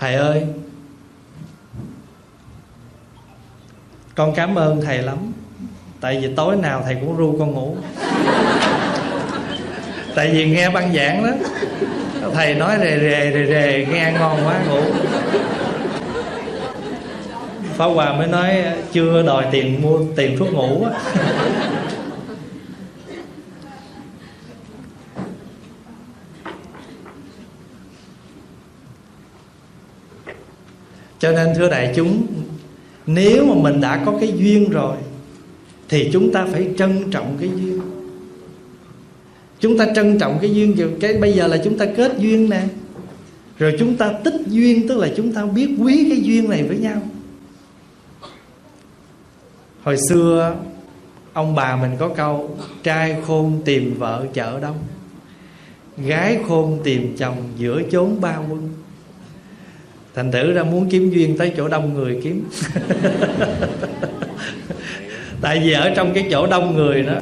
Thầy ơi, con cảm ơn thầy lắm. Tại vì tối nào thầy cũng ru con ngủ. Tại vì nghe băng giảng đó, thầy nói rề, nghe ngon quá ngủ. Pháp Hòa mới nói chưa đòi tiền mua tiền thuốc ngủ á. Cho nên thưa đại chúng, nếu mà mình đã có cái duyên rồi thì chúng ta phải trân trọng cái duyên. Chúng ta trân trọng cái duyên, cái bây giờ là chúng ta kết duyên nè. Rồi chúng ta tích duyên, tức là chúng ta biết quý cái duyên này với nhau. Hồi xưa ông bà mình có câu: trai khôn tìm vợ chợ đông, gái khôn tìm chồng giữa chốn ba quân. Thành thử ra muốn kiếm duyên tới chỗ đông người kiếm. Tại vì ở trong cái chỗ đông người đó,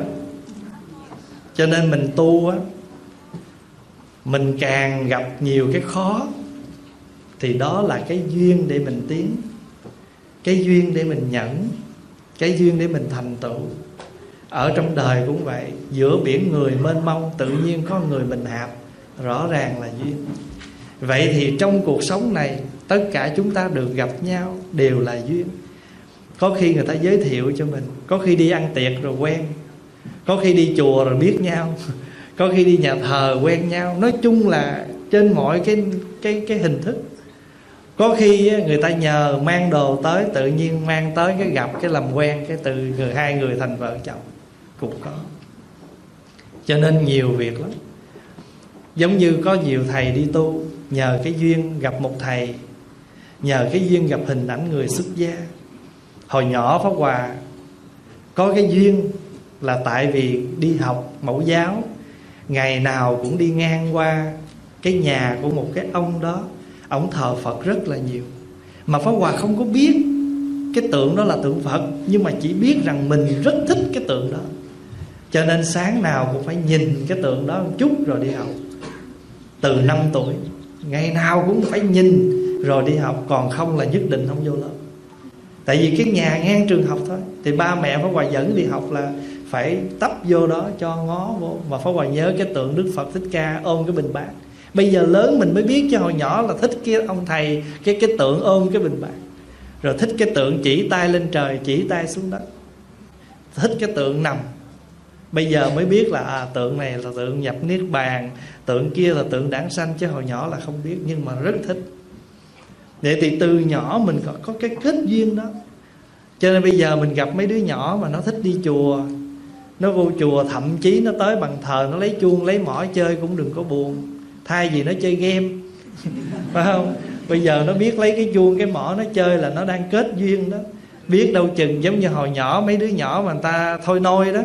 cho nên mình tu á, mình càng gặp nhiều cái khó thì đó là cái duyên để mình tiến, cái duyên để mình nhẫn, cái duyên để mình thành tựu. Ở trong đời cũng vậy, giữa biển người mênh mông tự nhiên có người mình hạp, rõ ràng là duyên. Vậy thì trong cuộc sống này, tất cả chúng ta được gặp nhau đều là duyên. Có khi người ta giới thiệu cho mình, có khi đi ăn tiệc rồi quen, có khi đi chùa rồi biết nhau, có khi đi nhà thờ quen nhau. Nói chung là trên mọi cái hình thức. Có khi người ta nhờ mang đồ tới, tự nhiên mang tới cái gặp, cái làm quen, cái từ người hai người thành vợ chồng cũng có. Cho nên nhiều việc lắm. Giống như có nhiều thầy đi tu, nhờ cái duyên gặp một thầy, nhờ cái duyên gặp hình ảnh người xuất gia. Hồi nhỏ Pháp Hòa có cái duyên là tại vì đi học mẫu giáo, ngày nào cũng đi ngang qua cái nhà của một cái ông đó. Ông thờ Phật rất là nhiều, mà Pháp Hòa không có biết cái tượng đó là tượng Phật, nhưng mà chỉ biết rằng mình rất thích cái tượng đó. Cho nên sáng nào cũng phải nhìn cái tượng đó một chút rồi đi học. Từ 5 tuổi, ngày nào cũng phải nhìn rồi đi học, còn không là nhất định không vô lớp. Tại vì cái nhà ngang trường học thôi, thì ba mẹ Pháp Hòa dẫn đi học là phải tấp vô đó cho ngó vô. Mà Pháp Hòa nhớ cái tượng Đức Phật Thích Ca ôm cái bình bát. Bây giờ lớn mình mới biết, chứ hồi nhỏ là thích cái ông thầy, cái tượng ôm cái bình bát. Rồi thích cái tượng chỉ tay lên trời, chỉ tay xuống đất. Thích cái tượng nằm. Bây giờ mới biết là tượng này là tượng nhập niết bàn, tượng kia là tượng đản sanh, chứ hồi nhỏ là không biết, nhưng mà rất thích. Vậy thì từ nhỏ mình có cái kết duyên đó. Cho nên bây giờ mình gặp mấy đứa nhỏ mà nó thích đi chùa, nó vô chùa, thậm chí nó tới bàn thờ, nó lấy chuông, lấy mõ chơi cũng đừng có buồn. Thay vì nó chơi game, phải không? Bây giờ nó biết lấy cái chuông, cái mõ nó chơi là nó đang kết duyên đó. Biết đâu chừng giống như hồi nhỏ mấy đứa nhỏ mà người ta thôi nôi đó,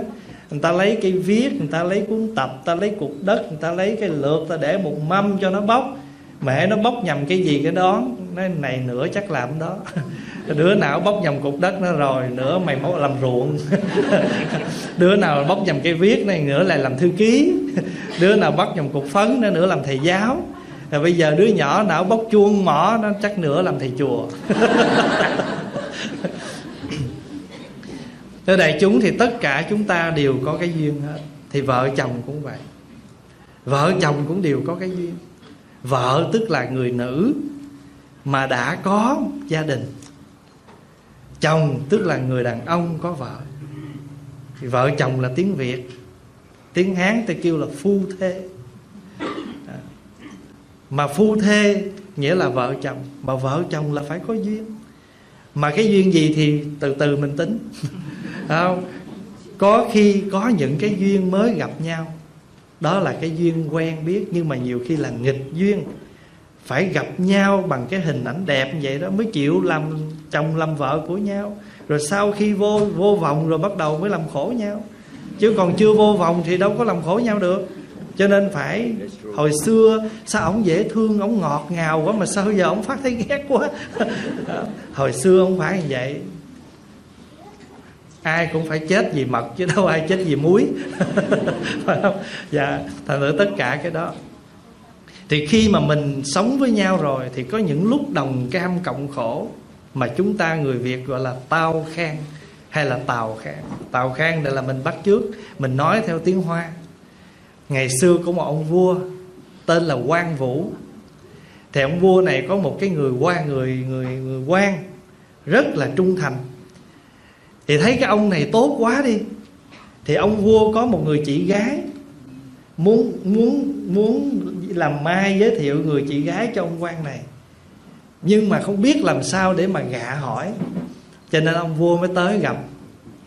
người ta lấy cây viết, người ta lấy cuốn tập, người ta lấy cục đất, người ta lấy cái lược, người ta để một mâm cho nó bóc. Mẹ nó bóc nhầm cái gì cái đó, nói này nửa chắc làm đó. Đứa nào bóc nhầm cục đất nó rồi, nữa mày muốn làm ruộng. Đứa nào bóc nhầm cây viết này, nữa lại làm thư ký. Đứa nào bóc nhầm cục phấn, nữa làm thầy giáo. Rồi bây giờ đứa nhỏ nào bóc chuông mỏ, nó chắc nữa làm thầy chùa. Thưa đại chúng, thì tất cả chúng ta đều có cái duyên hết. Thì vợ chồng cũng vậy, vợ chồng cũng đều có cái duyên. Vợ tức là người nữ mà đã có gia đình, chồng tức là người đàn ông có vợ. Thì vợ chồng là tiếng Việt, tiếng Hán ta kêu là phu thê. Mà phu thê nghĩa là vợ chồng, mà vợ chồng là phải có duyên. Mà cái duyên gì thì từ từ mình tính. Không? Có khi có những cái duyên mới gặp nhau, đó là cái duyên quen biết, nhưng mà nhiều khi là nghịch duyên. Phải gặp nhau bằng cái hình ảnh đẹp như vậy đó mới chịu làm chồng làm vợ của nhau. Rồi sau khi vô vòng rồi bắt đầu mới làm khổ nhau. Chứ còn chưa vô vòng thì đâu có làm khổ nhau được. Cho nên phải, hồi xưa sao ổng dễ thương, ổng ngọt ngào quá, mà sao giờ ổng phát thấy ghét quá. Hồi xưa không phải như vậy. Ai cũng phải chết vì mật chứ đâu ai chết vì muối. Phải không? Dạ, thành thử tất cả cái đó. Thì khi mà mình sống với nhau rồi thì có những lúc đồng cam cộng khổ mà chúng ta người Việt gọi là tao khang hay là tào khang. Tào khang là mình bắt chước, mình nói theo tiếng Hoa. Ngày xưa có một ông vua tên là Quang Vũ. Thì ông vua này có một cái người quan rất là trung thành. Thì thấy cái ông này tốt quá đi, thì ông vua có một người chị gái muốn làm mai giới thiệu người chị gái cho ông quan này, nhưng mà không biết làm sao để mà gạ hỏi. Cho nên ông vua mới tới gặp.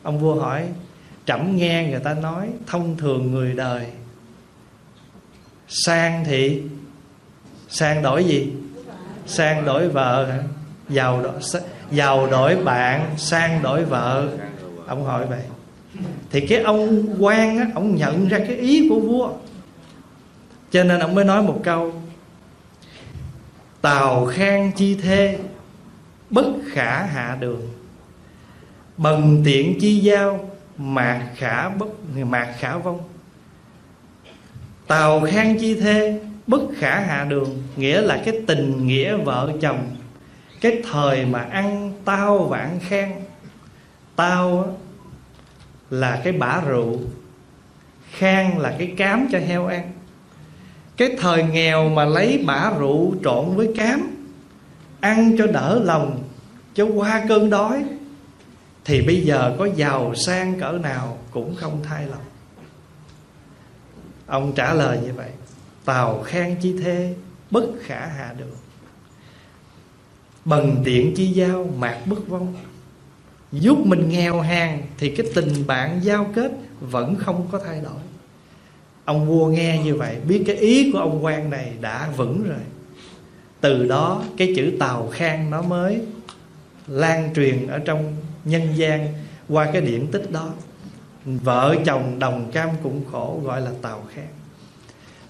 Ông vua hỏi: "Trẫm nghe người ta nói thông thường người đời sang thì sang đổi gì? Sang đổi vợ hả? Giàu đổi bạn, sang đổi vợ." Ông hỏi vậy. Thì cái ông quan á, ông nhận ra cái ý của vua, cho nên ông mới nói một câu: "Tào khang chi thê, bất khả hạ đường. Bần tiện chi giao, mạc khả vong." Tào khang chi thê, bất khả hạ đường, nghĩa là cái tình nghĩa vợ chồng, cái thời mà ăn tao vạn khang. Tao là cái bả rượu, khang là cái cám cho heo ăn. Cái thời nghèo mà lấy bả rượu trộn với cám ăn cho đỡ lòng, cho qua cơn đói, thì bây giờ có giàu sang cỡ nào cũng không thay lòng. Ông trả lời như vậy: "Tào khang chi thê, bất khả hạ đường. Bần tiện chi giao, mạc bất vong." Giúp mình nghèo hàng thì cái tình bạn giao kết vẫn không có thay đổi. Ông vua nghe như vậy, biết cái ý của ông quan này đã vững rồi. Từ đó cái chữ tào khang nó mới lan truyền ở trong nhân gian qua cái điển tích đó. Vợ chồng đồng cam cũng khổ gọi là tào khang.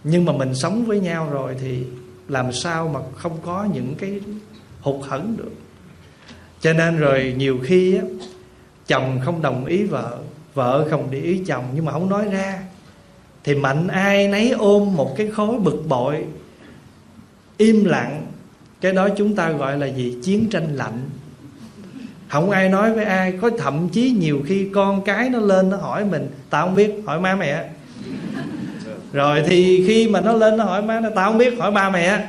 Nhưng mà mình sống với nhau rồi thì làm sao mà không có những cái hụt hẫng được. Cho nên rồi nhiều khi á, chồng không đồng ý vợ, vợ không để ý chồng nhưng mà không nói ra, thì mạnh ai nấy ôm một cái khối bực bội, im lặng. Cái đó chúng ta gọi là gì? Chiến tranh lạnh. Không ai nói với ai. Có thậm chí nhiều khi con cái nó lên nó hỏi mình: "Tao không biết, hỏi má mẹ." Rồi thì khi mà nó lên nó hỏi má nó: "Tao không biết, hỏi ba mẹ."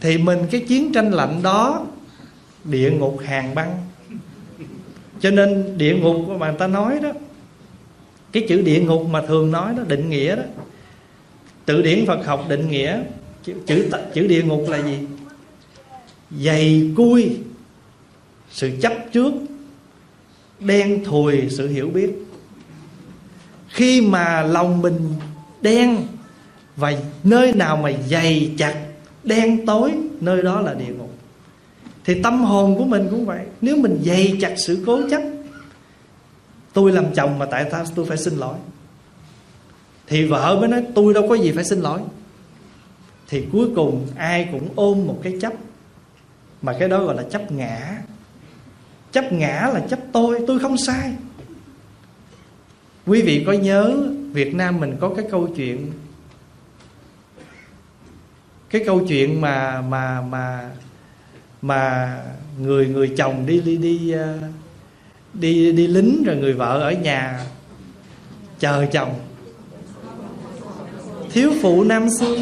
Thì mình cái chiến tranh lạnh đó, địa ngục hàng băng. Cho nên địa ngục mà người ta nói đó, cái chữ địa ngục mà thường nói đó, định nghĩa đó, từ điển Phật học định nghĩa chữ địa ngục là gì? Dày cui sự chấp trước, đen thùi sự hiểu biết. Khi mà lòng mình đen và nơi nào mà dày chặt, đen tối, nơi đó là địa ngục. Thì tâm hồn của mình cũng vậy. Nếu mình dày chặt sự cố chấp, tôi làm chồng mà tại sao tôi phải xin lỗi, thì vợ mới nói tôi đâu có gì phải xin lỗi. Thì cuối cùng ai cũng ôm một cái chấp, mà cái đó gọi là chấp ngã. Chấp ngã là chấp tôi không sai. Quý vị có nhớ Việt Nam mình có cái câu chuyện, cái câu chuyện mà người chồng đi lính, rồi người vợ ở nhà chờ chồng. Thiếu phụ nam xương.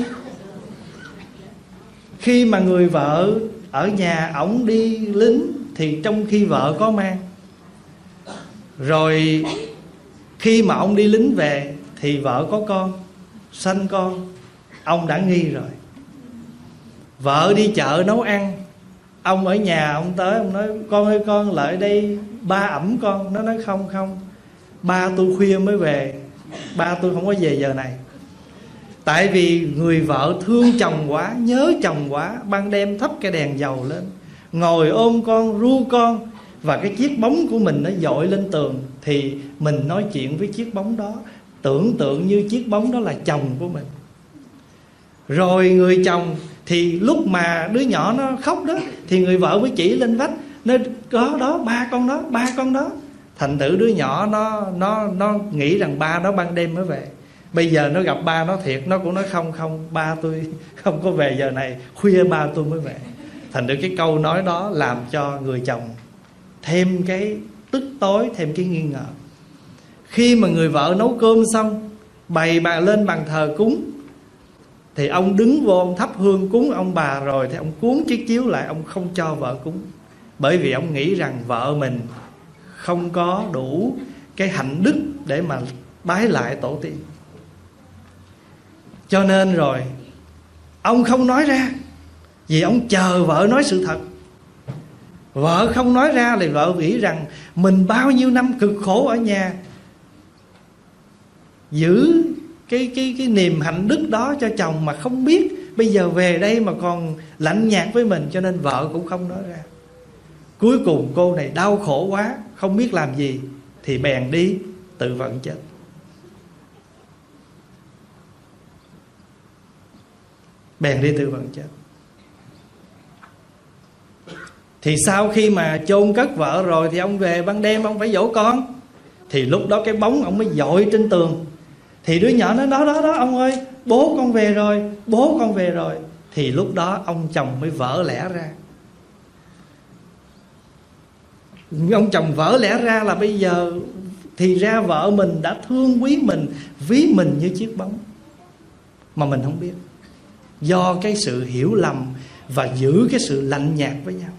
Khi mà người vợ ở nhà, ổng đi lính, thì trong khi vợ có mang, rồi khi mà ông đi lính về thì vợ có con, sanh con, ông đã nghi rồi. Vợ đi chợ nấu ăn, ông ở nhà, ông tới ông nói: "Con ơi con, lại đây ba ẵm con." Nó nói: không, ba tôi khuya mới về, ba tôi không có về giờ này." Tại vì người vợ thương chồng quá, nhớ chồng quá, ban đêm thắp cái đèn dầu lên, ngồi ôm con, ru con, và cái chiếc bóng của mình nó dội lên tường, thì mình nói chuyện với chiếc bóng đó, tưởng tượng như chiếc bóng đó là chồng của mình. Rồi người chồng thì lúc mà đứa nhỏ nó khóc đó, thì người vợ mới chỉ lên vách, nói: "Có đó, ba con đó, ba con đó." Thành thử đứa nhỏ nó nghĩ rằng ba đó ban đêm mới về. Bây giờ nó gặp ba nó thiệt, nó cũng nói không không, ba tôi không có về giờ này, khuya ba tôi mới về. Thành được cái câu nói đó làm cho người chồng thêm cái tức tối, thêm cái nghi ngờ. Khi mà người vợ nấu cơm xong, bày bà lên bàn thờ cúng, thì ông đứng vô, ông thắp hương cúng ông bà rồi, thì ông cuốn chiếc chiếu lại, ông không cho vợ cúng. Bởi vì ông nghĩ rằng vợ mình không có đủ cái hạnh đức để mà bái lại tổ tiên. Cho nên rồi ông không nói ra, vì ông chờ vợ nói sự thật. Vợ không nói ra thì vợ nghĩ rằng mình bao nhiêu năm cực khổ ở nhà, giữ cái niềm hạnh đức đó cho chồng mà không biết, bây giờ về đây mà còn lạnh nhạt với mình, cho nên vợ cũng không nói ra. Cuối cùng cô này đau khổ quá, không biết làm gì, thì bèn đi tự vẫn chết. Bèn đi tự vẫn chết. Thì sau khi mà chôn cất vợ rồi, thì ông về ban đêm ông phải dỗ con. Thì lúc đó cái bóng ông mới dội trên tường. Thì đứa nhỏ nó nói đó ông ơi, bố con về rồi, bố con về rồi. Thì lúc đó ông chồng mới vỡ lẽ ra. Ông chồng vỡ lẽ ra là bây giờ thì ra vợ mình đã thương quý mình, ví mình như chiếc bóng mà mình không biết, do cái sự hiểu lầm và giữ cái sự lạnh nhạt với nhau.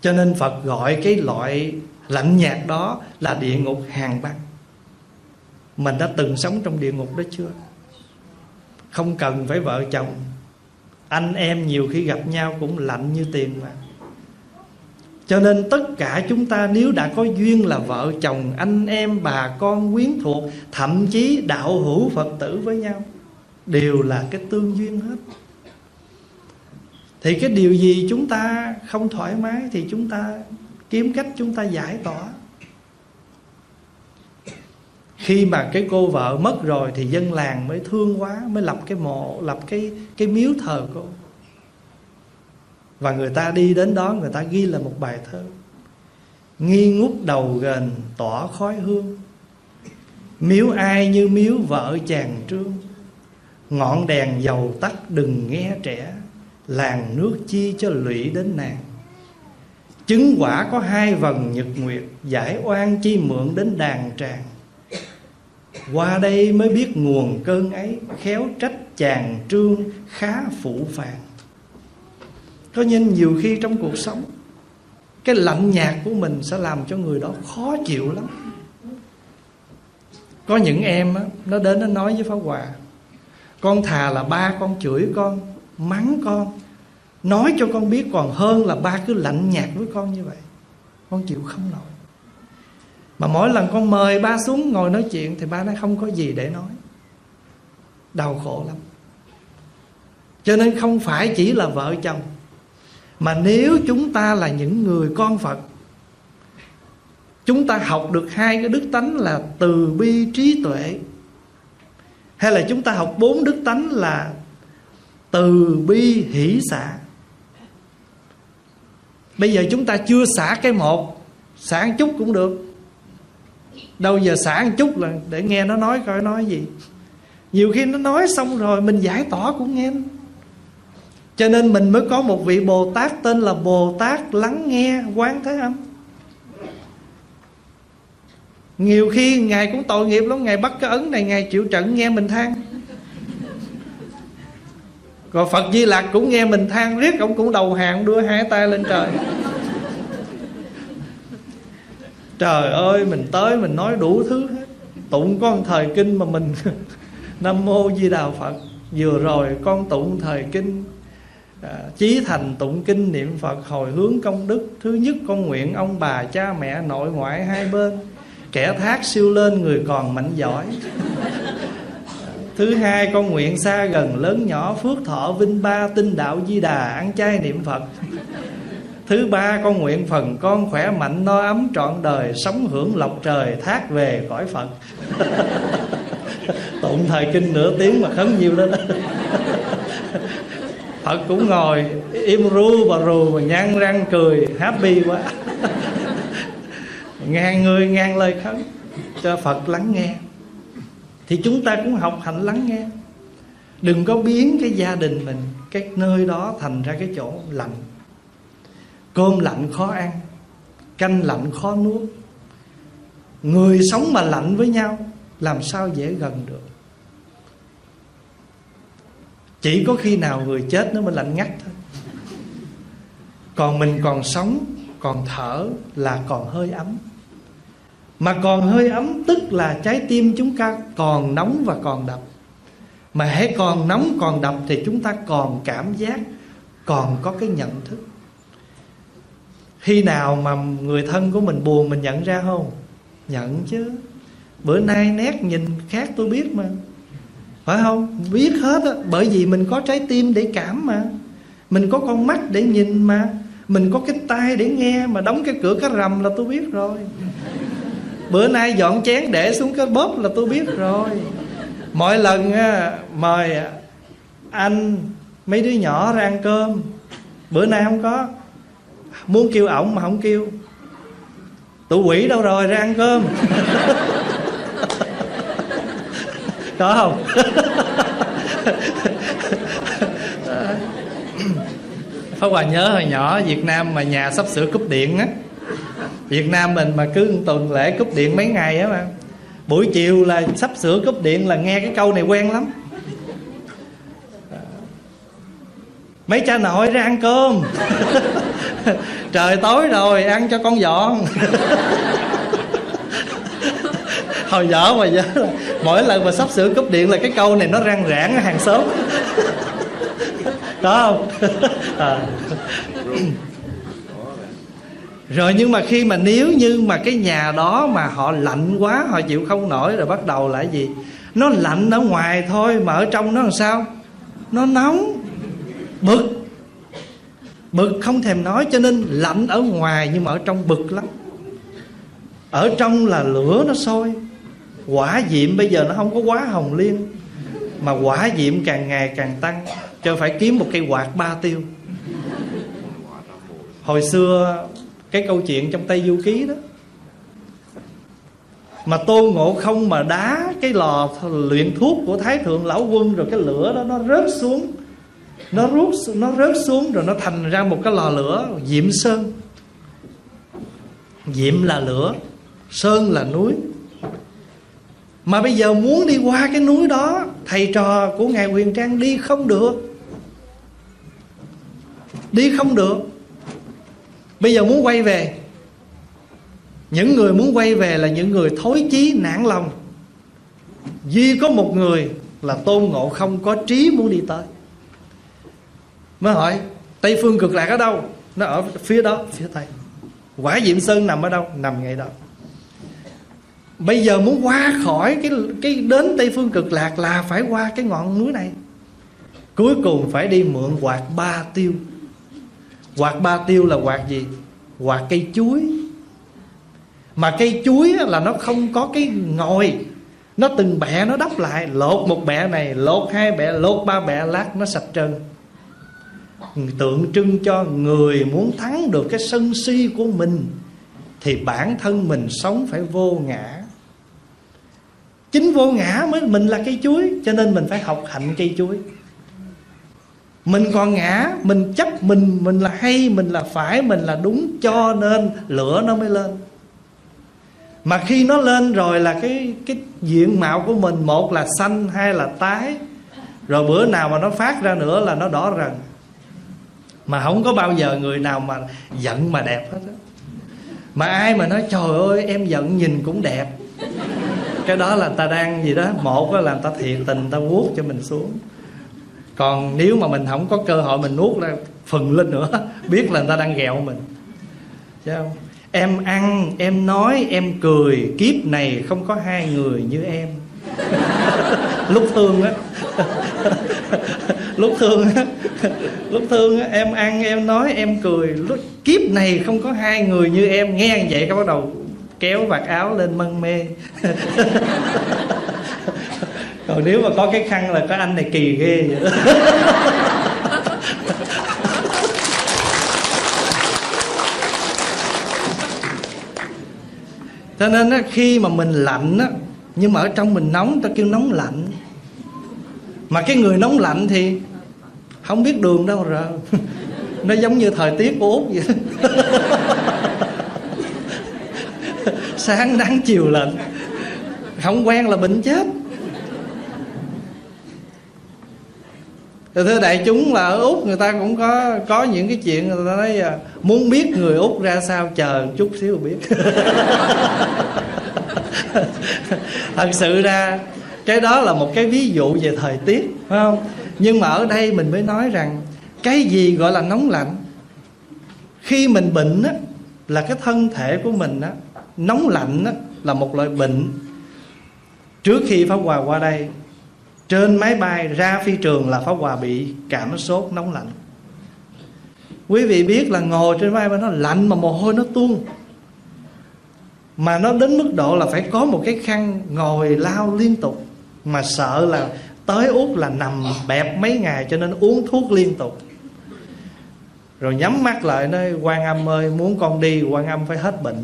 Cho nên Phật gọi cái loại lạnh nhạt đó là địa ngục hàn băng. Mình đã từng sống trong địa ngục đó chưa? Không cần phải vợ chồng, anh em nhiều khi gặp nhau cũng lạnh như tiền mà. Cho nên tất cả chúng ta nếu đã có duyên là vợ chồng, anh em, bà con, quyến thuộc, thậm chí đạo hữu Phật tử với nhau, đều là cái tương duyên hết. Thì cái điều gì chúng ta không thoải mái thì chúng ta kiếm cách chúng ta giải tỏa. Khi mà cái cô vợ mất rồi thì dân làng mới thương quá, mới lập cái mộ, lập cái miếu thờ cô. Và người ta đi đến đó, người ta ghi là một bài thơ: nghi ngút đầu gền tỏa khói hương, miếu ai như miếu vợ chàng trương, ngọn đèn dầu tắt đừng nghe trẻ, làng nước chi cho lụy đến nàng. Chứng quả có hai vầng nhật nguyệt, giải oan chi mượn đến đàn tràng. Qua đây mới biết nguồn cơn ấy, khéo trách chàng trương khá phụ phàng. Có nên nhiều khi trong cuộc sống, cái lạnh nhạt của mình sẽ làm cho người đó khó chịu lắm. Có những em á, nó đến nó nói với Pháp Hòa: con thà là ba con chửi con, mắng con, nói cho con biết, còn hơn là ba cứ lạnh nhạt với con như vậy, con chịu không nổi. Mà mỗi lần con mời ba xuống ngồi nói chuyện thì ba nói không có gì để nói. Đau khổ lắm. Cho nên không phải chỉ là vợ chồng, mà nếu chúng ta là những người con Phật, chúng ta học được hai cái đức tánh là từ bi trí tuệ, hay là chúng ta học bốn đức tánh là từ bi hỷ xả. Bây giờ chúng ta chưa xả cái một, xả một chút cũng được. Đâu giờ xả một chút là để nghe nó nói coi nói gì. Nhiều khi nó nói xong rồi mình giải tỏa cũng nghe. Cho nên mình mới có một vị Bồ Tát tên là Bồ Tát Lắng Nghe Quán Thế Âm. Nhiều khi Ngài cũng tội nghiệp lắm, Ngài bắt cái ấn này, Ngài chịu trận nghe mình than. Rồi Phật Di Lặc cũng nghe mình than riết, ông cũng đầu hàng đưa hai tay lên trời. Trời ơi, mình tới mình nói đủ thứ hết. Tụng có một thời kinh mà mình Nam Mô Di Đà Phật. Vừa rồi con tụng thời kinh chí thành tụng kinh niệm Phật hồi hướng công đức. Thứ nhất con nguyện ông bà cha mẹ nội ngoại hai bên, kẻ thác siêu lên người còn mạnh giỏi. Thứ hai con nguyện xa gần lớn nhỏ phước thọ vinh ba, tinh đạo Di Đà ăn chay niệm Phật. Thứ ba con nguyện phần con khỏe mạnh no ấm trọn đời, sống hưởng lộc trời thác về cõi Phật. Tụng thời kinh nửa tiếng mà khấn nhiều lên. Phật cũng ngồi im ru bà rù mà nhăn răng cười, happy quá. Ngàn người ngàn lời khấn cho Phật lắng nghe. thì chúng ta cũng học hành lắng nghe. Đừng có biến cái gia đình mình, cái nơi đó thành ra cái chỗ lạnh. Cơm lạnh khó ăn, canh lạnh khó nuốt. Người sống mà lạnh với nhau làm sao dễ gần được. Chỉ có khi nào người chết nó mới lạnh ngắt thôi. Còn mình còn sống, còn thở là còn hơi ấm. Mà còn hơi ấm tức là trái tim chúng ta còn nóng và còn đập. Mà hễ còn nóng còn đập thì chúng ta còn cảm giác, còn có cái nhận thức. Khi nào mà người thân của mình buồn mình nhận ra không? Nhận chứ. Bữa nay nét nhìn khác tôi biết mà, phải không? Biết hết á. Bởi vì mình có trái tim để cảm mà, mình có con mắt để nhìn mà, mình có cái tai để nghe mà. Đóng cái cửa cái rầm là tôi biết rồi. Bữa nay dọn chén để xuống cái bóp là tôi biết rồi. Mỗi lần mời anh mấy đứa nhỏ ra ăn cơm, bữa nay không có, muốn kêu ổng mà không kêu. Tụi quỷ đâu rồi ra ăn cơm? Có không? Pháp Hòa nhớ hồi nhỏ Việt Nam mà nhà sắp sửa cúp điện á, Việt Nam mình mà cứ tuần lễ cúp điện mấy ngày á mà, buổi chiều là sắp sửa cúp điện là nghe cái câu này quen lắm. Mấy cha nội ra ăn cơm. Trời tối rồi ăn cho con dọn. Hồi nhỏ mà nhớ là mỗi lần mà sắp sửa cúp điện là cái câu này nó răng rãng ở hàng xóm. Đó không? Rồi nhưng mà khi mà nếu như mà cái nhà đó mà họ lạnh quá, họ chịu không nổi rồi bắt đầu là cái gì? Nó lạnh ở ngoài thôi mà ở trong nó làm sao? Nó nóng. Bực. Bực không thèm nói, cho nên lạnh ở ngoài nhưng mà ở trong bực lắm. Ở trong là lửa nó sôi. Hỏa diệm bây giờ nó không có quá hồng liên, mà hỏa diệm càng ngày càng tăng, cho phải kiếm một cây quạt ba tiêu. Hồi xưa cái câu chuyện trong Tây Du Ký đó, mà Tô Ngộ Không mà đá cái lò luyện thuốc của Thái Thượng Lão Quân, rồi cái lửa đó nó rớt xuống, nó rớt xuống rồi nó thành ra một cái lò lửa diệm sơn. Diệm là lửa, sơn là núi. Mà bây giờ muốn đi qua cái núi đó, thầy trò của Ngài Huyền Trang đi không được. Đi không được. Bây giờ muốn quay về, những người muốn quay về là những người thối chí nản lòng. Duy có một người là Tôn Ngộ Không có trí muốn đi tới. Mới hỏi Tây Phương Cực Lạc ở đâu? Nó ở phía đó, phía Tây. Quả Diệm Sơn nằm ở đâu? Nằm ngay đó. Bây giờ muốn qua khỏi cái đến Tây Phương Cực Lạc là phải qua cái ngọn núi này. Cuối cùng phải đi mượn quạt ba tiêu. Quạt ba tiêu là quạt gì? Quạt cây chuối. Mà cây chuối là nó không có cái ngồi, nó từng bẹ nó đắp lại. Lột một bẹ này, lột hai bẹ, lột ba bẹ, lát nó sạch trơn. Tượng trưng cho người muốn thắng được cái sân si của mình thì bản thân mình sống phải vô ngã. Chính vô ngã mới mình là cây chuối, cho nên mình phải học hạnh cây chuối. Mình còn ngã, mình chấp mình là hay, mình là phải, mình là đúng, cho nên lửa nó mới lên. Mà khi nó lên rồi là cái diện mạo của mình, một là xanh, hai là tái. Rồi bữa nào mà nó phát ra nữa là nó đỏ rần. Mà không có bao giờ người nào mà giận mà đẹp hết á. Mà ai mà nói trời ơi em giận nhìn cũng đẹp, cái đó là ta đang gì đó. Một là ta thiệt tình ta vuốt cho mình xuống. Còn nếu mà mình không có cơ hội mình nuốt ra phần lên nữa, biết là người ta đang ghẹo mình. Chứ không? Em ăn, em nói, em cười, kiếp này không có hai người như em. Lúc thương á. Lúc thương á. Lúc thương á, em ăn, em nói, em cười, lúc kiếp này không có hai người như em. Nghe vậy các bắt đầu kéo vạt áo lên mân mê. Còn nếu mà có cái khăn là có anh này kỳ ghê vậy đó. Cho nên khi mà mình lạnh Nhưng mà ở trong mình nóng, ta kêu nóng lạnh. Mà cái người nóng lạnh thì không biết đường đâu rồi. Nó giống như thời tiết của Úc vậy. Sáng nắng chiều lạnh, không quen là bệnh chết. Thưa đại chúng, là ở Úc người ta cũng có những cái chuyện người ta nói muốn biết người Úc ra sao chờ chút xíu biết. Thật sự ra cái đó là một cái ví dụ về thời tiết, phải không? Nhưng mà ở đây mình mới nói rằng cái gì gọi là nóng lạnh. Khi mình bệnh á, là cái thân thể của mình á, nóng lạnh á, là một loại bệnh. Trước khi Pháp Hòa qua đây, trên máy bay ra phi trường là Pháp Hòa bị cảm sốt nóng lạnh. Quý vị biết là ngồi trên máy bay nó lạnh mà mồ hôi nó tuôn, mà nó đến mức độ là phải có một cái khăn ngồi lao liên tục. Mà sợ là tới Úc là nằm bẹp mấy ngày, cho nên uống thuốc liên tục. Rồi nhắm mắt lại nói: Quan Âm ơi, muốn con đi Quan Âm phải hết bệnh.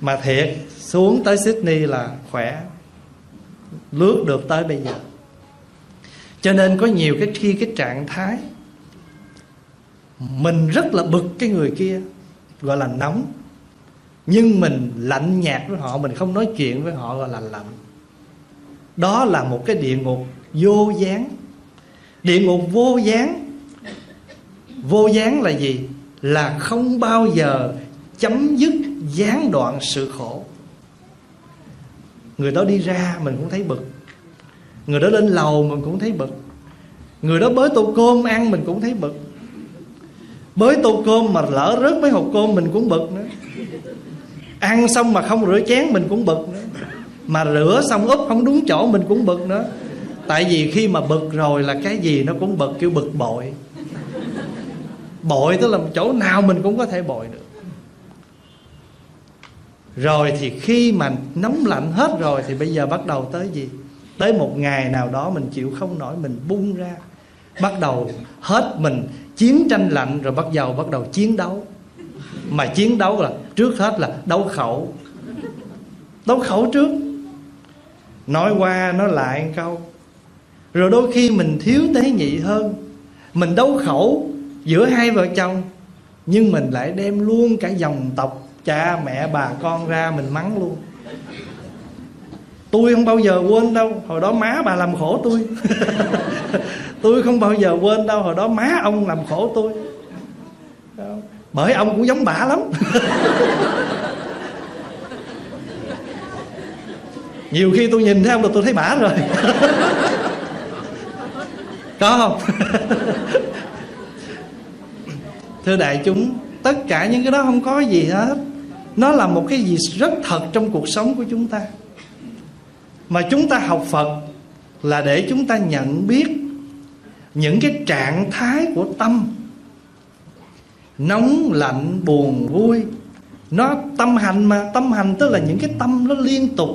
Mà thiệt, xuống tới Sydney là khỏe, lướt được tới bây giờ. Cho nên có nhiều cái khi cái trạng thái mình rất là bực cái người kia gọi là nóng, nhưng mình lạnh nhạt với họ, mình không nói chuyện với họ gọi là lạnh. Đó là một cái địa ngục vô gián. Địa ngục vô gián. Vô gián là gì? Là không bao giờ chấm dứt, gián đoạn sự khổ. Người đó đi ra mình cũng thấy bực, người đó lên lầu mình cũng thấy bực, người đó bới tô cơm ăn mình cũng thấy bực. Bới tô cơm mà lỡ rớt mấy hộp cơm mình cũng bực nữa. Ăn xong mà không rửa chén mình cũng bực nữa. Mà rửa xong úp không đúng chỗ mình cũng bực nữa. Tại vì khi mà bực rồi là cái gì nó cũng bực, kiểu bực bội. Bội tức là chỗ nào mình cũng có thể bội được. Rồi thì khi mà nóng lạnh hết rồi thì bây giờ bắt đầu tới gì? Tới một ngày nào đó mình chịu không nổi, mình bung ra. Bắt đầu hết mình chiến tranh lạnh, rồi bắt đầu chiến đấu. Mà chiến đấu là trước hết là đấu khẩu. Đấu khẩu trước, nói qua nói lại một câu. Rồi đôi khi mình thiếu tế nhị hơn, mình đấu khẩu giữa hai vợ chồng, nhưng mình lại đem luôn cả dòng tộc, cha mẹ bà con ra mình mắng luôn. Tôi không bao giờ quên đâu, hồi đó má bà làm khổ tôi. Tôi không bao giờ quên đâu, hồi đó má ông làm khổ tôi. Bởi ông cũng giống bà lắm. Nhiều khi tôi nhìn thấy ông là tôi thấy bả rồi. Có không? Thưa đại chúng, tất cả những cái đó không có gì hết. Nó là một cái gì rất thật trong cuộc sống của chúng ta. Mà chúng ta học Phật là để chúng ta nhận biết những cái trạng thái của tâm. Nóng, lạnh, buồn, vui. Nó tâm hành mà. Tâm hành tức là những cái tâm nó liên tục,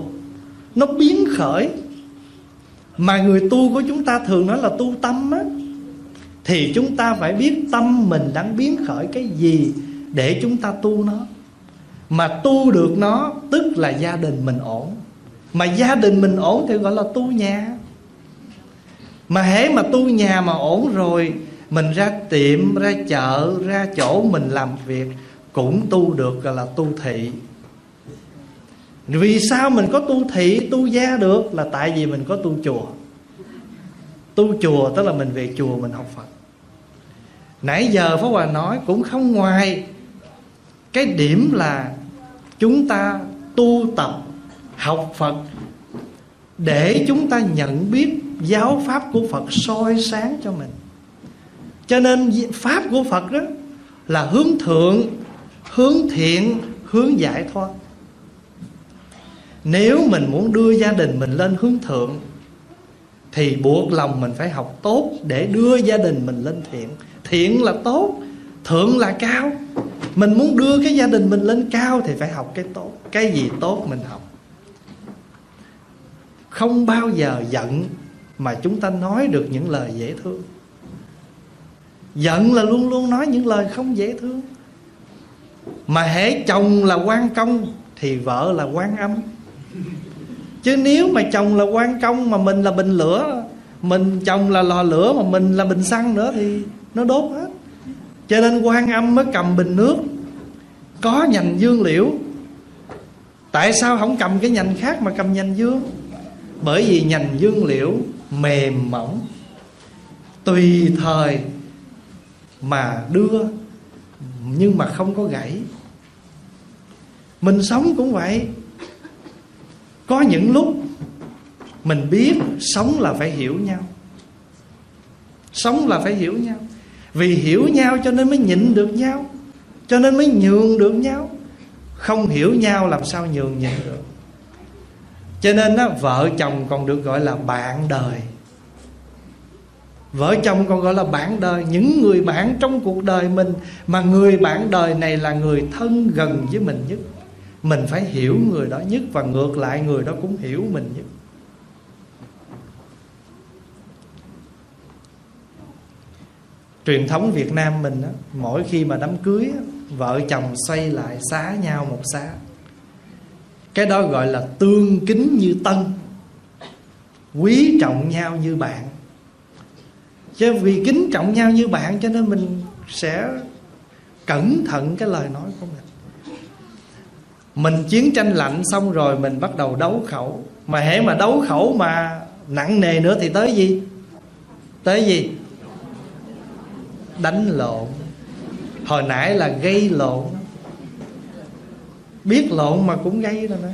nó biến khởi. Mà người tu của chúng ta thường nói là tu tâm á. Thì chúng ta phải biết tâm mình đang biến khởi cái gì để chúng ta tu nó. Mà tu được nó tức là gia đình mình ổn. Mà gia đình mình ổn thì gọi là tu nhà. Mà hễ mà tu nhà mà ổn rồi, mình ra tiệm, ra chợ, ra chỗ mình làm việc cũng tu được, gọi là tu thị. Vì sao mình có tu thị, tu gia được? Là tại vì mình có tu chùa. Tu chùa tức là mình về chùa mình học Phật. Nãy giờ Pháp Hòa nói cũng không ngoài cái điểm là chúng ta tu tập học Phật để chúng ta nhận biết giáo pháp của Phật soi sáng cho mình. Cho nên pháp của Phật đó là hướng thượng, hướng thiện, hướng giải thoát. Nếu mình muốn đưa gia đình mình lên hướng thượng thì buộc lòng mình phải học tốt để đưa gia đình mình lên thiện. Thiện là tốt, thượng là cao. Mình muốn đưa cái gia đình mình lên cao thì phải học cái tốt. Cái gì tốt mình học. Không bao giờ giận mà chúng ta nói được những lời dễ thương. Giận là luôn luôn nói những lời không dễ thương. Mà hễ chồng là quan công thì vợ là Quan Âm. Chứ nếu mà chồng là quan công mà mình là bình lửa, mình chồng là lò lửa mà mình là bình xăng nữa thì nó đốt hết. Cho nên Quan Âm mới cầm bình nước có nhành dương liễu. Tại sao không cầm cái nhành khác mà cầm nhành dương? Bởi vì nhành dương liễu mềm mỏng, tùy thời mà đưa, nhưng mà không có gãy. Mình sống cũng vậy. Có những lúc mình biết sống là phải hiểu nhau. Sống là phải hiểu nhau. Vì hiểu nhau cho nên mới nhịn được nhau, cho nên mới nhường được nhau. Không hiểu nhau làm sao nhường nhịn được. Cho nên đó, vợ chồng còn được gọi là bạn đời. Vợ chồng còn gọi là bạn đời. Những người bạn trong cuộc đời mình, mà người bạn đời này là người thân gần với mình nhất. Mình phải hiểu người đó nhất, và ngược lại người đó cũng hiểu mình nhất. Truyền thống Việt Nam mình đó, mỗi khi mà đám cưới đó, vợ chồng xoay lại xá nhau một xá. Cái đó gọi là tương kính như tân, quý trọng nhau như bạn. Chứ vì kính trọng nhau như bạn cho nên mình sẽ cẩn thận cái lời nói của mình. Mình chiến tranh lạnh xong rồi mình bắt đầu đấu khẩu. Mà hễ mà đấu khẩu mà nặng nề nữa thì tới gì? Tới gì? Đánh lộn. Hồi nãy là gây lộn. Biết lộn mà cũng gây rồi đấy.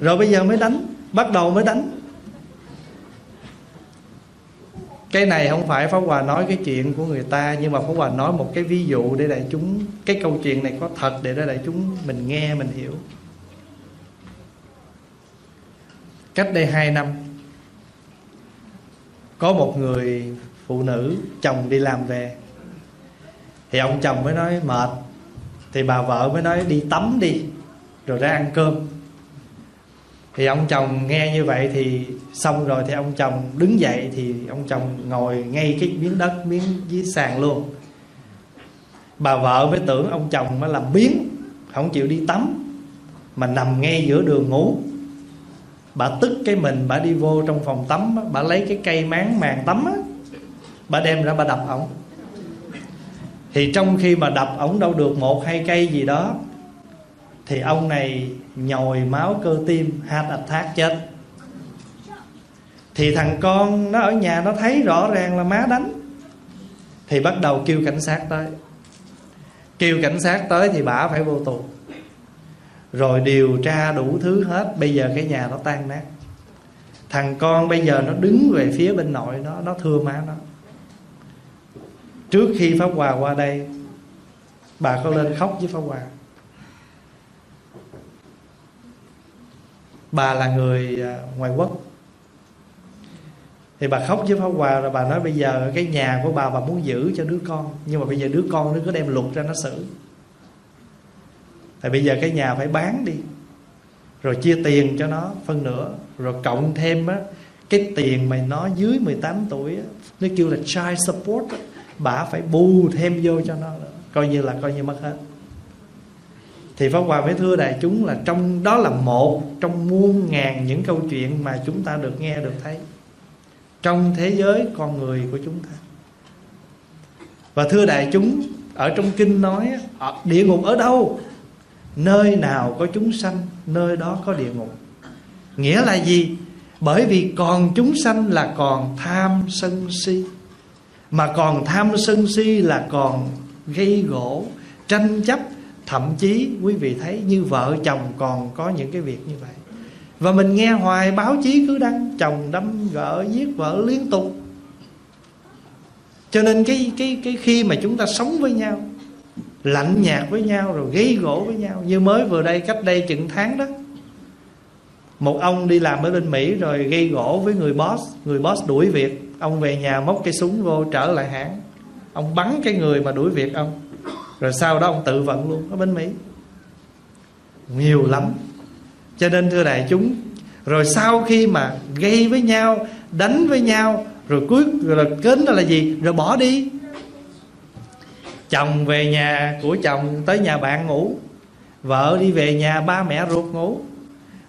Rồi bây giờ mới đánh. Bắt đầu mới đánh. Cái này không phải Pháp Hòa nói cái chuyện của người ta, nhưng mà Pháp Hòa nói một cái ví dụ để đại chúng, cái câu chuyện này có thật để đại chúng mình nghe mình hiểu. Cách đây 2 năm, có một người phụ nữ, chồng đi làm về, thì ông chồng mới nói mệt, thì bà vợ mới nói đi tắm đi rồi ra ăn cơm. Thì ông chồng nghe như vậy thì xong rồi, thì ông chồng đứng dậy, thì ông chồng ngồi ngay cái miếng đất, miếng dưới sàn luôn. Bà vợ mới tưởng ông chồng mới làm biếng, không chịu đi tắm mà nằm ngay giữa đường ngủ. Bà tức cái mình, bà đi vô trong phòng tắm, bà lấy cái cây máng màn tắm, bà đem ra bà đập ổng. Thì trong khi mà đập ổng đâu được 1-2 cây gì đó, thì ông này nhồi máu cơ tim, heart attack chết. Thì thằng con nó ở nhà nó thấy rõ ràng là má đánh, thì bắt đầu kêu cảnh sát tới. Kêu cảnh sát tới thì bả phải vô tù, rồi điều tra đủ thứ hết. Bây giờ cái nhà nó tan nát. Thằng con bây giờ nó đứng về phía bên nội nó, nó thưa má nó. Trước khi Pháp Hòa qua đây, bà có lên khóc với Pháp Hòa. Bà là người ngoài quốc, thì bà khóc với Pháp Hòa, rồi bà nói bây giờ cái nhà của bà muốn giữ cho đứa con, nhưng mà bây giờ đứa con nó cứ đem luật ra nó xử. Thì bây giờ cái nhà phải bán đi, rồi chia tiền cho nó phân nửa, rồi cộng thêm á, cái tiền mà nó dưới 18 tuổi á, nó kêu là child support á, bà phải bù thêm vô cho nó nữa. Coi như mất hết. Thì Pháp Hòa mới thưa đại chúng là trong đó là một trong muôn ngàn những câu chuyện mà chúng ta được nghe, được thấy trong thế giới con người của chúng ta. Và thưa đại chúng, ở trong kinh nói địa ngục ở đâu? Nơi nào có chúng sanh, nơi đó có địa ngục. Nghĩa là gì? Bởi vì còn chúng sanh là còn tham sân si, mà còn tham sân si là còn gây gỗ, tranh chấp. Thậm chí quý vị thấy như vợ chồng còn có những cái việc như vậy. Và mình nghe hoài báo chí cứ đăng chồng đâm vợ, giết vợ liên tục. Cho nên cái khi mà chúng ta sống với nhau, lạnh nhạt với nhau, rồi gây gỗ với nhau. Như mới vừa đây, cách đây chừng tháng đó, một ông đi làm ở bên Mỹ rồi gây gỗ với người boss. Người boss đuổi việc, ông về nhà móc cái súng vô trở lại hãng, ông bắn cái người mà đuổi việc ông. Rồi sau đó ông tự vận luôn ở bên Mỹ. Nhiều lắm. Cho nên thưa đại chúng, rồi sau khi mà gây với nhau, đánh với nhau, rồi cuối rồi kết đó là gì? Rồi bỏ đi. Chồng về nhà của chồng tới nhà bạn ngủ, vợ đi về nhà ba mẹ ruột ngủ,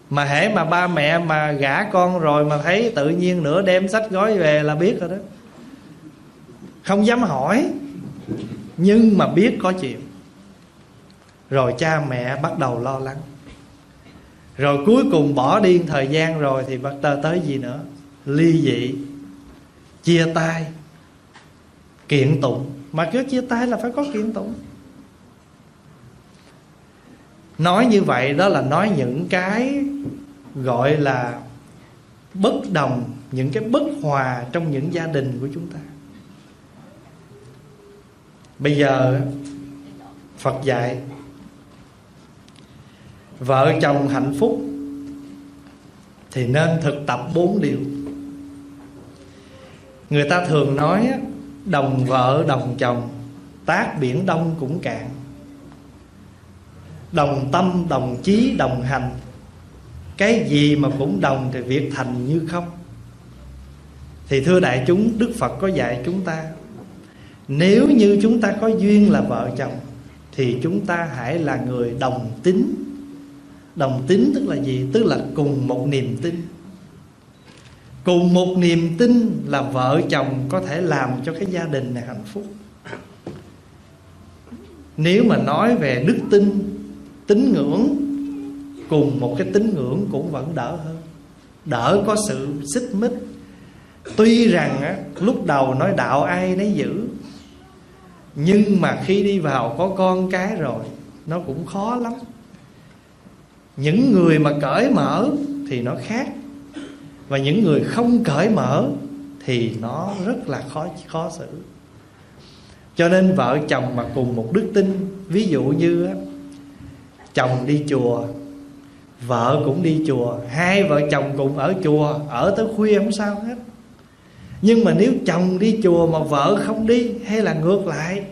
Mà hễ mà ba mẹ mà gả con rồi mà thấy tự nhiên nửa đêm sách gói về là biết rồi đó. Không dám hỏi, nhưng mà biết có chuyện. Rồi cha mẹ bắt đầu lo lắng. Rồi cuối cùng bỏ đi thời gian rồi thì bắt đầu tới gì nữa? Ly dị, chia tay, kiện tụng. Mà cứ chia tay là phải có kiện tụng. Nói như vậy đó là nói những cái gọi là bất đồng, những cái bất hòa trong những gia đình của chúng ta. Bây giờ Phật dạy vợ chồng hạnh phúc thì nên thực tập 4 điều. Người ta thường nói đồng vợ đồng chồng tát biển đông cũng cạn, đồng tâm đồng chí đồng hành, cái gì mà cũng đồng thì việc thành như không. Thì thưa đại chúng, Đức Phật có dạy chúng ta, nếu như chúng ta có duyên là vợ chồng thì chúng ta hãy là người đồng tính. Đồng tính tức là gì? Tức là cùng một niềm tin. Cùng một niềm tin là vợ chồng có thể làm cho cái gia đình này hạnh phúc. Nếu mà nói về đức tin, tín ngưỡng, cùng một cái tín ngưỡng cũng vẫn đỡ hơn, đỡ có sự xích mích. Tuy rằng á, lúc đầu nói đạo ai nấy giữ, nhưng mà khi đi vào có con cái rồi nó cũng khó lắm. Những người mà cởi mở thì nó khác, và những người không cởi mở thì nó rất là khó xử. Cho nên vợ chồng mà cùng một đức tin, ví dụ như á, chồng đi chùa, vợ cũng đi chùa, hai vợ chồng cùng ở chùa, ở tới khuya không sao hết. Nhưng mà nếu chồng đi chùa mà vợ không đi, hay là ngược lại,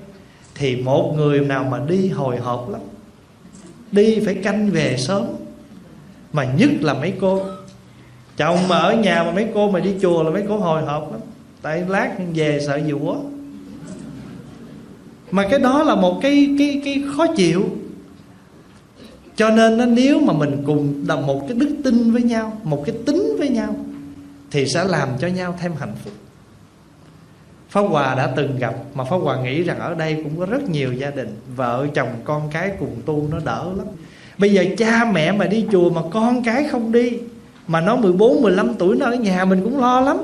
thì một người nào mà đi hồi hộp lắm, đi phải canh về sớm. Mà nhất là mấy cô, chồng mà ở nhà mà mấy cô mà đi chùa là mấy cô hồi hộp lắm, tại lát về sợ gì quá. Mà cái đó là một cái khó chịu. Cho nên nếu mà mình cùng đồng một cái đức tin với nhau, một cái tính với nhau, thì sẽ làm cho nhau thêm hạnh phúc. Pháp Hòa đã từng gặp, mà Pháp Hòa nghĩ rằng ở đây cũng có rất nhiều gia đình vợ chồng con cái cùng tu nó đỡ lắm. Bây giờ cha mẹ mà đi chùa mà con cái không đi, mà nó 14, 15 tuổi nó ở nhà mình cũng lo lắm.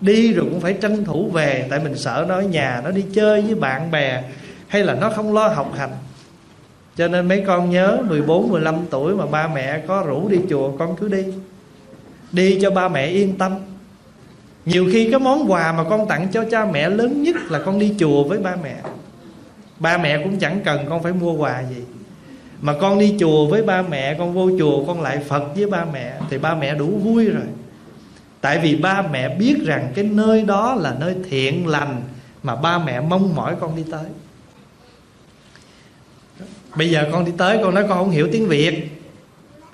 Đi rồi cũng phải tranh thủ về, tại mình sợ nó ở nhà nó đi chơi với bạn bè, hay là nó không lo học hành. Cho nên mấy con nhớ 14, 15 tuổi mà ba mẹ có rủ đi chùa, con cứ đi. Đi cho ba mẹ yên tâm. Nhiều khi cái món quà mà con tặng cho cha mẹ lớn nhất là con đi chùa với ba mẹ. Ba mẹ cũng chẳng cần con phải mua quà gì, mà con đi chùa với ba mẹ, con vô chùa con lại Phật với ba mẹ, thì ba mẹ đủ vui rồi. Tại vì ba mẹ biết rằng cái nơi đó là nơi thiện lành mà ba mẹ mong mỏi con đi tới. Bây giờ con đi tới, con nói con không hiểu tiếng Việt,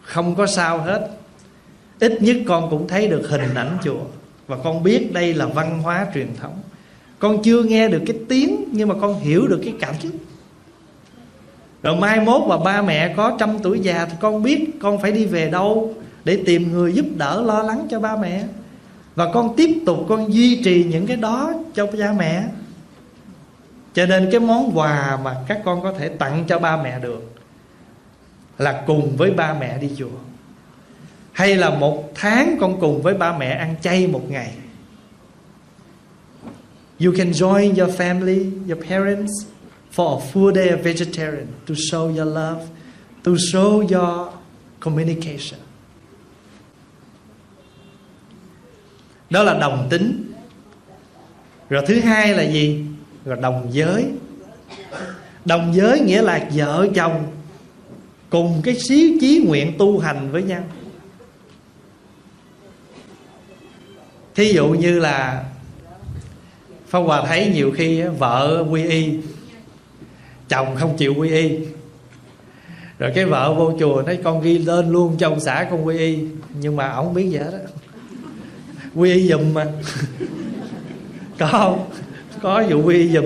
không có sao hết. Ít nhất con cũng thấy được hình ảnh chùa, và con biết đây là văn hóa truyền thống. Con chưa nghe được cái tiếng, nhưng mà con hiểu được cái cảm xúc. Rồi mai mốt mà ba mẹ có 100 tuổi già thì con biết con phải đi về đâu để tìm người giúp đỡ lo lắng cho ba mẹ. Và con tiếp tục con duy trì những cái đó cho cha mẹ. Cho nên cái món quà mà các con có thể tặng cho ba mẹ được là cùng với ba mẹ đi chùa, hay là 1 tháng con cùng với ba mẹ ăn chay 1 ngày. You can join your family, your parents for a full day of vegetarian to show your love, to show your communication. Đó là đồng tính. Rồi thứ hai là gì? Rồi đồng giới. Đồng giới nghĩa là vợ chồng cùng cái xíu chí nguyện tu hành với nhau. Thí dụ như là Pháp Hòa thấy nhiều khi vợ quy y, chồng không chịu quy y, rồi cái vợ vô chùa nói con ghi lên luôn cho ông xã con quy y, nhưng mà ổng không biết gì hết đó. Quy y giùm mà. Có không? Có vụ quy y giùm.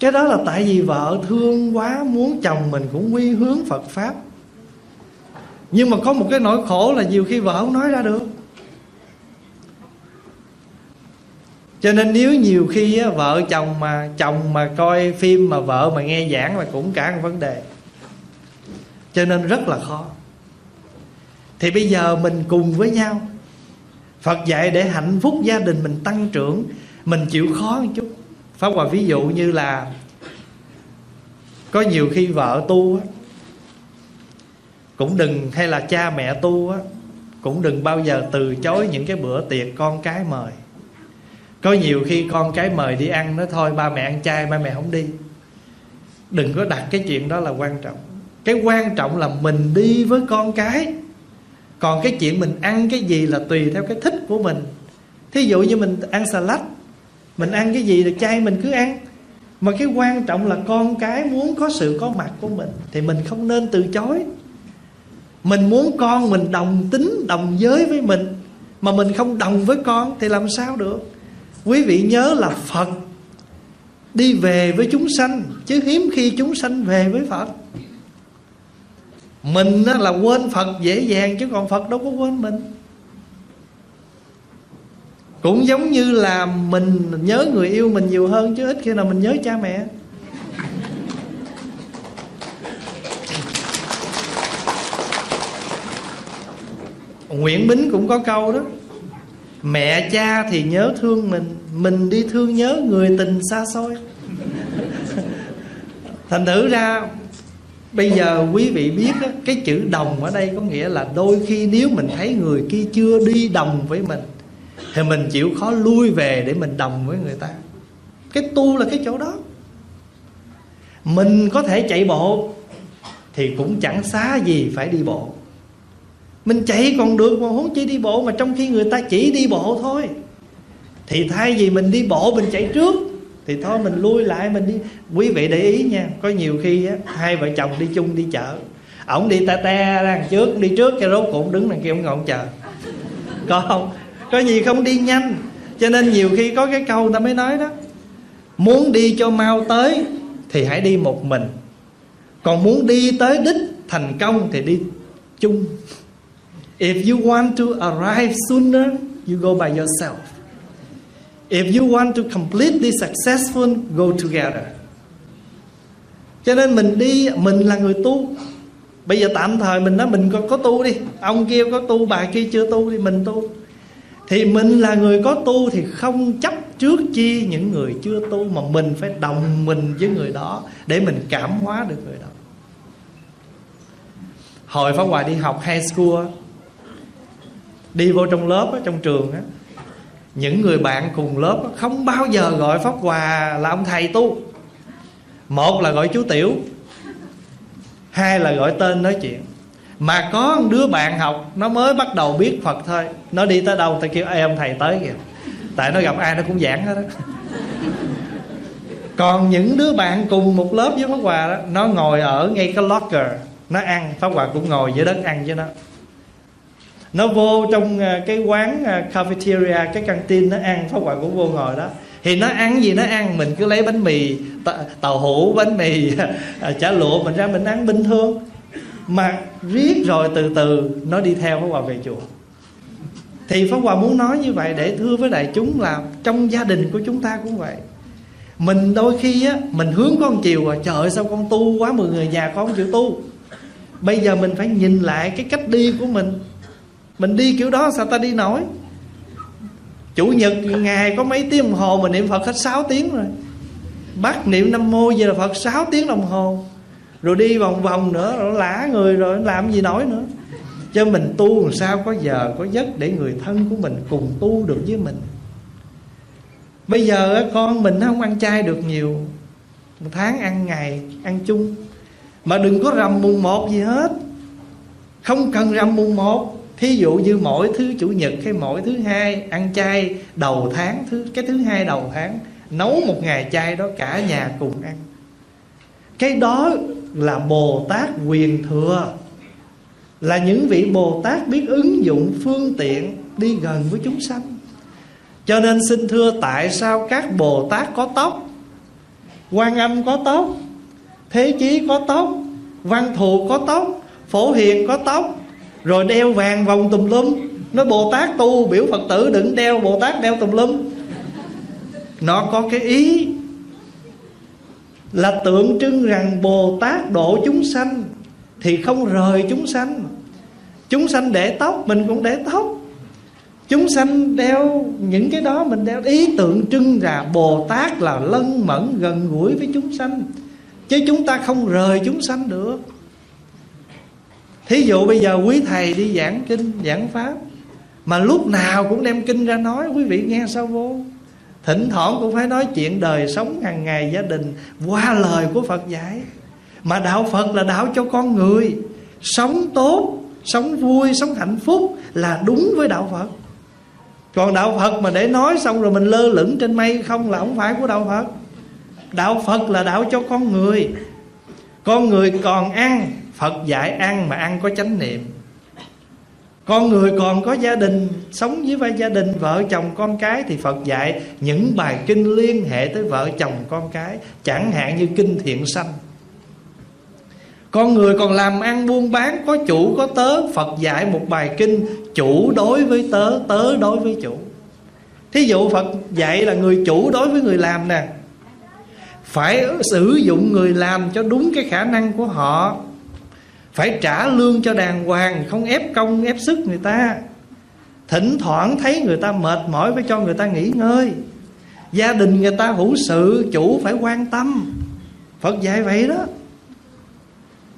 Cái đó là tại vì vợ thương quá, muốn chồng mình cũng quy hướng Phật Pháp. Nhưng mà có một cái nỗi khổ là nhiều khi vợ không nói ra được. Cho nên nếu nhiều khi á, vợ chồng mà coi phim mà vợ mà nghe giảng là cũng cả một vấn đề. Cho nên rất là khó. Thì bây giờ mình cùng với nhau, Phật dạy để hạnh phúc gia đình mình tăng trưởng, mình chịu khó một chút. Pháp Hòa ví dụ như là có nhiều khi vợ tu á, cũng đừng, hay là cha mẹ tu á, cũng đừng bao giờ từ chối những cái bữa tiệc con cái mời. Có nhiều khi con cái mời đi ăn, nói thôi ba mẹ ăn chay, ba mẹ không đi. Đừng có đặt cái chuyện đó là quan trọng. Cái quan trọng là mình đi với con cái. Còn cái chuyện mình ăn cái gì là tùy theo cái thích của mình. Thí dụ như mình ăn salad, mình ăn cái gì là chay mình cứ ăn. Mà cái quan trọng là con cái muốn có sự có mặt của mình thì mình không nên từ chối. Mình muốn con mình đồng tính, đồng giới với mình, mà mình không đồng với con thì làm sao được. Quý vị nhớ là Phật đi về với chúng sanh, chứ hiếm khi chúng sanh về với Phật. Mình là quên Phật dễ dàng, chứ còn Phật đâu có quên mình. Cũng giống như là mình nhớ người yêu mình nhiều hơn, chứ ít khi nào mình nhớ cha mẹ. Nguyễn Bính cũng có câu đó: mẹ cha thì nhớ thương mình đi thương nhớ người tình xa xôi. Thành thử ra bây giờ quý vị biết đó, cái chữ đồng ở đây có nghĩa là đôi khi nếu mình thấy người kia chưa đi đồng với mình thì mình chịu khó lui về để mình đồng với người ta. Cái tu là cái chỗ đó. Mình có thể chạy bộ thì cũng chẳng xá gì phải đi bộ. Mình chạy còn được mà huống chi đi bộ, mà trong khi người ta chỉ đi bộ thôi. Thì thay vì mình đi bộ mình chạy trước thì thôi mình lui lại mình đi. Quý vị để ý nha, có nhiều khi á, hai vợ chồng đi chung đi chợ, ổng đi ta te ra trước, đi trước cho rốt cũng đứng đằng kia ổng ngọn chờ. Có không? Có gì không đi nhanh. Cho nên nhiều khi có cái câu người ta mới nói đó: muốn đi cho mau tới thì hãy đi một mình, còn muốn đi tới đích thành công thì đi chung. If you want to arrive sooner, you go by yourself. If you want to completely successful, go together. Cho nên mình đi, mình là người tu. Bây giờ tạm thời mình nói mình có tu đi, ông kia có tu, bà kia chưa tu đi, mình tu. Thì mình là người có tu thì không chấp trước chi những người chưa tu, mà mình phải đồng mình với người đó để mình cảm hóa được người đó. Hồi Pháp Hòa đi học high school, đi vô trong lớp, trong trường, những người bạn cùng lớp không bao giờ gọi Pháp Hòa là ông thầy tu. Một là gọi chú Tiểu, hai là gọi tên nói chuyện. Mà có một đứa bạn học, nó mới bắt đầu biết Phật thôi, nó đi tới đâu ta kêu: ê ông thầy tới kìa. Tại nó gặp ai nó cũng giảng hết đó. Còn những đứa bạn cùng một lớp với Pháp Hòa đó, nó ngồi ở ngay cái locker, nó ăn, Pháp Hòa cũng ngồi dưới đất ăn với nó. Nó vô trong cái quán cafeteria, cái căng tin nó ăn, Pháp Hòa cũng vô ngồi đó. Thì nó ăn gì nó ăn, mình cứ lấy bánh mì, tàu hũ, bánh mì, chả lụa mình ra mình ăn bình thường. Mà riết rồi từ từ nó đi theo Pháp Hòa về chùa. Thì Pháp Hòa muốn nói như vậy để thưa với đại chúng là trong gia đình của chúng ta cũng vậy. Mình đôi khi á, mình hướng con chiều rồi, trời ơi sao con tu quá, 10 người nhà con không chịu tu. Bây giờ mình phải nhìn lại cái cách đi của mình. Mình đi kiểu đó sao ta đi nổi. Chủ nhật ngày có mấy tiếng đồng hồ, mình niệm Phật hết 6 tiếng rồi. Bắt niệm Nam Mô về là Phật 6 tiếng đồng hồ. Rồi đi vòng vòng nữa, rồi lả người rồi, làm gì nổi nữa. Cho mình tu làm sao có giờ, có giấc để người thân của mình cùng tu được với mình. Bây giờ con mình nó không ăn chay được nhiều, một tháng ăn ngày, ăn chung. Mà đừng có rằm mùng 1 gì hết. Không cần rằm mùng 1. Thí dụ như mỗi thứ chủ nhật hay mỗi thứ hai ăn chay đầu tháng, cái thứ hai đầu tháng nấu một ngày chay đó cả nhà cùng ăn. Cái đó là Bồ Tát quyền thừa, là những vị Bồ Tát biết ứng dụng phương tiện đi gần với chúng sanh. Cho nên xin thưa, tại sao các Bồ Tát có tóc? Quan Âm có tóc, Thế Chí có tóc, Văn Thù có tóc, Phổ Hiền có tóc, rồi đeo vàng vòng tùm lum. Nói Bồ Tát tu biểu Phật tử đừng đeo, Bồ Tát đeo tùm lum. Nó có cái ý là tượng trưng rằng Bồ Tát độ chúng sanh thì không rời chúng sanh. Chúng sanh để tóc mình cũng để tóc, chúng sanh đeo những cái đó mình đeo. Ý tượng trưng là Bồ Tát là lân mẫn gần gũi với chúng sanh, chứ chúng ta không rời chúng sanh được. Thí dụ bây giờ quý thầy đi giảng kinh, giảng pháp, mà lúc nào cũng đem kinh ra nói, quý vị nghe sao vô? Thỉnh thoảng cũng phải nói chuyện đời sống hàng ngày gia đình qua lời của Phật dạy. Mà đạo Phật là đạo cho con người sống tốt, sống vui, sống hạnh phúc là đúng với đạo Phật. Còn đạo Phật mà để nói xong rồi mình lơ lửng trên mây không là không phải của đạo Phật. Đạo Phật là đạo cho con người. Con người còn ăn, Phật dạy ăn mà ăn có chánh niệm. Con người còn có gia đình, sống với vai gia đình, vợ chồng con cái, thì Phật dạy những bài kinh liên hệ tới vợ chồng con cái, chẳng hạn như kinh Thiện Sanh. Con người còn làm ăn buôn bán, có chủ có tớ, Phật dạy một bài kinh chủ đối với tớ, tớ đối với chủ. Thí dụ Phật dạy là người chủ đối với người làm nè, phải sử dụng người làm cho đúng cái khả năng của họ, phải trả lương cho đàng hoàng, không ép công ép sức người ta. Thỉnh thoảng thấy người ta mệt mỏi phải cho người ta nghỉ ngơi. Gia đình người ta hữu sự, chủ phải quan tâm. Phật dạy vậy đó.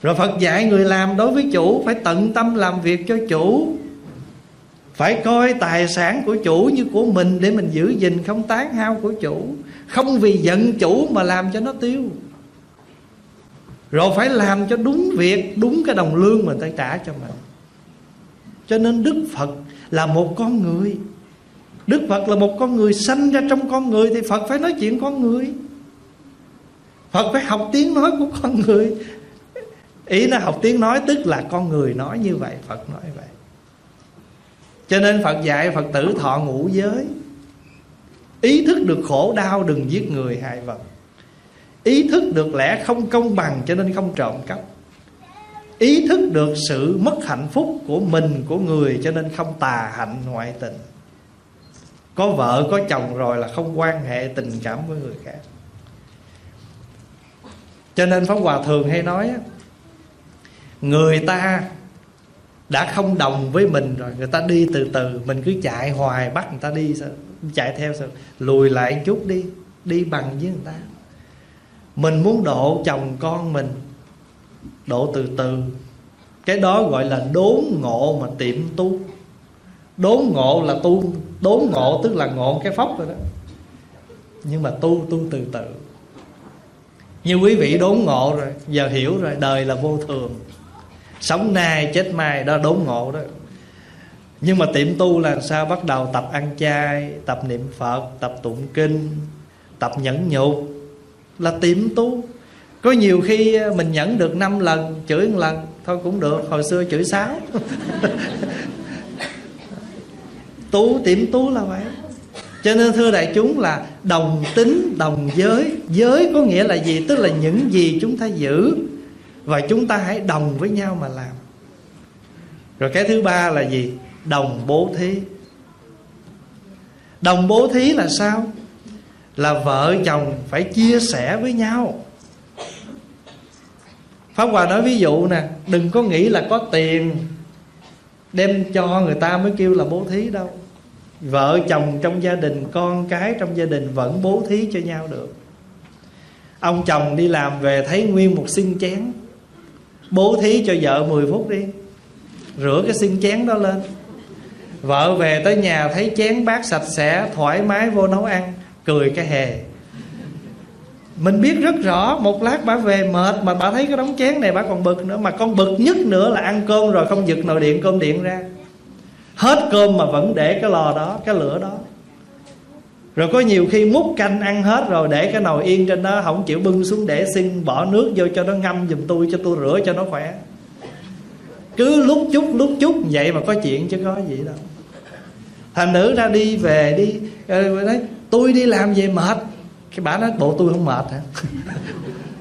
Rồi Phật dạy người làm đối với chủ phải tận tâm làm việc cho chủ, phải coi tài sản của chủ như của mình để mình giữ gìn, không tán hao của chủ, không vì giận chủ mà làm cho nó tiêu. Rồi phải làm cho đúng việc, đúng cái đồng lương mình phải trả cho mình. Cho nên Đức Phật là một con người. Đức Phật là một con người, sanh ra trong con người thì Phật phải nói chuyện con người, Phật phải học tiếng nói của con người. Ý nó học tiếng nói tức là con người nói như vậy, Phật nói vậy. Cho nên Phật dạy Phật tử thọ ngũ giới, ý thức được khổ đau đừng giết người hại vật, ý thức được lẽ không công bằng cho nên không trộm cắp, ý thức được sự mất hạnh phúc của mình, của người cho nên không tà hạnh ngoại tình. Có vợ có chồng rồi là không quan hệ tình cảm với người khác. Cho nên Pháp Hòa thường hay nói, người ta đã không đồng với mình rồi, người ta đi từ từ, mình cứ chạy hoài bắt người ta đi, chạy theo sao? Lùi lại một chút đi, đi bằng với người ta. Mình muốn độ chồng con mình, độ từ từ. Cái đó gọi là đốn ngộ mà tiệm tu. Đốn ngộ là tu, đốn ngộ tức là ngộ cái phóc rồi đó. Nhưng mà tu từ từ. Như quý vị đốn ngộ rồi, giờ hiểu rồi, đời là vô thường, sống nay chết mai, đó đốn ngộ đó. Nhưng mà tiệm tu là sao? Bắt đầu tập ăn chay, tập niệm Phật, tập tụng kinh, tập nhẫn nhục, là tiệm tu. Có nhiều khi mình nhẫn được 5 lần, chửi 1 lần thôi cũng được, hồi xưa chửi 6. Tu, tiệm tu là vậy. Cho nên thưa đại chúng là đồng tính, đồng giới. Giới có nghĩa là gì? Tức là những gì chúng ta giữ và chúng ta hãy đồng với nhau mà làm. Rồi cái thứ ba là gì? Đồng bố thí. Đồng bố thí là sao? Là vợ chồng phải chia sẻ với nhau. Pháp Hòa nói ví dụ nè, đừng có nghĩ là có tiền đem cho người ta mới kêu là bố thí đâu. Vợ chồng trong gia đình, con cái trong gia đình vẫn bố thí cho nhau được. Ông chồng đi làm về thấy nguyên một xinh chén, bố thí cho vợ 10 phút đi, rửa cái xinh chén đó lên. Vợ về tới nhà thấy chén bát sạch sẽ, thoải mái vô nấu ăn, cười cái hề. Mình biết rất rõ, một lát bà về mệt mà bà thấy cái đống chén này bà còn bực nữa. Mà con bực nhất nữa là ăn cơm rồi không giật nồi điện, cơm điện ra, hết cơm mà vẫn để cái lò đó, cái lửa đó. Rồi có nhiều khi múc canh ăn hết rồi để cái nồi yên trên đó, không chịu bưng xuống để xin, bỏ nước vô cho nó ngâm giùm tôi, cho tôi rửa cho nó khỏe. Cứ lúc chút vậy mà có chuyện chứ có gì đâu. Thành nữ ra đi về đi nói, tôi đi làm về mệt. Cái bà nói, bộ tôi không mệt hả?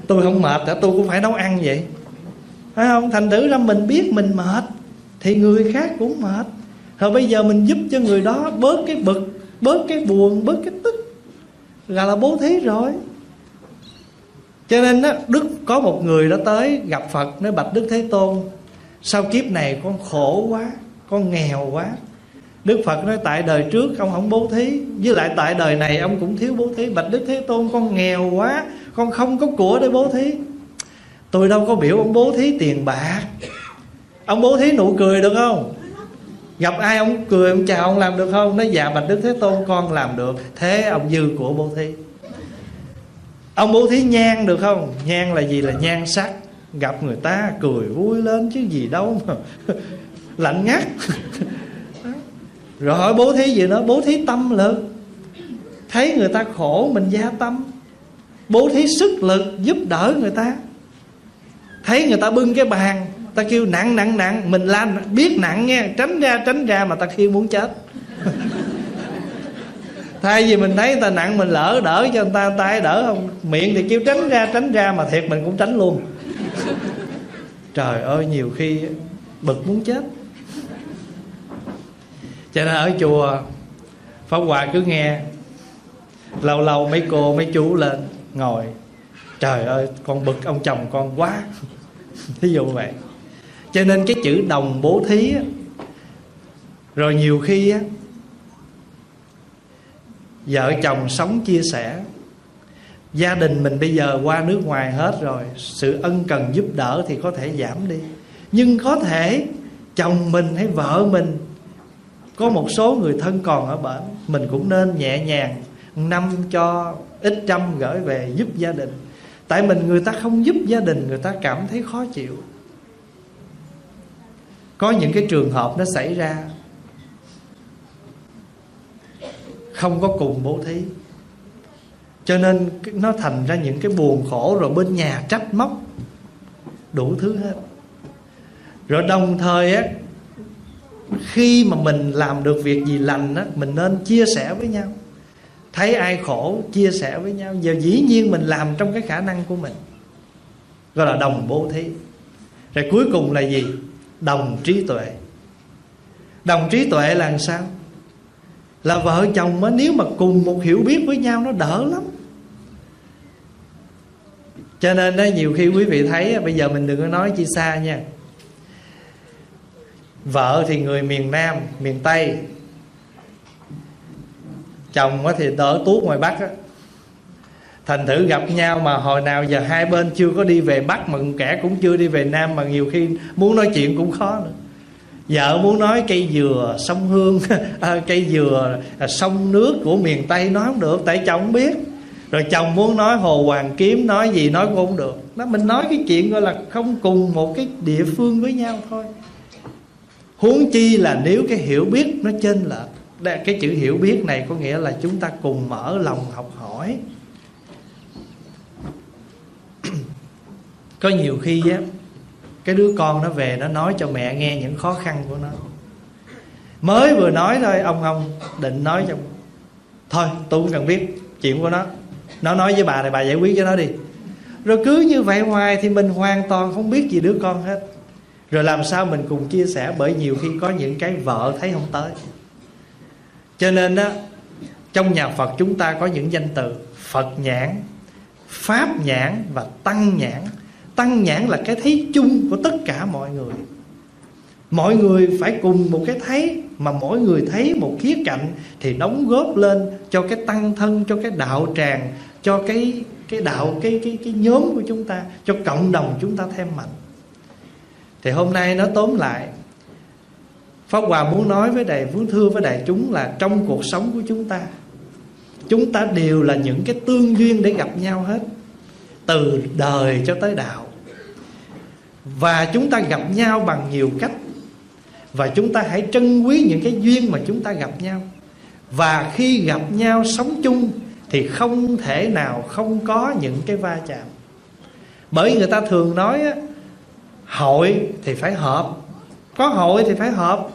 Tôi không mệt hả? Tôi cũng phải nấu ăn vậy, phải không? Thành thử ra mình biết mình mệt, thì người khác cũng mệt. Rồi bây giờ mình giúp cho người đó bớt cái bực, bớt cái buồn, bớt cái tức là bố thí rồi. Cho nên đó, Đức có một người đó tới gặp Phật, nói bạch Đức Thế Tôn, sau kiếp này con khổ quá, con nghèo quá. Đức Phật nói tại đời trước ông không bố thí, với lại tại đời này ông cũng thiếu bố thí. Bạch Đức Thế Tôn, con nghèo quá, con không có của để bố thí. Tôi đâu có biểu ông bố thí tiền bạc. Ông bố thí nụ cười được không? Gặp ai ông cười, ông chào, ông làm được không? Nói dạ bạch Đức Thế Tôn, con làm được. Thế ông dư của bố thí. Ông bố thí nhang được không? Nhang là gì? Là nhan sắc. Gặp người ta cười vui lên chứ gì đâu mà lạnh ngắt. Rồi hỏi bố thí gì nữa? Bố thí tâm lực. Thấy người ta khổ mình gia tâm. Bố thí sức lực giúp đỡ người ta. Thấy người ta bưng cái bàn, ta kêu nặng, mình la biết nặng nghe, tránh ra mà ta kêu muốn chết. Thay vì mình thấy người ta nặng mình lỡ đỡ cho người ta ấy đỡ không, miệng thì kêu tránh ra mà thiệt mình cũng tránh luôn. Trời ơi, nhiều khi bực muốn chết. Cho nên ở chùa Pháp Hòa cứ nghe lâu lâu mấy cô mấy chú lên ngồi, trời ơi con bực ông chồng con quá, thí dụ vậy. Cho nên cái chữ đồng bố thí á, rồi nhiều khi á, vợ chồng sống chia sẻ. Gia đình mình bây giờ qua nước ngoài hết rồi, sự ân cần giúp đỡ thì có thể giảm đi. Nhưng có thể chồng mình hay vợ mình có một số người thân còn ở bển, mình cũng nên nhẹ nhàng năm cho ít trăm gửi về giúp gia đình. Tại mình người ta không giúp gia đình, người ta cảm thấy khó chịu. Có những cái trường hợp nó xảy ra không có cùng bố thí, cho nên nó thành ra những cái buồn khổ, rồi bên nhà trách móc đủ thứ hết. Rồi đồng thời á, khi mà mình làm được việc gì lành á, mình nên chia sẻ với nhau. Thấy ai khổ chia sẻ với nhau. Giờ dĩ nhiên mình làm trong cái khả năng của mình, gọi là đồng bố thí. Rồi cuối cùng là gì? Đồng trí tuệ. Đồng trí tuệ là sao? Là vợ chồng á, nếu mà cùng một hiểu biết với nhau nó đỡ lắm. Cho nên đó, nhiều khi quý vị thấy bây giờ mình đừng có nói chi xa nha. Vợ thì người miền Nam, miền Tây, chồng thì đỡ tuốt ngoài Bắc. Thành thử gặp nhau mà hồi nào giờ hai bên chưa có đi về Bắc, mà kẻ cũng chưa đi về Nam, mà nhiều khi muốn nói chuyện cũng khó nữa. Vợ muốn nói cây dừa sông Hương, cây dừa sông nước của miền Tây nói không được, tại chồng không biết. Rồi chồng muốn nói Hồ Hoàn Kiếm, nói gì nói cũng không được. Đó, mình nói cái chuyện gọi là không cùng một cái địa phương với nhau thôi. Huống chi là nếu cái hiểu biết nó chênh lệch. Cái chữ hiểu biết này có nghĩa là chúng ta cùng mở lòng học hỏi. Có nhiều khi á, cái đứa con nó về nó nói cho mẹ nghe những khó khăn của nó. Mới vừa nói thôi, ông định nói cho, thôi tôi cũng cần biết chuyện của nó. Nó nói với bà này, bà giải quyết cho nó đi. Rồi cứ như vậy hoài thì mình hoàn toàn không biết gì đứa con hết. Rồi làm sao mình cùng chia sẻ? Bởi nhiều khi có những cái vợ thấy không tới. Cho nên đó, trong nhà Phật chúng ta có những danh từ Phật nhãn, Pháp nhãn và Tăng nhãn. Tăng nhãn là cái thấy chung của tất cả mọi người. Mọi người phải cùng một cái thấy, mà mỗi người thấy một khía cạnh thì đóng góp lên cho cái tăng thân, cho cái đạo tràng, cho cái đạo, cái nhóm của chúng ta, cho cộng đồng chúng ta thêm mạnh. Thì hôm nay nó tóm lại, Pháp Hòa muốn nói với thưa với đại chúng là trong cuộc sống của chúng ta đều là những cái tương duyên để gặp nhau hết, từ đời cho tới đạo. Và chúng ta gặp nhau bằng nhiều cách. Và chúng ta hãy trân quý những cái duyên mà chúng ta gặp nhau. Và khi gặp nhau sống chung thì không thể nào không có những cái va chạm. Bởi người ta thường nói á, hội thì phải hợp. Có hội thì phải hợp,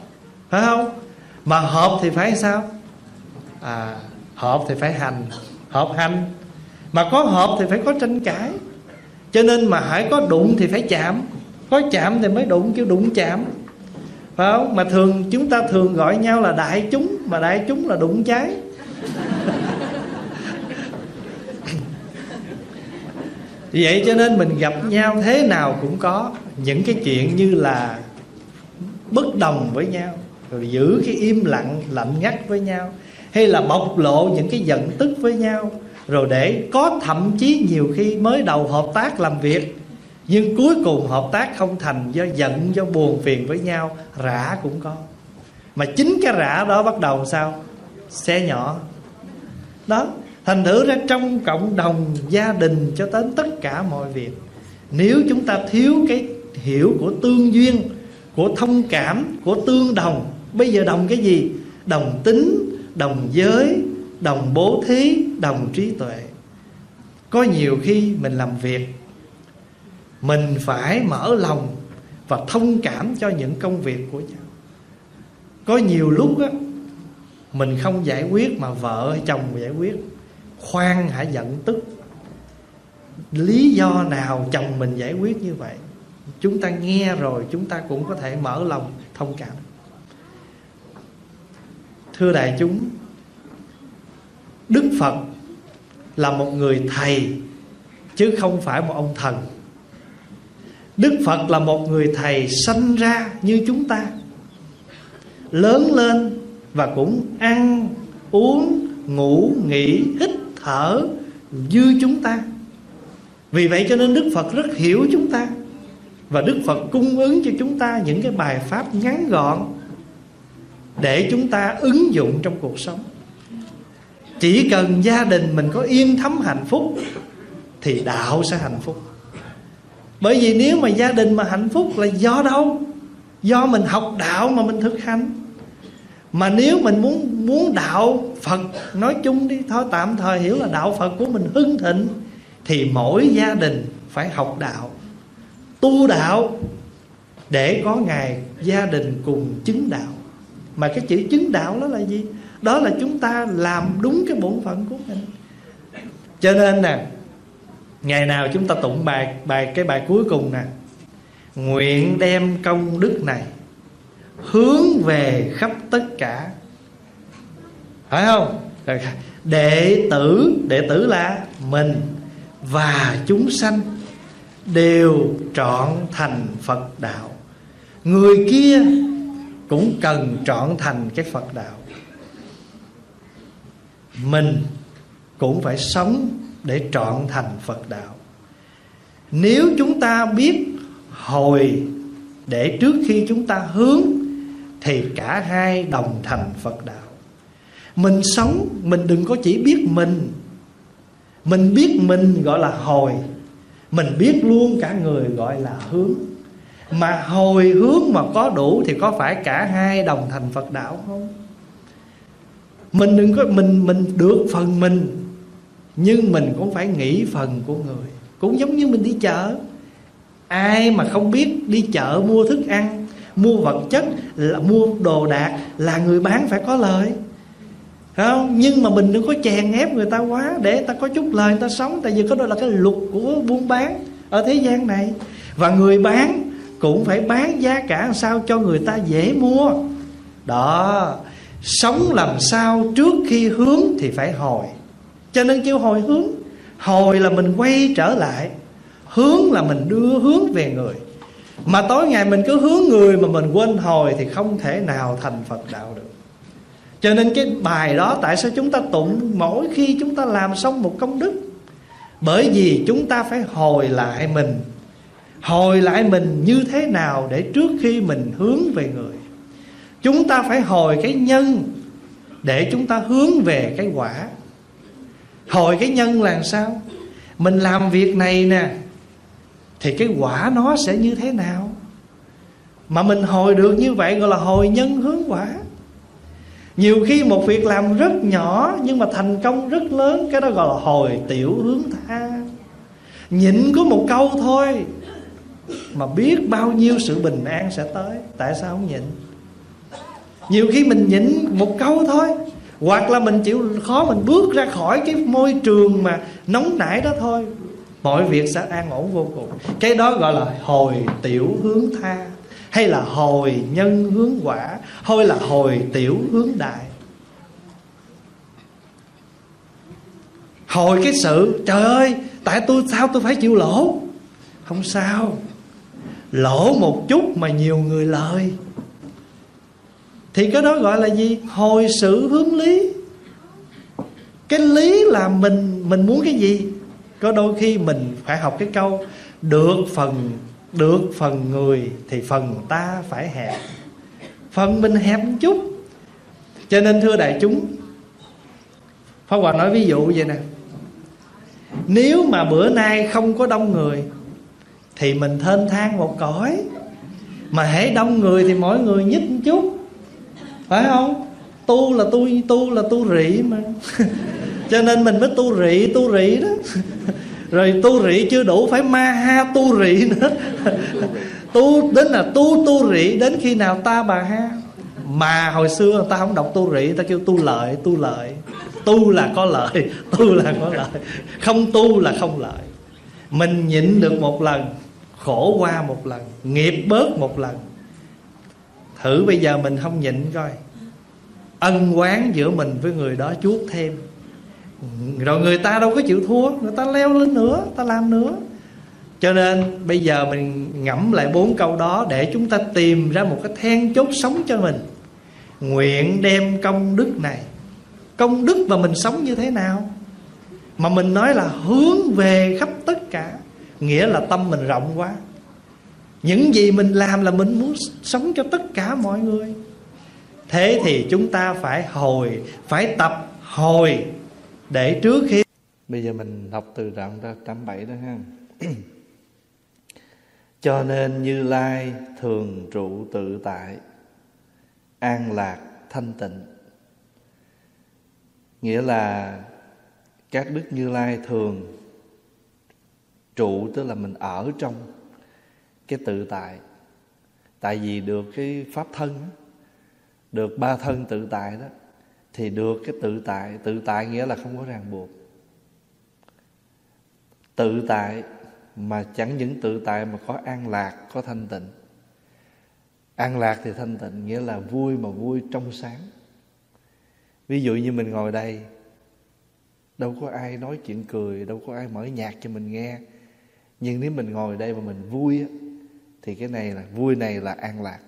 phải không? Mà hợp thì phải sao? Hợp thì phải hành. Hợp hành. Mà có hợp thì phải có tranh cãi. Cho nên mà hãy có đụng thì phải chạm. Có chạm thì mới đụng, kêu đụng chạm. phải không? Mà thường chúng ta thường gọi nhau là đại chúng, mà đại chúng là đụng cháy. Vậy cho nên mình gặp nhau thế nào cũng có những cái chuyện như là bất đồng với nhau, rồi giữ cái im lặng lạnh ngắt với nhau, hay là bộc lộ những cái giận tức với nhau, rồi để có thậm chí nhiều khi mới đầu hợp tác làm việc nhưng cuối cùng hợp tác không thành do giận, do buồn phiền với nhau, rã cũng có. Mà chính cái rã đó bắt đầu sao? Xé nhỏ. Đó, thành thử ra trong cộng đồng, gia đình cho đến tất cả mọi việc, nếu chúng ta thiếu cái hiểu của tương duyên, của thông cảm, của tương đồng. Bây giờ đồng cái gì? Đồng tính, đồng giới, đồng bố thí, đồng trí tuệ. Có nhiều khi mình làm việc, mình phải mở lòng và thông cảm cho những công việc của nhau. Có nhiều lúc á, mình không giải quyết mà vợ hay chồng giải quyết, khoan hãy giận tức. Lý do nào chồng mình giải quyết như vậy? Chúng ta nghe rồi chúng ta cũng có thể mở lòng thông cảm. Thưa đại chúng, Đức Phật là một người thầy chứ không phải một ông thần. Đức Phật là một người thầy sanh ra như chúng ta, lớn lên và cũng ăn, uống, ngủ, nghỉ, hít, thở như chúng ta. Vì vậy cho nên Đức Phật rất hiểu chúng ta, và Đức Phật cung ứng cho chúng ta những cái bài pháp ngắn gọn để chúng ta ứng dụng trong cuộc sống. Chỉ cần gia đình mình có yên thấm hạnh phúc thì đạo sẽ hạnh phúc. Bởi vì nếu mà gia đình mà hạnh phúc là do đâu? Do mình học đạo mà mình thực hành. Mà nếu mình muốn đạo Phật nói chung đi, thôi tạm thời hiểu là đạo Phật của mình hưng thịnh, thì mỗi gia đình phải học đạo, tu đạo, để có ngày gia đình cùng chứng đạo. Mà cái chữ chứng đạo đó là gì? Đó là chúng ta làm đúng cái bổn phận của mình. Cho nên nè, ngày nào chúng ta tụng bài cuối cùng nè: nguyện đem công đức này hướng về khắp tất cả, phải không? Đệ tử là mình và chúng sanh đều trọn thành Phật đạo. Người kia cũng cần trọn thành cái Phật đạo. Mình cũng phải sống để trọn thành Phật đạo. Nếu chúng ta biết hồi để trước khi chúng ta hướng, thì cả hai đồng thành Phật đạo. Mình sống, mình đừng có chỉ biết mình. Mình biết mình gọi là hồi, mình biết luôn cả người gọi là hướng. Mà hồi hướng mà có đủ thì có phải cả hai đồng thành Phật đạo không? Mình đừng có mình được phần mình, nhưng mình cũng phải nghĩ phần của người. Cũng giống như mình đi chợ, ai mà không biết đi chợ mua thức ăn, mua vật chất, là mua đồ đạc, là người bán phải có lời, phải không? Nhưng mà mình đừng có chèn ép người ta quá để ta có chút lời người ta sống. Tại vì có đó là cái luật của buôn bán ở thế gian này. Và người bán cũng phải bán giá cả sao cho người ta dễ mua. Đó, sống làm sao trước khi hướng thì phải hồi. Cho nên kêu hồi hướng. Hồi là mình quay trở lại, hướng là mình đưa hướng về người. Mà tối ngày mình cứ hướng người mà mình quên hồi thì không thể nào thành Phật đạo được. Cho nên cái bài đó tại sao chúng ta tụng mỗi khi chúng ta làm xong một công đức? Bởi vì chúng ta phải hồi lại mình. Hồi lại mình như thế nào để trước khi mình hướng về người? Chúng ta phải hồi cái nhân để chúng ta hướng về cái quả. Hồi cái nhân là sao? Mình làm việc này nè thì cái quả nó sẽ như thế nào? Mà mình hồi được như vậy gọi là hồi nhân hướng quả. Nhiều khi một việc làm rất nhỏ nhưng mà thành công rất lớn, cái đó gọi là hồi tiểu hướng tha. Nhịn có một câu thôi mà biết bao nhiêu sự bình an sẽ tới. Tại sao không nhịn? Nhiều khi mình nhịn một câu thôi, hoặc là mình chịu khó mình bước ra khỏi cái môi trường mà nóng nảy đó thôi, mọi việc sẽ an ổn vô cùng. Cái đó gọi là hồi tiểu hướng tha. hay là hồi nhân hướng quả, hay là hồi tiểu hướng đại. Hồi cái sự trời ơi, tại tôi sao tôi phải chịu lỗ? Không sao, lỗ một chút mà nhiều người lời, thì cái đó gọi là gì? Hồi sự hướng lý. Cái lý là mình muốn cái gì? Có đôi khi mình phải học cái câu được phần người thì phần ta phải hẹp, phần mình hẹp một chút. Cho nên thưa đại chúng, Pháp Hòa nói ví dụ vậy nè, nếu mà bữa nay không có đông người thì mình thênh thang một cõi, mà hễ đông người thì mỗi người nhích một chút, phải không? Tu là tu rị mà cho nên mình mới tu rị đó rồi tu rị chưa đủ, phải ma ha tu rị nữa tu đến là tu rị đến khi nào ta bà ha. Mà hồi xưa người ta không đọc tu rị, người ta kêu tu lợi. Tu là có lợi, không tu là không lợi. Mình nhịn được một lần, khổ qua một lần, nghiệp bớt một lần. Thử bây giờ mình không nhịn coi, ân oán giữa mình với người đó chuốc thêm, rồi người ta đâu có chịu thua, người ta leo lên nữa, ta làm nữa. Cho nên bây giờ mình ngẫm lại 4 câu đó để chúng ta tìm ra một cái then chốt sống cho mình. Nguyện đem công đức này, công đức mà mình sống như thế nào, mà mình nói là hướng về khắp tất cả, nghĩa là tâm mình rộng quá. Những gì mình làm là mình muốn sống cho tất cả mọi người. Thế thì chúng ta phải tập hồi. Để trước khi bây giờ mình học từ đoạn 87 đó ha. Cho nên Như Lai thường trụ tự tại, an lạc thanh tịnh. Nghĩa là các đức Như Lai thường trụ, tức là mình ở trong cái tự tại. Tại vì được cái pháp thân, được ba thân tự tại đó, thì được cái tự tại nghĩa là không có ràng buộc. Tự tại mà chẳng những tự tại mà có an lạc, có thanh tịnh. An lạc thì thanh tịnh, nghĩa là vui mà vui trong sáng. Ví dụ như mình ngồi đây, đâu có ai nói chuyện cười, đâu có ai mở nhạc cho mình nghe. Nhưng nếu mình ngồi đây mà mình vui, thì cái này là vui, này là an lạc.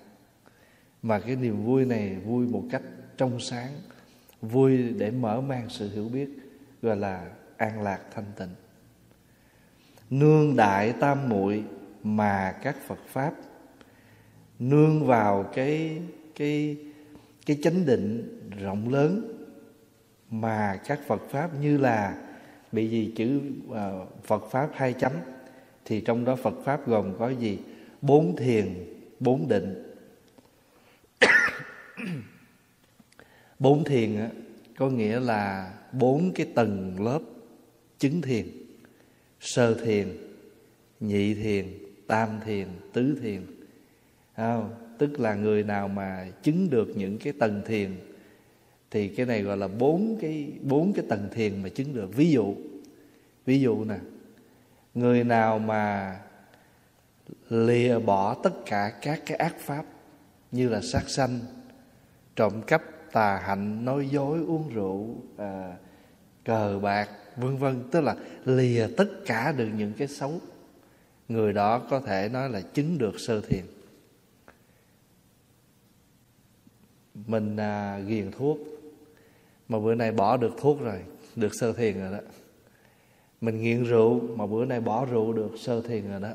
Mà cái niềm vui này vui một cách trong sáng, vui để mở mang sự hiểu biết, gọi là an lạc thanh tịnh. Nương đại tam muội mà các Phật pháp, nương vào cái chánh định rộng lớn mà các Phật pháp, như là bị gì chữ Phật pháp 2 chấm, thì trong đó Phật pháp gồm có gì? 4 thiền 4 định. 4 thiền có nghĩa là 4 cái tầng lớp chứng thiền: sơ thiền, nhị thiền, tam thiền, tứ thiền. Tức là người nào mà chứng được những cái tầng thiền thì cái này gọi là 4 cái tầng thiền mà chứng được. Ví dụ nè, người nào mà lìa bỏ tất cả các cái ác pháp như là sát sanh, trộm cắp, tà hạnh, nói dối, uống rượu, cờ bạc, vân vân, tức là lìa tất cả được những cái xấu, người đó có thể nói là chứng được sơ thiền. Mình ghiền thuốc, mà bữa nay bỏ được thuốc rồi, được sơ thiền rồi đó. Mình nghiện rượu, mà bữa nay bỏ rượu, được sơ thiền rồi đó.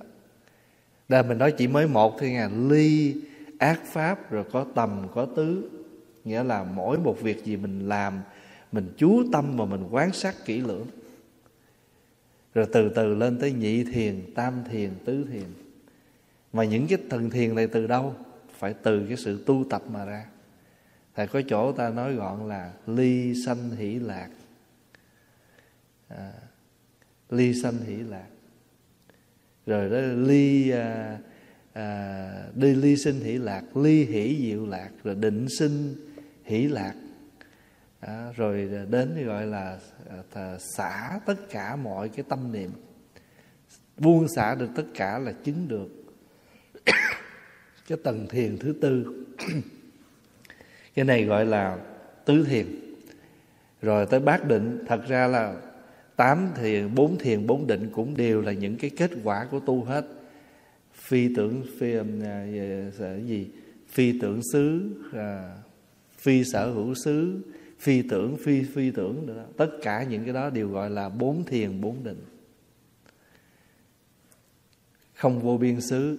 Đây mình nói chỉ mới 1 thôi nha. Ly ác pháp rồi có tầm, có tứ, nghĩa là mỗi một việc gì mình làm, mình chú tâm và mình quan sát kỹ lưỡng. Rồi từ từ lên tới nhị thiền, tam thiền, tứ thiền. Mà những cái tầng thiền này từ đâu? Phải từ cái sự tu tập mà ra. Thầy có chỗ ta nói gọn là ly sanh hỷ lạc. Ly sanh hỷ lạc. Rồi đó ly sinh hỷ lạc, ly hỷ diệu lạc, rồi định sinh hỷ lạc. Rồi đến gọi là xả tất cả mọi cái tâm niệm, buông xả được tất cả là chứng được cái tầng thiền thứ tư. Cái này gọi là tứ thiền. Rồi tới bát định, thật ra là 8 thiền, 4 thiền, 4 định cũng đều là những cái kết quả của tu hết. Phi tưởng, phi tưởng xứ, phi sở hữu xứ, phi tưởng, phi tưởng nữa. Tất cả những cái đó đều gọi là 4 thiền, 4 định. Không vô biên xứ,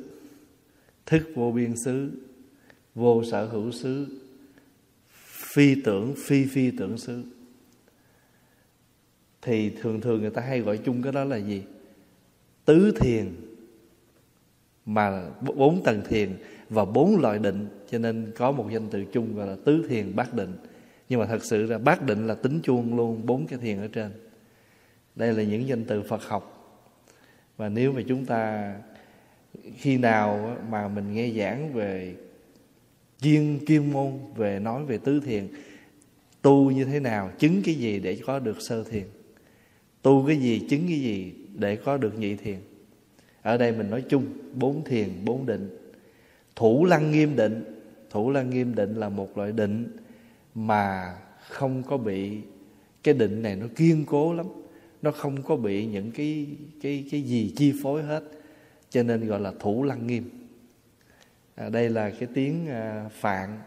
thức vô biên xứ, vô sở hữu xứ, phi tưởng, phi tưởng xứ. Thì thường thường người ta hay gọi chung cái đó là gì? Tứ thiền, mà 4 tầng thiền và 4 loại định, cho nên có một danh từ chung gọi là tứ thiền bát định. Nhưng mà thật sự là bát định là tính chuông luôn 4 cái thiền ở trên. Đây là những danh từ Phật học. Và nếu mà chúng ta khi nào mà mình nghe giảng về chuyên môn về nói về tứ thiền, tu như thế nào, chứng cái gì để có được sơ thiền, tu cái gì, chứng cái gì để có được nhị thiền. Ở đây mình nói chung 4 thiền, 4 định. Thủ lăng nghiêm định. Thủ lăng nghiêm định là một loại định mà không có bị, cái định này nó kiên cố lắm, nó không có bị những cái gì chi phối hết, cho nên gọi là thủ lăng nghiêm. Đây là cái tiếng Phạn,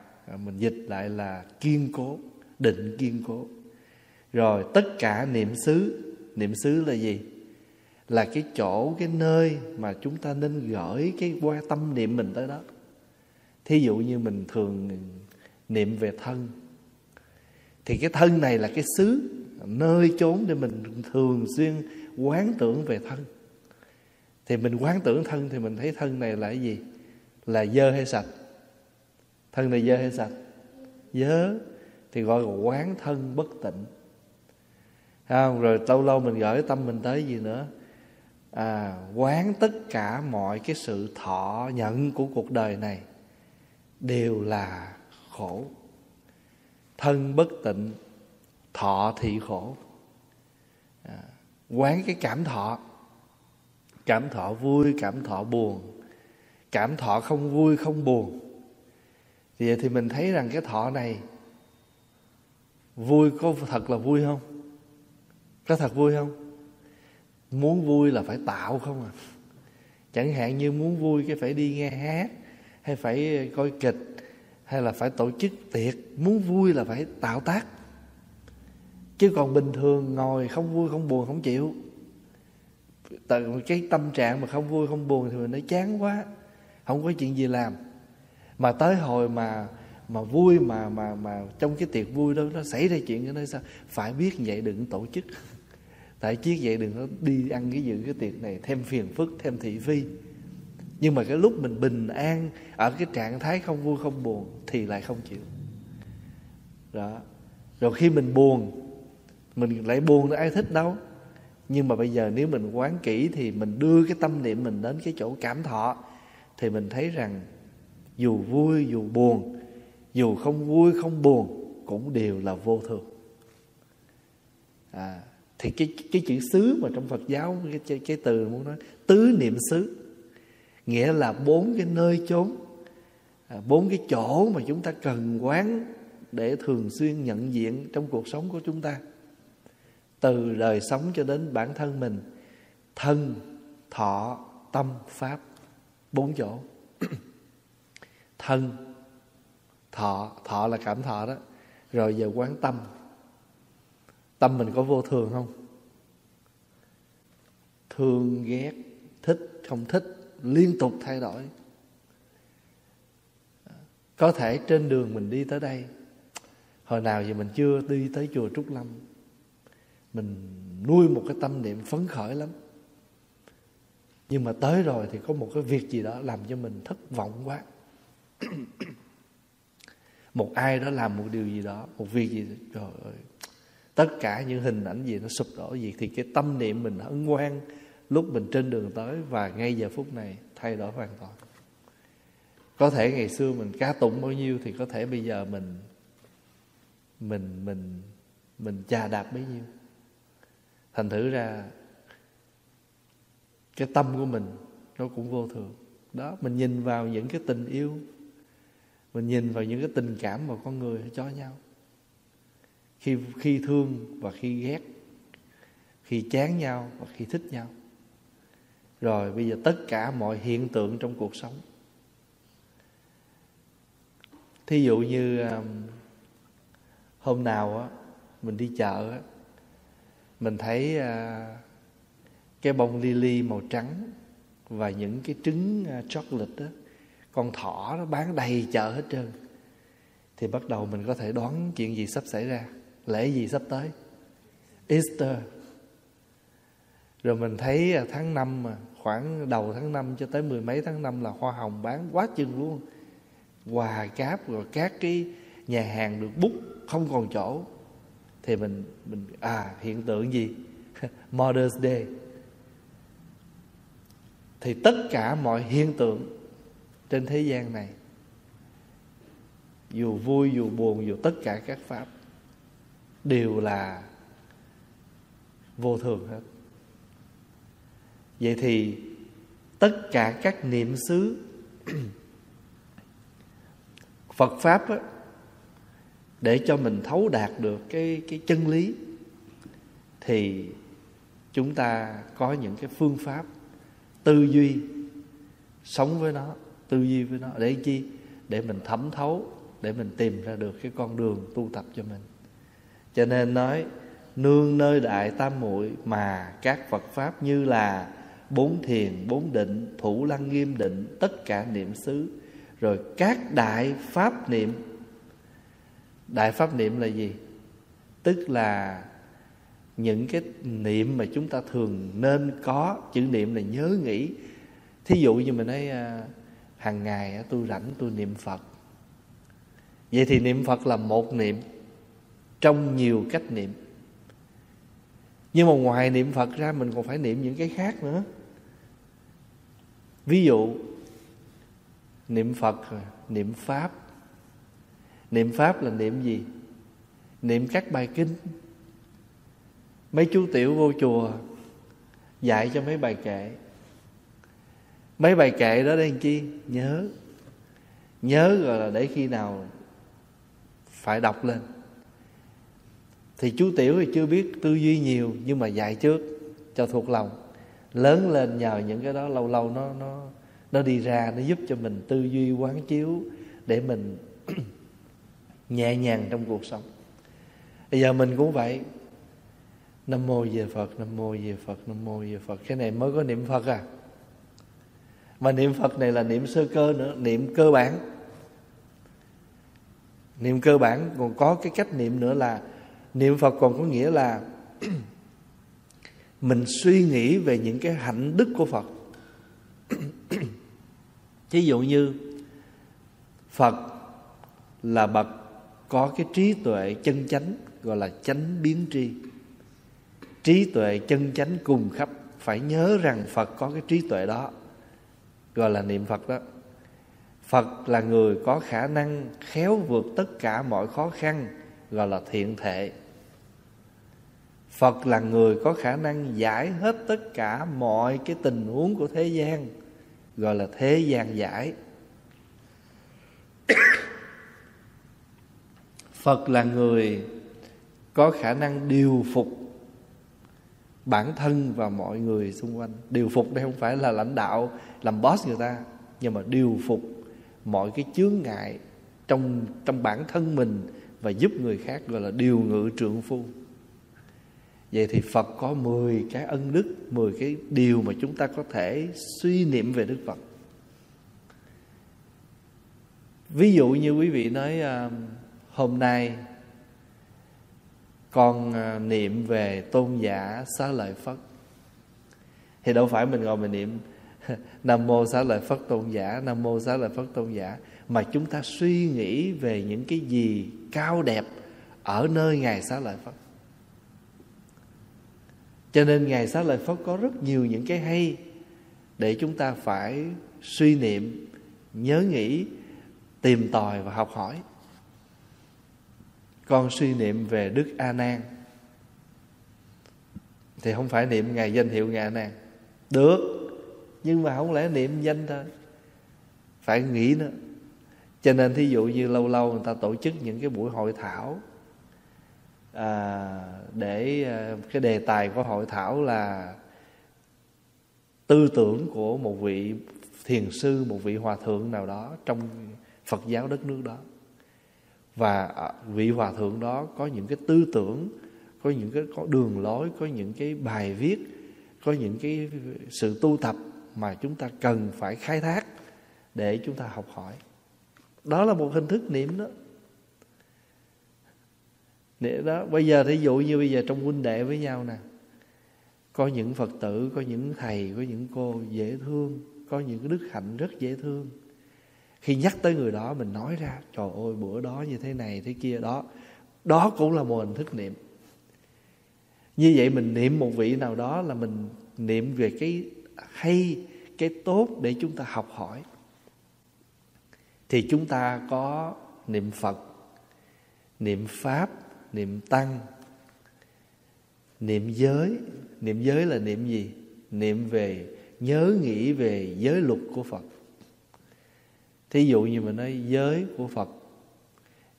mình dịch lại là kiên cố, định kiên cố. Rồi tất cả niệm xứ. Niệm xứ là gì? Là cái chỗ, cái nơi mà chúng ta nên gửi cái qua tâm niệm mình tới đó. Thí dụ như mình thường niệm về thân, thì cái thân này là cái xứ, nơi chốn để mình thường xuyên quán tưởng về thân. Thì mình quán tưởng thân thì mình thấy thân này là cái gì? Là dơ hay sạch? Thân này dơ hay sạch? Dơ. Thì gọi là quán thân bất tịnh. Rồi lâu lâu mình gửi tâm mình tới gì nữa? Quán tất cả mọi cái sự thọ nhận của cuộc đời này đều là khổ. Thân bất tịnh, thọ thị khổ. Quán cái cảm thọ. Cảm thọ vui, cảm thọ buồn, cảm thọ không vui, không buồn. Vậy thì mình thấy rằng cái thọ này vui có thật là vui không? Có thật vui không? Muốn vui là phải tạo không à? Chẳng hạn như muốn vui cái phải đi nghe hát, hay phải coi kịch, hay là phải tổ chức tiệc. Muốn vui là phải tạo tác. Chứ còn bình thường ngồi không vui, không buồn, không chịu. Cái tâm trạng mà không vui, không buồn thì mình nói chán quá, không có chuyện gì làm. Mà tới hồi mà vui mà trong cái tiệc vui đó nó xảy ra chuyện cái nơi sao? Phải biết vậy đừng tổ chức. Tại chiếc vậy đừng có đi ăn cái dự cái tiệc này, thêm phiền phức, thêm thị phi. Nhưng mà cái lúc mình bình an ở cái trạng thái không vui không buồn thì lại không chịu. Đó. Rồi khi mình buồn, mình lại buồn, ai thích đâu. Nhưng mà bây giờ nếu mình quán kỹ thì mình đưa cái tâm niệm mình đến cái chỗ cảm thọ, thì mình thấy rằng dù vui dù buồn, dù không vui không buồn cũng đều là vô thường. Thì cái chữ xứ mà trong Phật giáo, cái từ muốn nói tứ niệm xứ, nghĩa là 4 cái nơi chốn, 4 cái chỗ mà chúng ta cần quán để thường xuyên nhận diện trong cuộc sống của chúng ta, từ đời sống cho đến bản thân mình. Thân, thọ, tâm, pháp. 4 chỗ. Thân, thọ là cảm thọ đó. Rồi giờ quán tâm. Tâm mình có vô thường không? Thương, ghét, thích, không thích, liên tục thay đổi. Có thể trên đường mình đi tới đây, hồi nào giờ mình chưa đi tới chùa Trúc Lâm, mình nuôi một cái tâm niệm phấn khởi lắm, nhưng mà tới rồi thì có một cái việc gì đó làm cho mình thất vọng quá. Một ai đó làm một điều gì đó, một việc gì đó, trời ơi, tất cả những hình ảnh gì nó sụp đổ gì. Thì cái tâm niệm mình hân hoan lúc mình trên đường tới và ngay giờ phút này thay đổi hoàn toàn. Có thể ngày xưa mình ca tụng bao nhiêu thì có thể bây giờ mình chà đạp bấy nhiêu. Thành thử ra cái tâm của mình nó cũng vô thường. đó. Mình nhìn vào những cái tình yêu, mình nhìn vào những cái tình cảm mà con người cho nhau, khi thương và khi ghét, khi chán nhau và khi thích nhau. Rồi bây giờ tất cả mọi hiện tượng trong cuộc sống, thí dụ như hôm nào á, mình đi chợ á, mình thấy cái bông lily màu trắng và những cái trứng chocolate đó, con thỏ nó bán đầy chợ hết trơn, thì bắt đầu mình có thể đoán chuyện gì sắp xảy ra, lễ gì sắp tới, Easter. Rồi mình thấy tháng 5 mà, khoảng đầu tháng 5 cho tới mười mấy tháng 5 là hoa hồng bán quá chừng luôn. Quà cáp rồi các cái nhà hàng được book không còn chỗ, thì mình hiện tượng gì? Mother's Day. Thì tất cả mọi hiện tượng trên thế gian này, dù vui dù buồn dù tất cả các pháp, đều là vô thường hết. Vậy thì tất cả các niệm xứ Phật Pháp á, để cho mình thấu đạt được cái chân lý, thì chúng ta có những cái phương pháp tư duy, sống với nó, tư duy với nó. Để chi? Để mình thẩm thấu, để mình tìm ra được cái con đường tu tập cho mình. Cho nên nói, nương nơi đại tam muội mà các Phật Pháp như là bốn thiền, bốn định, thủ lăng nghiêm định, tất cả niệm xứ, rồi các đại pháp niệm. Đại pháp niệm là gì? Tức là những cái niệm mà chúng ta thường nên có. Chữ niệm là nhớ nghĩ. Thí dụ như mình nói hàng ngày tôi rảnh tôi niệm Phật. Vậy thì niệm Phật là một niệm trong nhiều cách niệm. Nhưng mà ngoài niệm Phật ra mình còn phải niệm những cái khác nữa. Ví dụ niệm Phật, niệm Pháp. Niệm Pháp là niệm gì? Niệm các bài kinh. Mấy chú tiểu vô chùa dạy cho mấy bài kệ. Mấy bài kệ đó để làm chi? Nhớ. Nhớ rồi là để khi nào phải đọc lên. Thì chú tiểu thì chưa biết tư duy nhiều, nhưng mà dạy trước cho thuộc lòng. Lớn lên nhờ những cái đó, lâu lâu nó đi ra, nó giúp cho mình tư duy quán chiếu, để mình nhẹ nhàng trong cuộc sống. Bây giờ mình cũng vậy. Nam mô về Phật, Nam mô về Phật, Nam mô về Phật. Cái này mới có niệm Phật à. Mà niệm Phật này là niệm sơ cơ nữa, niệm cơ bản. Niệm cơ bản còn có cái cách niệm nữa là niệm Phật còn có nghĩa là mình suy nghĩ về những cái hạnh đức của Phật. Ví dụ như Phật là bậc có cái trí tuệ chân chánh, gọi là chánh biến tri. Trí tuệ chân chánh cùng khắp. Phải nhớ rằng Phật có cái trí tuệ đó, gọi là niệm Phật đó. Phật là người có khả năng khéo vượt tất cả mọi khó khăn, gọi là thiện thệ. Phật là người có khả năng giải hết tất cả mọi cái tình huống của thế gian, gọi là thế gian giải. Phật là người có khả năng điều phục bản thân và mọi người xung quanh. Điều phục đây không phải là lãnh đạo, làm boss người ta, nhưng mà điều phục mọi cái chướng ngại trong bản thân mình và giúp người khác, gọi là điều ngự trượng phu. Vậy thì Phật có 10 cái ân đức, 10 cái điều mà chúng ta có thể suy niệm về Đức Phật. Ví dụ như quý vị nói hôm nay con niệm về tôn giả Xá Lợi Phất, thì đâu phải mình ngồi mình niệm Nam mô Xá Lợi Phất tôn giả, Nam mô Xá Lợi Phất tôn giả, mà chúng ta suy nghĩ về những cái gì cao đẹp ở nơi Ngài Xá Lợi Phất. Cho nên Ngài Xá Lợi Phất có rất nhiều những cái hay để chúng ta phải suy niệm, nhớ nghĩ, tìm tòi và học hỏi. Con suy niệm về Đức A Nan thì không phải niệm Ngài danh hiệu Ngài A Nan được, nhưng mà không lẽ niệm danh thôi, phải nghĩ nữa. Cho nên thí dụ như lâu lâu người ta tổ chức những cái buổi hội thảo, để cái đề tài của hội thảo là tư tưởng của một vị thiền sư, một vị hòa thượng nào đó trong Phật giáo đất nước đó, và vị hòa thượng đó có những cái tư tưởng, có những cái có đường lối, có những cái bài viết, có những cái sự tu tập mà chúng ta cần phải khai thác để chúng ta học hỏi. Đó là một hình thức niệm đó. Niệm đó. Bây giờ thí dụ như bây giờ trong huynh đệ với nhau nè, có những Phật tử, có những thầy, có những cô dễ thương, có những cái đức hạnh rất dễ thương. Khi nhắc tới người đó mình nói ra, trời ơi bữa đó như thế này thế kia đó, đó cũng là một hình thức niệm. Như vậy mình niệm một vị nào đó là mình niệm về cái hay, cái tốt để chúng ta học hỏi. Thì chúng ta có niệm Phật, niệm Pháp, niệm Tăng, niệm giới. Niệm giới là niệm gì? Niệm về nhớ nghĩ về giới luật của Phật. Thí dụ như mình nói giới của Phật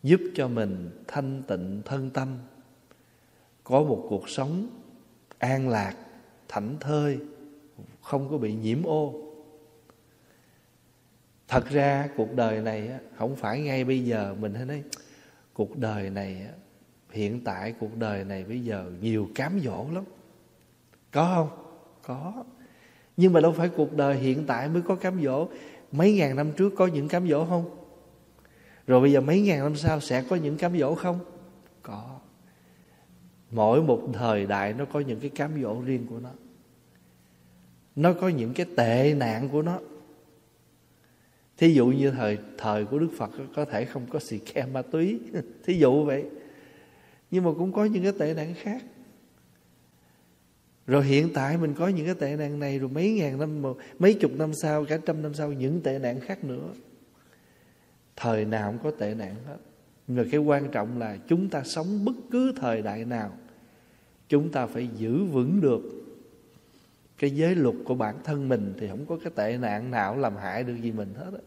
giúp cho mình thanh tịnh thân tâm, có một cuộc sống an lạc, thảnh thơi, không có bị nhiễm ô. Thật ra cuộc đời này không phải ngay bây giờ mình hay nói cuộc đời này, hiện tại cuộc đời này bây giờ nhiều cám dỗ lắm. Có không? Có. Nhưng mà đâu phải cuộc đời hiện tại mới có cám dỗ. Mấy ngàn năm trước có những cám dỗ không? Rồi bây giờ mấy ngàn năm sau sẽ có những cám dỗ không? Có. Mỗi một thời đại nó có những cái cám dỗ riêng của nó, nó có những cái tệ nạn của nó. Thí dụ như thời của Đức Phật có thể không có xì ke ma túy, thí dụ vậy. Nhưng mà cũng có những cái tệ nạn khác. Rồi hiện tại mình có những cái tệ nạn này, rồi mấy ngàn năm, mấy chục năm sau, cả trăm năm sau những tệ nạn khác nữa. Thời nào cũng có tệ nạn hết. Nhưng mà cái quan trọng là chúng ta sống bất cứ thời đại nào, chúng ta phải giữ vững được cái giới luật của bản thân mình thì không có cái tệ nạn nào làm hại được gì mình hết á.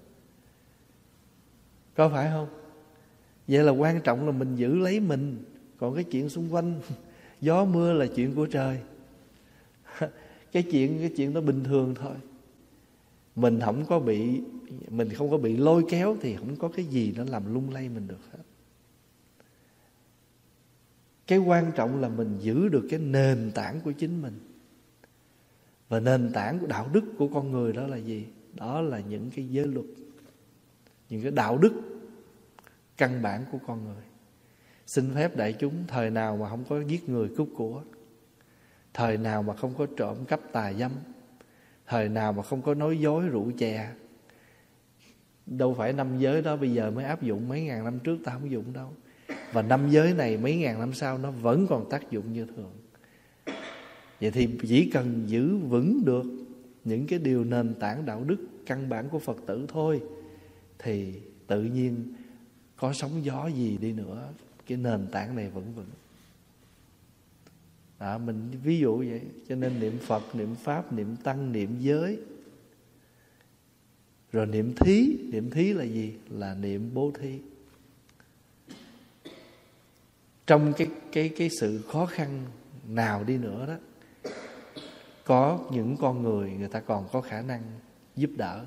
Có phải không? Vậy là quan trọng là mình giữ lấy mình, còn cái chuyện xung quanh gió mưa là chuyện của trời. Cái chuyện nó bình thường thôi. Mình không có bị lôi kéo thì không có cái gì nó làm lung lay mình được hết. Cái quan trọng là mình giữ được cái nền tảng của chính mình. Và nền tảng của đạo đức của con người đó là gì? Đó là những cái giới luật, những cái đạo đức căn bản của con người. Xin phép đại chúng, thời nào mà không có giết người cướp của, thời nào mà không có trộm cắp tà dâm, thời nào mà không có nói dối rượu chè. Đâu phải năm giới đó bây giờ mới áp dụng, mấy ngàn năm trước ta không dụng đâu. Và năm giới này mấy ngàn năm sau nó vẫn còn tác dụng như thường. Vậy thì chỉ cần giữ vững được những cái điều nền tảng đạo đức căn bản của Phật tử thôi, thì tự nhiên có sóng gió gì đi nữa, cái nền tảng này vẫn vững. Mình ví dụ vậy. Cho nên niệm Phật, niệm Pháp, niệm Tăng, niệm giới. Rồi niệm thí. Niệm thí là gì? Là niệm bố thí. Trong cái sự khó khăn nào đi nữa đó, có những con người ta còn có khả năng giúp đỡ,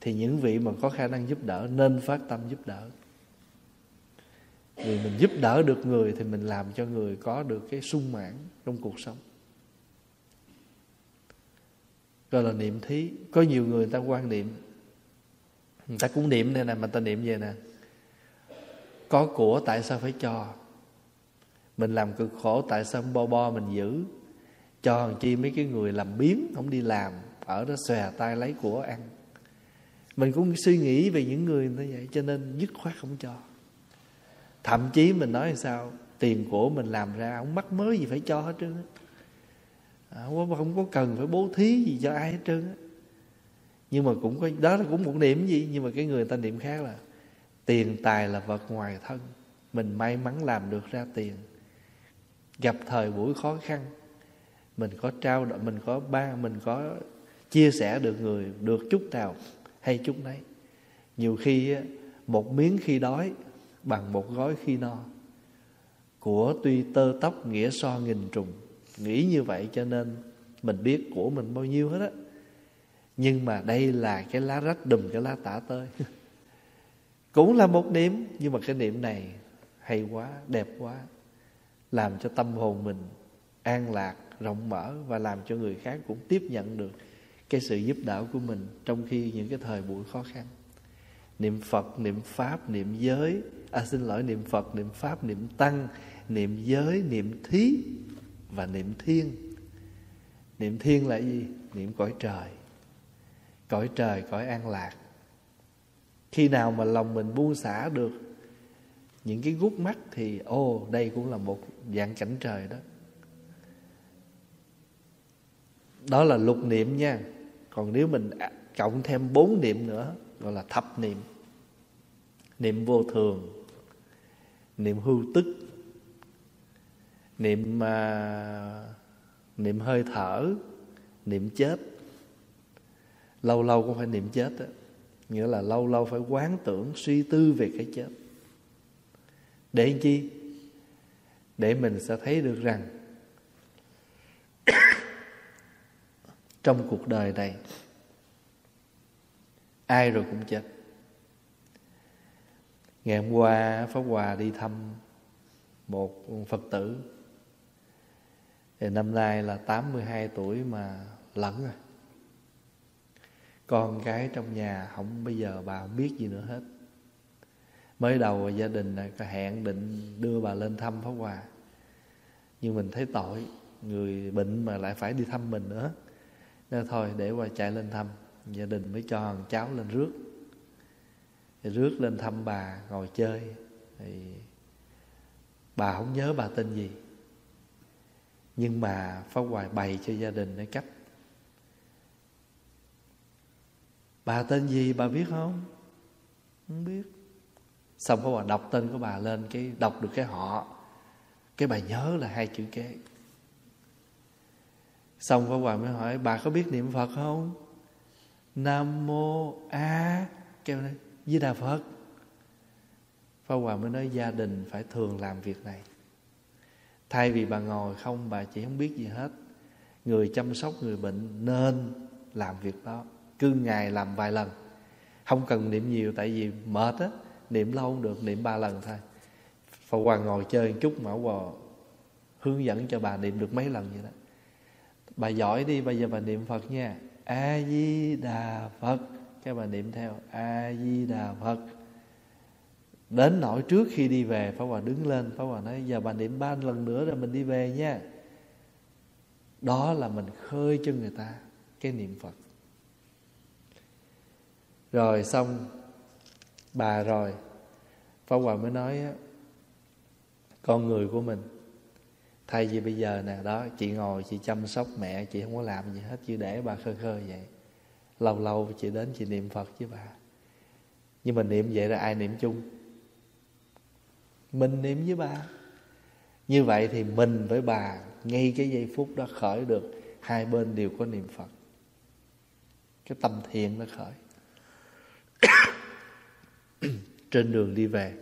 thì những vị mà có khả năng giúp đỡ nên phát tâm giúp đỡ. Vì mình giúp đỡ được người thì mình làm cho người có được cái sung mãn trong cuộc sống, gọi là niệm thí. Có nhiều người ta quan niệm, người ta cũng niệm này nè, mà ta niệm về nè: có của tại sao phải cho, mình làm cực khổ tại sao bo mình giữ, cho làm chi mấy cái người làm biếng không đi làm, ở đó xòe tay lấy của ăn. Mình cũng suy nghĩ về những người như vậy, cho nên dứt khoát không cho. Thậm chí mình nói sao, tiền của mình làm ra không mắc mới gì phải cho hết trơn á, không có cần phải bố thí gì cho ai hết trơn á. Nhưng mà cũng có, đó là cũng một niệm gì. Nhưng mà cái người ta niệm khác là tiền tài là vật ngoài thân, mình may mắn làm được ra tiền, gặp thời buổi khó khăn mình có trao đổi, mình có chia sẻ được người được chút nào, hay chút nấy. Nhiều khi một miếng khi đói bằng một gói khi no. Của tuy tơ tóc nghĩa so nghìn trùng. Nghĩ như vậy cho nên mình biết của mình bao nhiêu hết á. Nhưng mà đây là cái lá rách đùm cái lá tả tơi. Cũng là một niệm, nhưng mà cái niệm này hay quá, đẹp quá, làm cho tâm hồn mình an lạc, rộng mở, và làm cho người khác cũng tiếp nhận được cái sự giúp đỡ của mình trong khi những cái thời buổi khó khăn. Niệm Phật, niệm Pháp, niệm giới, niệm Phật, niệm Pháp, niệm Tăng, niệm giới, niệm Thí và niệm Thiên. Niệm Thiên là gì? Niệm cõi trời. Cõi trời, cõi an lạc. Khi nào mà lòng mình buông xả được những cái gút mắt thì đây cũng là một dạng cảnh trời đó. Đó là lục niệm nha. Còn nếu mình cộng thêm 4 niệm nữa gọi là thập niệm. Niệm vô thường, niệm hưu tức, niệm hơi thở, niệm chết. Lâu lâu cũng phải niệm chết đó. Nghĩa là lâu lâu phải quán tưởng, suy tư về cái chết. Để làm chi? Để mình sẽ thấy được rằng trong cuộc đời này ai rồi cũng chết. Ngày hôm qua Pháp Hòa đi thăm một Phật tử, thì năm nay là 82 tuổi mà lẫn rồi. Con cái trong nhà không, bây giờ bà không biết gì nữa hết. Mới đầu gia đình này có hẹn định đưa bà lên thăm Pháp Hòa, nhưng mình thấy tội, người bệnh mà lại phải đi thăm mình nữa, nên thôi để qua chạy lên thăm. Gia đình mới cho thằng cháu lên rước, thì rước lên thăm bà, ngồi chơi. Thì bà không nhớ bà tên gì, nhưng mà Pháp Hòa bày cho gia đình cách. Bà tên gì bà biết không? Không biết. Xong Pháp Hòa đọc tên của bà lên, đọc được cái họ, cái bà nhớ là 2 chữ kế. Xong Pháp Hòa mới hỏi bà có biết niệm Phật không? Nam mô A kêu này Di Đà Phật. Pháp Hòa mới nói gia đình phải thường làm việc này. Thay vì bà ngồi không, bà chỉ không biết gì hết, người chăm sóc người bệnh nên làm việc đó. Cứ ngày làm vài lần, không cần niệm nhiều, tại vì mệt á, niệm lâu không được, niệm 3 lần thôi. Pháp Hòa ngồi chơi một chút mà Hòa hướng dẫn cho bà niệm được mấy lần vậy đó. Bà giỏi đi, bây giờ bà niệm Phật nha. A Di Đà Phật, cái bà niệm theo A Di Đà Phật. Đến nỗi trước khi đi về, Pháp Hòa đứng lên, Pháp Hòa nói giờ bà niệm 3 lần nữa rồi mình đi về nha. Đó là mình khơi cho người ta cái niệm Phật. Rồi xong bà rồi, Pháp Hòa mới nói con người của mình, thay vì bây giờ nè đó, chị ngồi chị chăm sóc mẹ, chị không có làm gì hết, chị để bà khơi khơi vậy. Lâu lâu chị đến chị niệm Phật với bà. Nhưng mà niệm vậy là ai niệm chung? Mình niệm với bà. Như vậy thì mình với bà ngay cái giây phút đó khởi được, hai bên đều có niệm Phật, cái tâm thiện nó khởi. Trên đường đi về,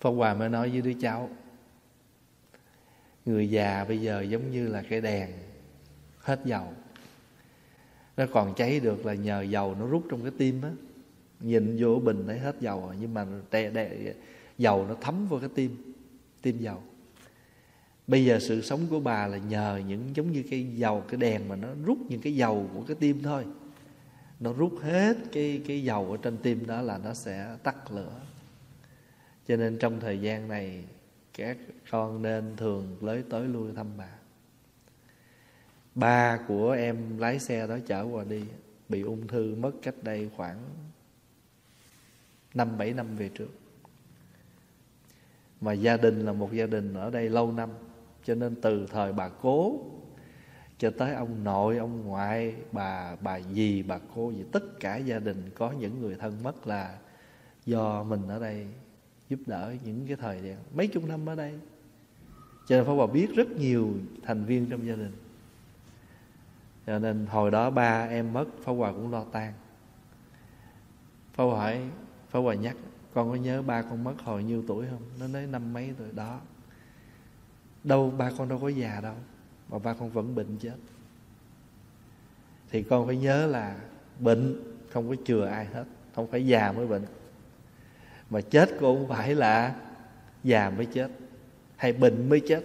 Pháp Hòa mới nói với đứa cháu, người già bây giờ giống như là cái đèn hết dầu, nó còn cháy được là nhờ dầu nó rút trong cái tim á. Nhìn vô bình thấy hết dầu rồi, nhưng mà dầu nó thấm vô cái tim dầu. Bây giờ sự sống của bà là nhờ những giống như cái dầu, cái đèn mà nó rút những cái dầu của cái tim thôi. Nó rút hết cái dầu ở trên tim đó là nó sẽ tắt lửa. Cho nên trong thời gian này các con nên thường lới tới lui thăm bà. Ba của em lái xe đó chở qua đi, bị ung thư mất cách đây khoảng 5-7 năm về trước. Mà gia đình là một gia đình ở đây lâu năm, cho nên từ thời bà cố cho tới ông nội, ông ngoại, bà dì, bà cô gì, tất cả gia đình có những người thân mất là do mình ở đây giúp đỡ những cái thời gian mấy chục năm ở đây. Cho nên Pháp Hòa biết rất nhiều thành viên trong gia đình. Cho nên hồi đó ba em mất, Pháp Hòa cũng lo tang. Pháp Hòa nhắc, con có nhớ ba con mất hồi nhiêu tuổi không? Nó nói 50 mấy tuổi đó. Đâu, ba con đâu có già đâu, mà ba con vẫn bệnh chết. Thì con phải nhớ là bệnh không có chừa ai hết, không phải già mới bệnh. Mà chết cũng không phải là già mới chết, hay bệnh mới chết.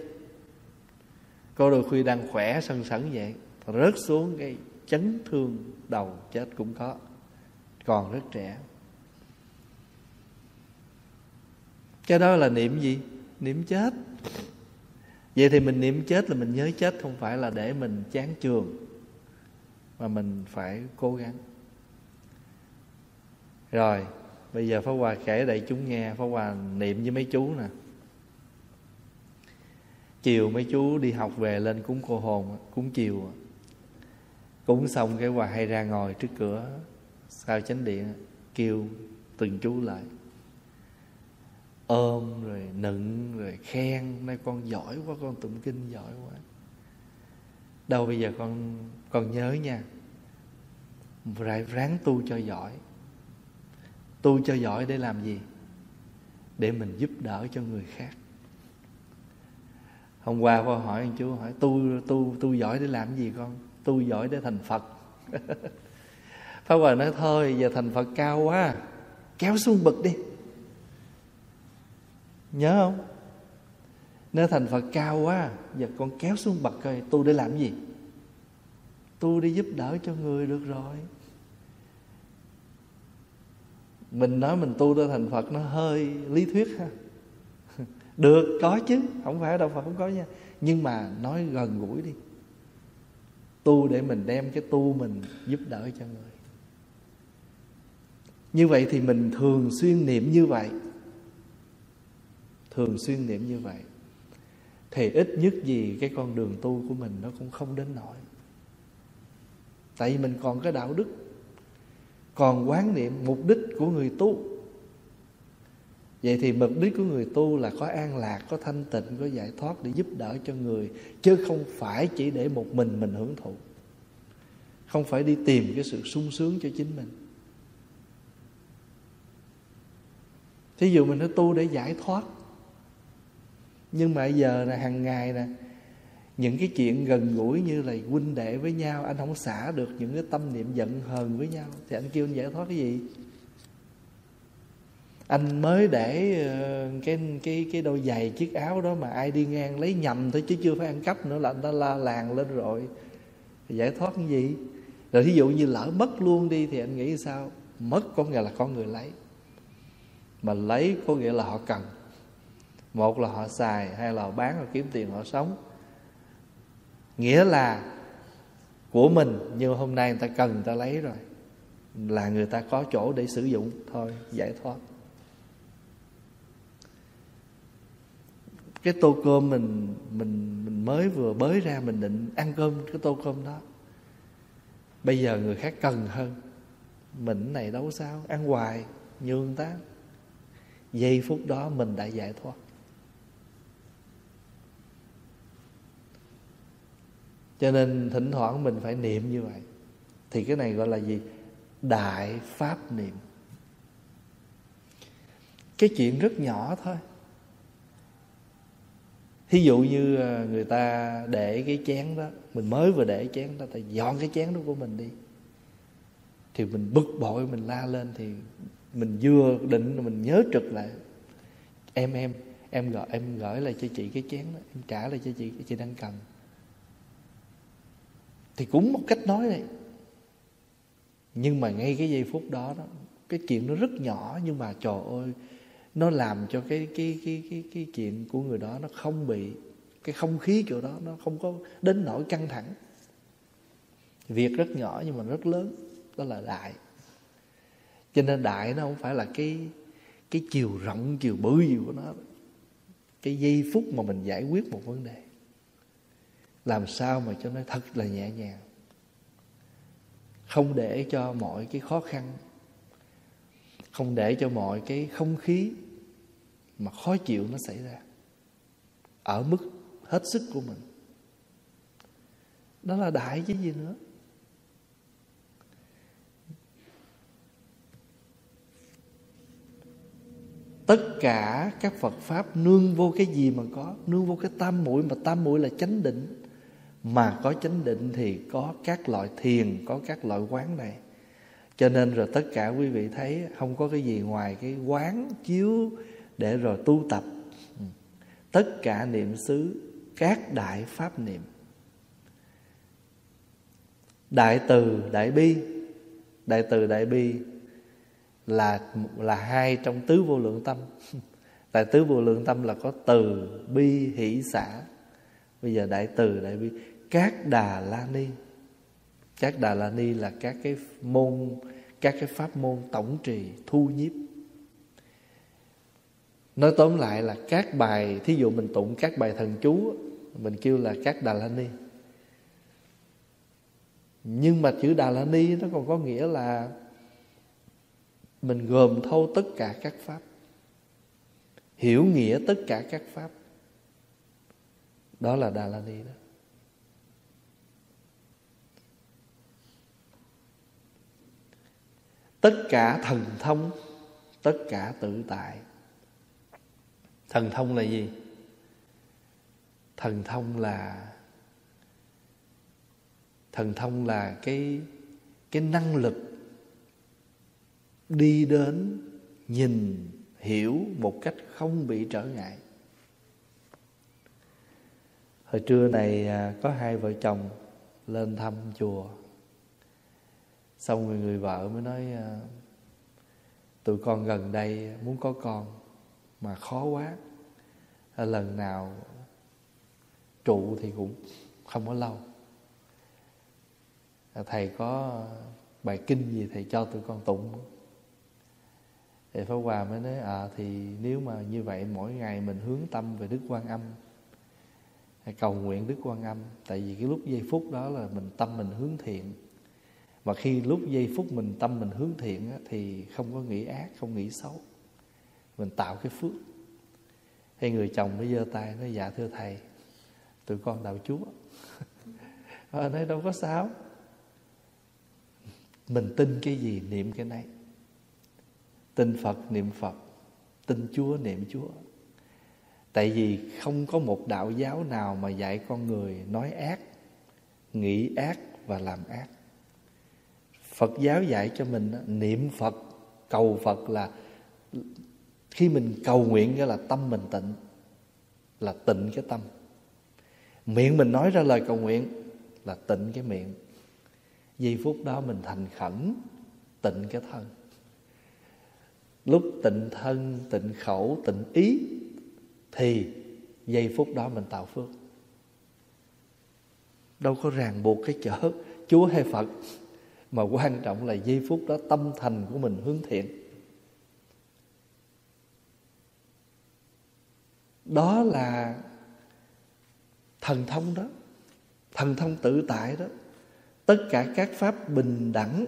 Có đôi khi đang khỏe sân sẩn vậy, rớt xuống cái chấn thương đầu chết cũng có, còn rất trẻ. Cái đó là niệm gì? Niệm chết. Vậy thì mình niệm chết là mình nhớ chết, không phải là để mình chán chường, mà mình phải cố gắng. Rồi, bây giờ Pháp Hòa kể đại chúng nghe. Pháp Hòa niệm với mấy chú nè. Chiều mấy chú đi học về lên cúng cô hồn, cúng chiều. Cúng xong cái Hòa hay ra ngồi trước cửa sau chánh điện, kêu từng chú lại, ôm rồi nựng rồi khen, nói con giỏi quá, con tụng kinh giỏi quá. Đâu bây giờ con nhớ nha, phải ráng tu cho giỏi. Tu cho giỏi để làm gì? Để mình giúp đỡ cho người khác. Hôm qua con hỏi anh chú, hỏi tu giỏi để làm gì con? Tu giỏi để thành Phật. Pháp Hòa nói thôi, giờ thành Phật cao quá, kéo xuống bậc đi. Nhớ không? Nếu thành Phật cao quá, giờ con kéo xuống bậc coi, tu để làm gì? Tu để giúp đỡ cho người được rồi. Mình nói mình tu để thành Phật nó hơi lý thuyết ha. Được, có chứ, không phải đâu Phật không có nha. Nhưng mà nói gần gũi đi. Tu để mình đem cái tu mình giúp đỡ cho người. Như vậy thì mình thường xuyên niệm như vậy. Thường xuyên niệm như vậy thì ít nhất gì cái con đường tu của mình nó cũng không đến nỗi. Tại vì mình còn cái đạo đức, còn quán niệm mục đích của người tu. Vậy thì mục đích của người tu là có an lạc, có thanh tịnh, có giải thoát để giúp đỡ cho người, chứ không phải chỉ để một mình hưởng thụ. Không phải đi tìm cái sự sung sướng cho chính mình. Thí dụ mình nói tu để giải thoát, nhưng mà giờ là hàng ngày nè, những cái chuyện gần gũi như là huynh đệ với nhau, anh không xả được những cái tâm niệm giận hờn với nhau, thì anh kêu anh giải thoát cái gì? Anh mới để cái đôi giày, chiếc áo đó mà ai đi ngang lấy nhầm thôi, chứ chưa phải ăn cắp nữa là anh ta la làng lên rồi. Thì giải thoát cái gì? Rồi thí dụ như lỡ mất luôn đi thì anh nghĩ sao? Mất có nghĩa là có người lấy, mà lấy có nghĩa là họ cần. Một là họ xài, hai là họ bán, họ kiếm tiền, họ sống. Nghĩa là của mình, nhưng hôm nay người ta cần, người ta lấy rồi, là người ta có chỗ để sử dụng, thôi giải thoát. Cái tô cơm mình mới vừa bới ra, mình định ăn cơm cái tô cơm đó, bây giờ người khác cần hơn, mình này đâu sao, ăn hoài, nhường ta. Giây phút đó mình đã giải thoát. Cho nên thỉnh thoảng mình phải niệm như vậy. Thì cái này gọi là gì? Đại pháp niệm. Cái chuyện rất nhỏ thôi. Thí dụ như người ta để cái chén đó, mình mới vừa để chén đó, thì dọn cái chén đó của mình đi, thì mình bực bội, mình la lên, thì mình vừa định mình nhớ trực lại, em gửi lại cho chị cái chén đó, em trả lại cho chị đang cần. Thì cũng một cách nói này, nhưng mà ngay cái giây phút đó, cái chuyện nó rất nhỏ, nhưng mà trời ơi, nó làm cho cái chuyện của người đó nó không bị, cái không khí kiểu đó nó không có đến nỗi căng thẳng. Việc rất nhỏ nhưng mà rất lớn, đó là đại. Cho nên đại nó không phải là cái chiều rộng, chiều bự gì của nó. Cái giây phút mà mình giải quyết một vấn đề, làm sao mà cho nó thật là nhẹ nhàng, không để cho mọi cái khó khăn, không để cho mọi cái không khí mà khó chịu nó xảy ra ở mức hết sức của mình. Đó là đại chứ gì nữa. Tất cả các Phật Pháp nương vô cái gì mà có? Nương vô cái tam muội, mà tam muội là chánh định. Mà có chánh định thì có các loại thiền, có các loại quán này. Cho nên rồi tất cả quý vị thấy không có cái gì ngoài cái quán chiếu để rồi tu tập. Tất cả niệm xứ, các đại pháp niệm. Đại từ, đại bi. Đại từ, đại bi là hai trong tứ vô lượng tâm. Tại tứ vô lượng tâm là có từ, bi, hỷ, xả. Bây giờ đại từ, đại bi, các đà la ni. Các đà la ni là các cái môn, các cái pháp môn tổng trì, thu nhiếp. Nói tóm lại là các bài, thí dụ mình tụng các bài thần chú, mình kêu là các đà la ni. Nhưng mà chữ đà la ni nó còn có nghĩa là mình gồm thâu tất cả các pháp, hiểu nghĩa tất cả các pháp. Đó là đà la ni đó. Tất cả thần thông, tất cả tự tại. Thần thông là gì? Thần thông là cái năng lực đi đến, nhìn, hiểu một cách không bị trở ngại. Hồi trưa này có hai vợ chồng lên thăm chùa. Xong rồi người vợ mới nói: tụi con gần đây muốn có con mà khó quá, lần nào trụ thì cũng không có lâu. Thầy có bài kinh gì thầy cho tụi con tụng. Thì Pháp Hòa mới nói thì nếu mà như vậy mỗi ngày mình hướng tâm về Đức Quan Âm, cầu nguyện Đức Quan Âm. Tại vì cái lúc giây phút đó là mình tâm mình hướng thiện. Mà khi lúc giây phút mình tâm mình hướng thiện á, thì không có nghĩ ác, không nghĩ xấu, mình tạo cái phước. Thì người chồng mới giơ tay nói: dạ thưa thầy, tụi con đạo Chúa. Nói đâu có sao, mình tin cái gì niệm cái này. Tin Phật niệm Phật, tin Chúa niệm Chúa. Tại vì không có một đạo giáo nào mà dạy con người nói ác, nghĩ ác và làm ác. Phật giáo dạy cho mình niệm Phật, cầu Phật là khi mình cầu nguyện nghĩa là tâm mình tịnh, là tịnh cái tâm. Miệng mình nói ra lời cầu nguyện là tịnh cái miệng. Giây phút đó mình thành khẩn, tịnh cái thân. Lúc tịnh thân, tịnh khẩu, tịnh ý thì giây phút đó mình tạo phước. Đâu có ràng buộc cái chở Chúa hay Phật, mà quan trọng là giây phút đó tâm thành của mình hướng thiện. Đó là thần thông đó, thần thông tự tại đó. Tất cả các pháp bình đẳng,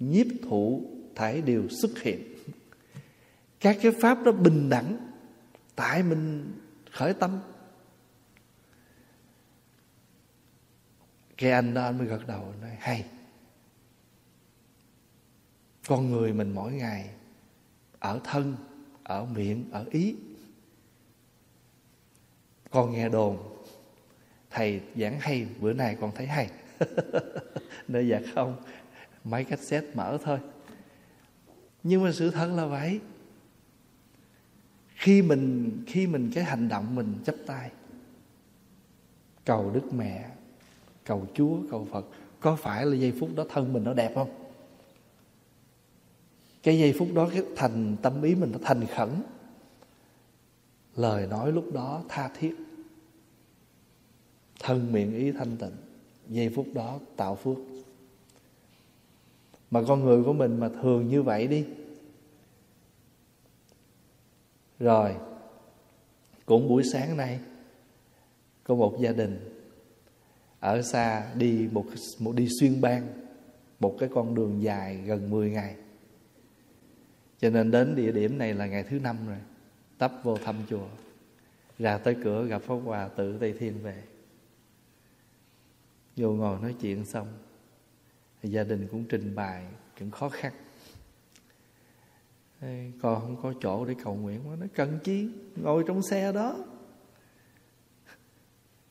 nhiếp thụ thải đều xuất hiện. Các cái pháp đó bình đẳng, tại mình khởi tâm. Cái anh đó anh mới gật đầu nói: hay, con người mình mỗi ngày ở thân, ở miệng, ở ý. Con nghe đồn thầy giảng hay, bữa nay con thấy hay. Nói dạ không, máy cassette mở thôi. Nhưng mà sự thật là vậy. Khi mình cái hành động mình chắp tay cầu Đức Mẹ, cầu Chúa, cầu Phật, có phải là giây phút đó thân mình nó đẹp không? Cái giây phút đó cái thành tâm ý mình nó thành khẩn, lời nói lúc đó tha thiết, thân miệng ý thanh tịnh, giây phút đó tạo phước. Mà con người của mình mà thường như vậy đi, rồi cũng buổi sáng nay có một gia đình ở xa đi đi xuyên bang, một cái con đường dài gần 10 ngày. Cho nên đến địa điểm này là ngày thứ 5 rồi, tấp vô thăm chùa, ra tới cửa gặp Pháp Hòa từ Tây Thiên về. Vô ngồi nói chuyện xong, gia đình cũng trình bày những khó khăn. Ê, còn không có chỗ để cầu nguyện quá. Nó cần chi ngồi trong xe đó.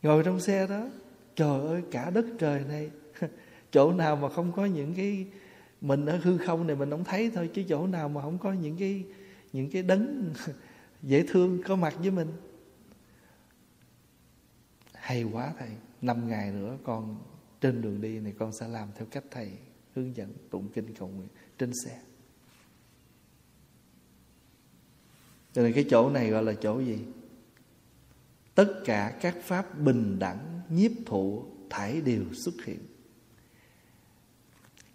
Ngồi trong xe đó. Trời ơi, cả đất trời này chỗ nào mà không có những cái, mình ở hư không này mình không thấy thôi, chứ chỗ nào mà không có những cái đấng dễ thương có mặt với mình. Hay quá thầy, 5 ngày nữa con trên đường đi này con sẽ làm theo cách thầy hướng dẫn, tụng kinh cầu nguyện trên xe. Rồi cái chỗ này gọi là chỗ gì? Tất cả các pháp bình đẳng nhiếp thụ thảy đều xuất hiện.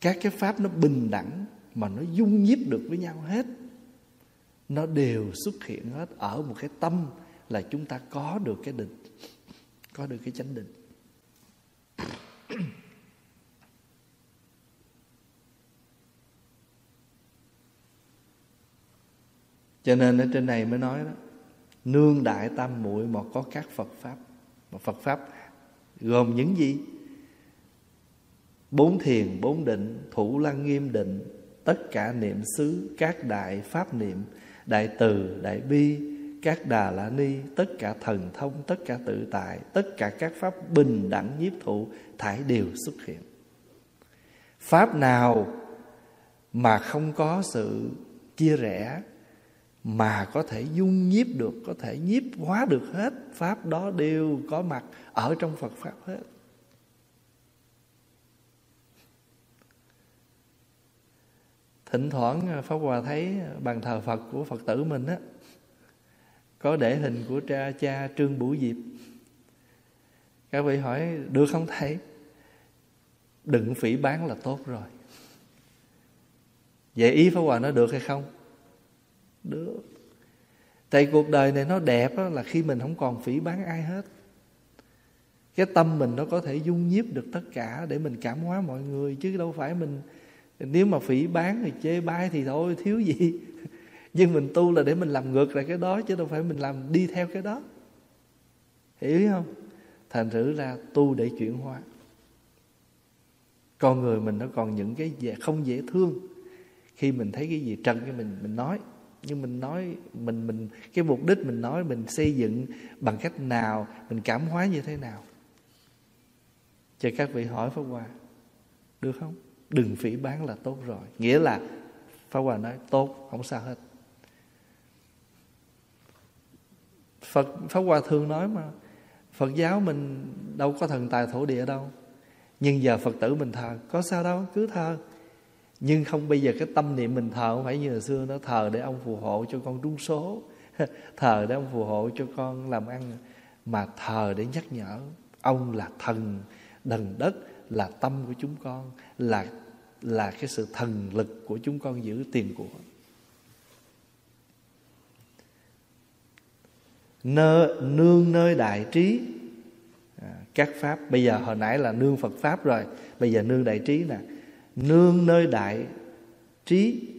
Các cái pháp nó bình đẳng mà nó dung nhiếp được với nhau hết, nó đều xuất hiện hết ở một cái tâm là chúng ta có được cái định, có được cái chánh định. Cho nên ở trên này mới nói đó, nương đại tam muội mà có các Phật pháp. Mà Phật pháp gồm những gì? 4 thiền, 4 định, thủ lăng nghiêm định, tất cả niệm xứ, các đại pháp niệm, đại từ, đại bi, các đà la ni, tất cả thần thông, tất cả tự tại, tất cả các pháp bình đẳng nhiếp thụ thảy đều xuất hiện. Pháp nào mà không có sự chia rẽ, mà có thể dung nhiếp được, có thể nhiếp hóa được hết, pháp đó đều có mặt ở trong Phật pháp hết. Thỉnh thoảng Pháp Hòa thấy bàn thờ Phật của Phật tử mình á, có để hình của cha Trương Bửu Diệp. Các vị hỏi được không thầy? Đừng phỉ báng là tốt rồi. Vậy ý Pháp Hòa nói được hay không? Được. Tại cuộc đời này nó đẹp đó là khi mình không còn phỉ báng ai hết. Cái tâm mình nó có thể dung nhiếp được tất cả để mình cảm hóa mọi người, chứ đâu phải mình, nếu mà phỉ báng rồi chê bai thì thôi thiếu gì. Nhưng mình tu là để mình làm ngược lại cái đó, chứ đâu phải mình làm đi theo cái đó. Hiểu không? Thành thử ra tu để chuyển hóa. Con người mình nó còn những cái không dễ thương. Khi mình thấy cái gì trần cái mình nói. Nhưng mình nói mình cái mục đích mình nói, mình xây dựng bằng cách nào, mình cảm hóa như thế nào. Cho các vị hỏi Pháp Hòa được không? Đừng phỉ báng là tốt rồi. Nghĩa là Pháp Hòa nói tốt, không sao hết. Pháp Hòa thường nói mà, Phật giáo mình đâu có thần tài thổ địa đâu. Nhưng giờ Phật tử mình thờ, có sao đâu, cứ thờ. Nhưng không, bây giờ cái tâm niệm mình thờ không phải như hồi xưa nữa, thờ để ông phù hộ cho con trúng số, thờ để ông phù hộ cho con làm ăn, mà thờ để nhắc nhở ông là thần, đần đất, là tâm của chúng con, là cái sự thần lực của chúng con giữ tiền của. Nương nơi đại trí các pháp. Bây giờ hồi nãy là nương Phật pháp rồi, bây giờ nương đại trí nè. Nương nơi đại trí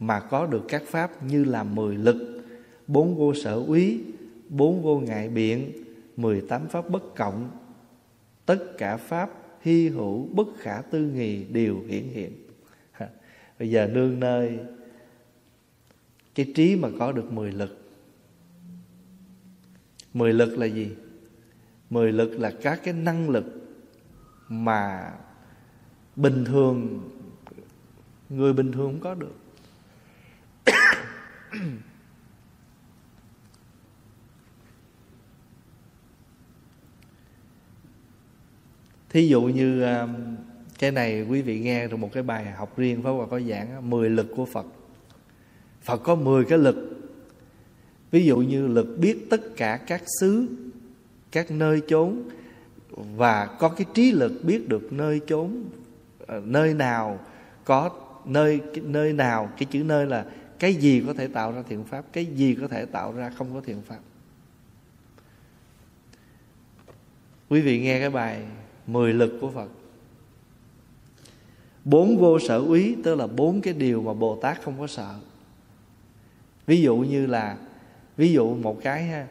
mà có được các pháp như là 10 lực, 4 vô sở úy, 4 vô ngại biện, 18 pháp bất cộng, tất cả pháp hy hữu bất khả tư nghì đều hiển hiện. Bây giờ nương nơi cái trí mà có được 10 lực. 10 lực là gì? 10 lực là các cái năng lực mà bình thường, người bình thường không có được. Thí dụ như cái này quý vị nghe trong một cái bài học riêng Pháp Hòa có giảng 10 lực của Phật. Phật có 10 cái lực. Ví dụ như lực biết tất cả các xứ, các nơi chốn, và có cái trí lực biết được nơi chốn, nơi nào có nơi nào, cái chữ nơi là cái gì có thể tạo ra thiện pháp, cái gì có thể tạo ra không có thiện pháp. Quý vị nghe cái bài 10 lực của Phật. 4 vô sở úy, tức là 4 cái điều mà Bồ Tát không có sợ. Ví dụ một cái ha,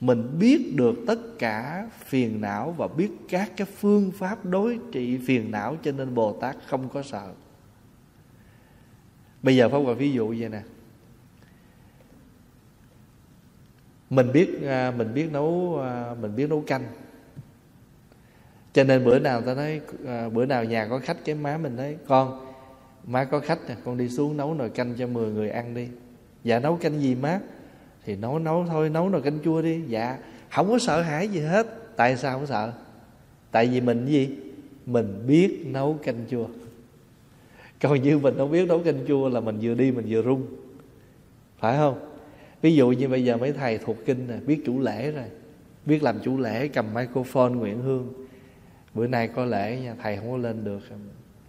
mình biết được tất cả phiền não và biết các cái phương pháp đối trị phiền não, cho nên Bồ Tát không có sợ. Bây giờ Pháp Hòa ví dụ vậy nè, mình biết nấu canh, cho nên bữa nào ta nói, bữa nào nhà có khách, cái má mình nói con, má có khách nè, con đi xuống nấu nồi canh cho 10 người ăn đi. Dạ nấu canh gì má? Thì nấu thôi, nấu nồi canh chua đi. Dạ, không có sợ hãi gì hết. Tại sao không sợ? Tại vì mình gì? Mình biết nấu canh chua. Còn như mình không biết nấu canh chua là mình vừa đi mình vừa run, phải không? Ví dụ như bây giờ mấy thầy thuộc kinh này, biết chủ lễ rồi, biết làm chủ lễ, cầm microphone nguyện hương. Bữa nay có lễ nha, thầy không có lên được,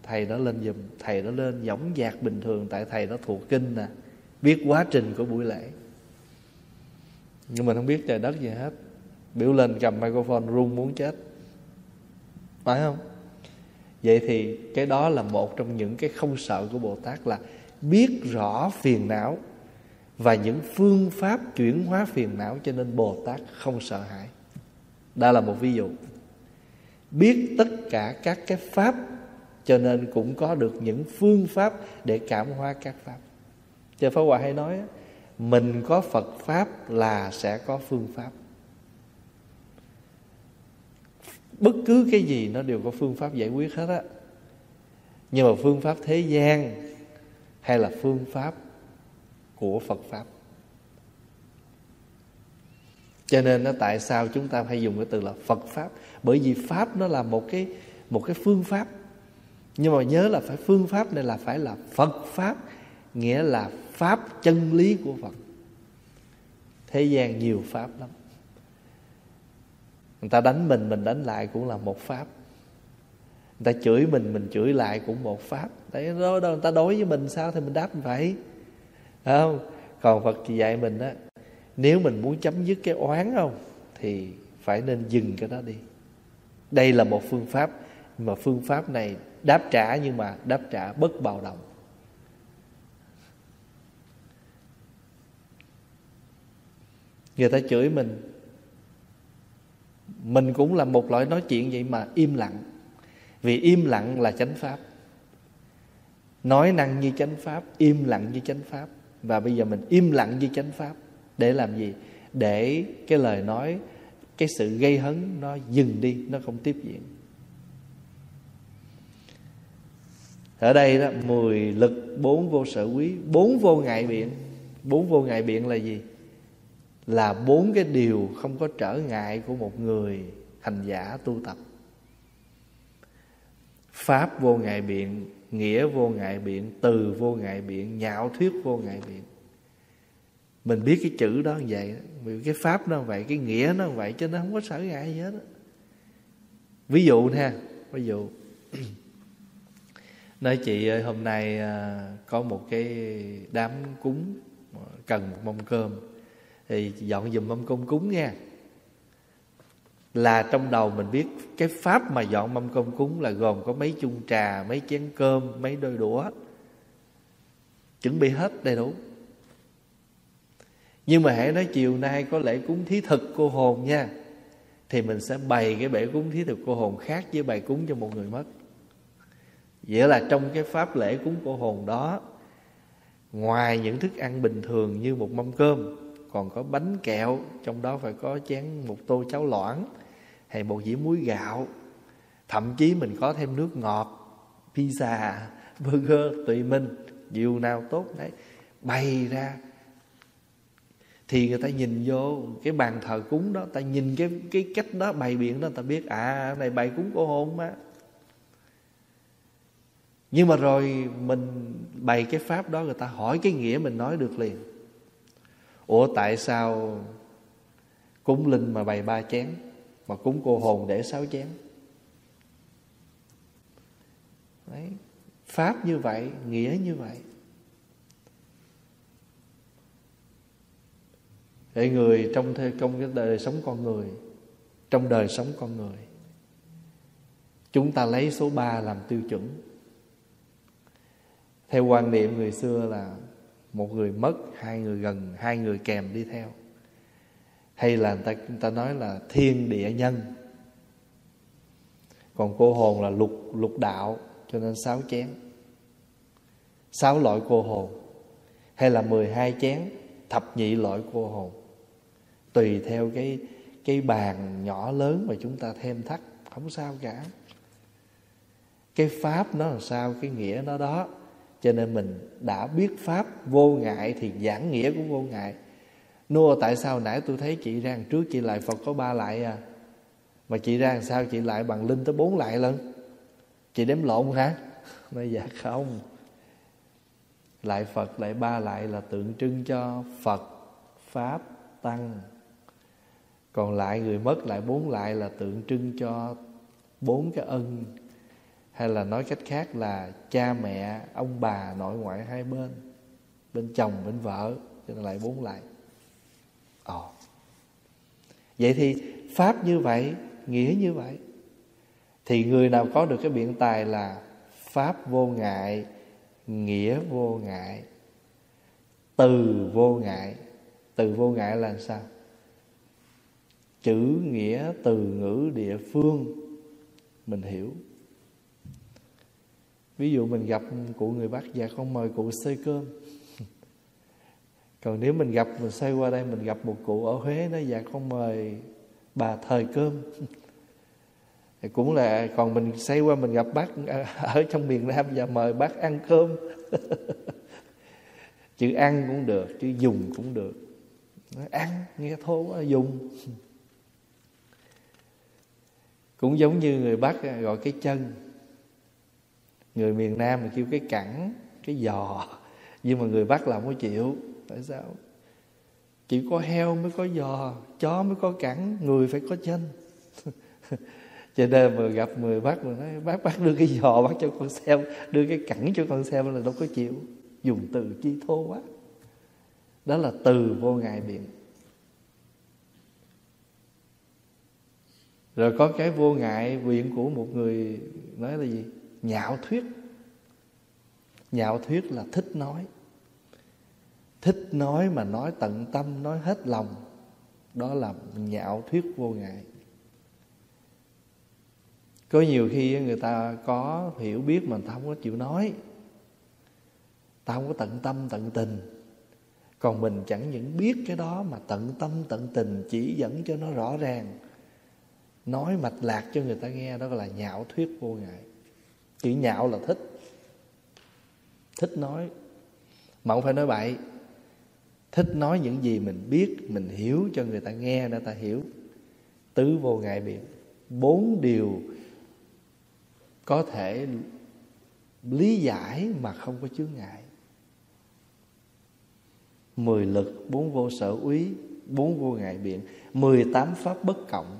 thầy đó lên giùm, thầy đó lên dõng dạc bình thường, tại thầy đó thuộc kinh nè, biết quá trình của buổi lễ. Nhưng mình không biết trời đất gì hết, biểu lên cầm microphone run muốn chết, phải không? Vậy thì cái đó là một trong những cái không sợ của Bồ Tát, là biết rõ phiền não và những phương pháp chuyển hóa phiền não, cho nên Bồ Tát không sợ hãi. Đó là một ví dụ. Biết tất cả các cái pháp, cho nên cũng có được những phương pháp để cảm hóa các pháp. Cho Pháp Hòa hay nói, mình có Phật Pháp là sẽ có phương pháp. Bất cứ cái gì nó đều có phương pháp giải quyết hết á. Nhưng mà phương pháp thế gian hay là phương pháp của Phật Pháp. Cho nên nó tại sao chúng ta hay dùng cái từ là Phật Pháp? Bởi vì Pháp nó là một cái phương pháp. Nhưng mà nhớ là phải phương pháp này là phải là Phật Pháp, nghĩa là Pháp chân lý của Phật. Thế gian nhiều Pháp lắm. Người ta đánh mình đánh lại cũng là một Pháp. Người ta chửi mình chửi lại cũng một Pháp. Đấy, đó, người ta đối với mình sao thì mình đáp vậy. Không? Còn Phật dạy mình á, nếu mình muốn chấm dứt cái oán không thì phải nên dừng cái đó đi. Đây là một phương pháp, mà phương pháp này đáp trả, nhưng mà đáp trả bất bạo động. Người ta chửi mình cũng là một loại nói chuyện vậy mà im lặng, vì im lặng là chánh pháp. Nói năng như chánh pháp, im lặng như chánh pháp. Và bây giờ mình im lặng như chánh pháp để làm gì? Để cái lời nói, cái sự gây hấn nó dừng đi, nó không tiếp diễn. Ở đây đó, 10 lực, 4 vô sở quý, 4 vô ngại biện. 4 vô ngại biện là gì? Là 4 cái điều không có trở ngại của một người hành giả tu tập. Pháp vô ngại biện, nghĩa vô ngại biện, từ vô ngại biện, nhạo thuyết vô ngại biện. Mình biết cái chữ đó như vậy, cái pháp nó như vậy, cái nghĩa nó như vậy, chứ nó không có sở ngại gì hết đó. Ví dụ nha, ví dụ nói chị ơi, hôm nay có một cái đám cúng cần một mâm cơm, thì dọn dùm mâm cơm cúng nha. Là trong đầu mình biết cái pháp mà dọn mâm cơm cúng là gồm có mấy chung trà, mấy chén cơm, mấy đôi đũa, chuẩn bị hết đầy đủ. Nhưng mà hãy nói chiều nay có lễ cúng thí thực cô hồn nha, thì mình sẽ bày cái bể cúng thí thực cô hồn khác với bày cúng cho một người mất. Vậy là trong cái pháp lễ cúng cô hồn đó, ngoài những thức ăn bình thường như một mâm cơm, còn có bánh kẹo, trong đó phải có chén một tô cháo loãng, hay một dĩa muối gạo, thậm chí mình có thêm nước ngọt, pizza, burger, tùy mình, điều nào tốt đấy, bày ra. Thì người ta nhìn vô cái bàn thờ cúng đó, ta nhìn cái cách đó bày biện đó, người ta biết à, này bày cúng cô hồn mà. Nhưng mà rồi mình bày cái pháp đó, người ta hỏi cái nghĩa mình nói được liền. Ủa tại sao cúng linh mà bày 3 chén, mà cúng cô hồn để 6 chén? Đấy, pháp như vậy, nghĩa như vậy. Để người trong cái đời sống con người, trong đời sống con người, chúng ta lấy số 3 làm tiêu chuẩn. Theo quan niệm người xưa là một người mất, 2 người gần, 2 người kèm đi theo. Hay là người ta nói là thiên địa nhân. Còn cô hồn là lục đạo, cho nên 6 chén. 6 loại cô hồn, hay là 12 chén thập nhị loại cô hồn, tùy theo cái bàn nhỏ lớn mà chúng ta thêm thắt, không sao cả. Cái pháp nó làm sao, cái nghĩa nó đó. Cho nên mình đã biết pháp vô ngại thì giảng nghĩa cũng vô ngại. Nua, tại sao nãy tôi thấy chị ra trước chị lại Phật có 3 lại à, mà chị ra làm sao chị lại bằng linh tới 4 lại lần? Chị đếm lộn hả? Nói dạ không, lại Phật lại 3 lại là tượng trưng cho Phật, Pháp, Tăng. Còn lại người mất lại 4 lại là tượng trưng cho 4 cái ân. Hay là nói cách khác là cha mẹ, ông bà, nội ngoại hai bên, bên chồng, bên vợ, cho nên lại 4 lại. Vậy thì pháp như vậy, nghĩa như vậy, thì người nào có được cái biện tài là pháp vô ngại, nghĩa vô ngại, từ vô ngại. Từ vô ngại là sao? Chữ nghĩa từ ngữ địa phương mình hiểu. Ví dụ mình gặp cụ người Bắc, dạ con mời cụ xơi cơm. Còn nếu mình gặp, mình xoay qua đây mình gặp một cụ ở Huế nói dạ con mời bà thời cơm. Thì cũng là, còn mình xoay qua mình gặp bác ở trong miền Nam, dạ mời bác ăn cơm. Chữ ăn cũng được, chữ dùng cũng được. Ăn nghe thô, dùng. Cũng giống như người Bắc gọi cái chân, người miền Nam mình kêu cái cẳng, cái giò. Nhưng mà người Bắc là không có chịu. Tại sao? Chỉ có heo mới có giò, chó mới có cẳng, người phải có chân. Cho nên mà gặp người Bắc mà nói bác đưa cái giò bác cho con xem, đưa cái cẳng cho con xem là đâu có chịu. Dùng từ chi thô quá. Đó là từ vô ngại biện. Rồi có cái vô ngại biện của một người nói là gì? Nhạo thuyết. Nhạo thuyết là thích nói. Thích nói mà nói tận tâm, nói hết lòng. Đó là nhạo thuyết vô ngại. Có nhiều khi người ta có hiểu biết mà người ta không có chịu nói, ta không có tận tâm, tận tình. Còn mình chẳng những biết cái đó mà tận tâm, tận tình, chỉ dẫn cho nó rõ ràng, nói mạch lạc cho người ta nghe. Đó là nhạo thuyết vô ngại. Chữ nhạo là thích. Thích nói mà không phải nói bậy. Thích nói những gì mình biết, mình hiểu cho người ta nghe, người ta hiểu. Tứ vô ngại biện. 4 điều có thể lý giải mà không có chướng ngại. 10 lực, 4 vô sở úy, 4 vô ngại biện, 18 pháp bất cộng.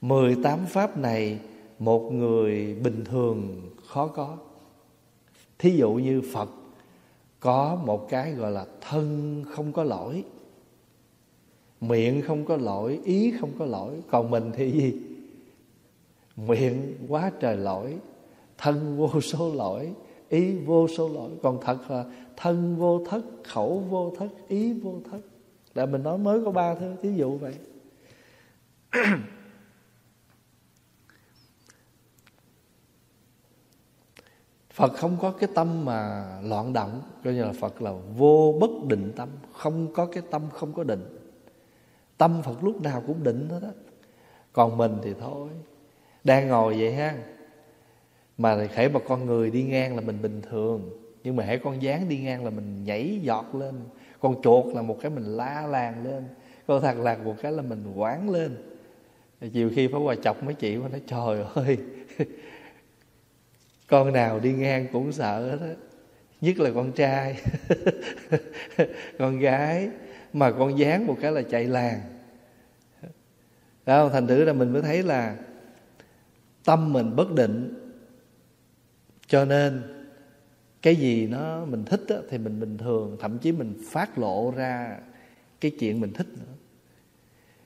18 pháp này một người bình thường khó có. Thí dụ như Phật có một cái gọi là thân không có lỗi, miệng không có lỗi, ý không có lỗi. Còn mình thì gì? Miệng quá trời lỗi, thân vô số lỗi, ý vô số lỗi. Còn thật là thân vô thất, khẩu vô thất, ý vô thất. Là mình nói mới có 3 thứ, thí dụ vậy. Phật không có cái tâm mà loạn động, coi như là Phật là vô bất định tâm, không có cái tâm không có định. Tâm Phật lúc nào cũng định hết đó. Còn mình thì thôi, đang ngồi vậy ha, mà hễ mà con người đi ngang là mình bình thường, nhưng mà hễ con gián đi ngang là mình nhảy giọt lên, con chuột là một cái mình la làng lên, con thằn lằn một cái là mình quảng lên. Chiều khi Pháp Hòa chọc mấy chị mà nói trời ơi, con nào đi ngang cũng sợ hết á, nhất là con trai con gái mà con dán một cái là chạy làng đó. Thành thử là mình mới thấy là tâm mình bất định, cho nên cái gì nó mình thích á, thì mình bình thường, thậm chí mình phát lộ ra cái chuyện mình thích nữa.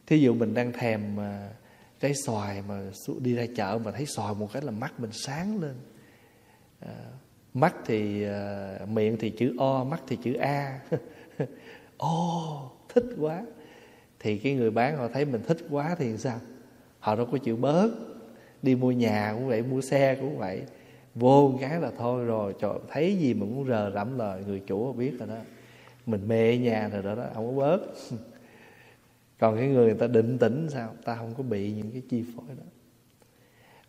Thí dụ mình đang thèm trái xoài mà đi ra chợ mà thấy xoài một cái là mắt mình sáng lên. Mắt thì miệng thì chữ O, mắt thì chữ A. Ô, thích quá. Thì cái người bán họ thấy mình thích quá thì sao? Họ đâu có chịu bớt. Đi mua nhà cũng vậy, mua xe cũng vậy, vô cái là thôi rồi, trời, thấy gì mà cũng rờ rẫm lời người chủ biết rồi đó, mình mê nhà rồi đó, đó không có bớt. Còn cái người ta định tĩnh sao, ta không có bị những cái chi phối đó.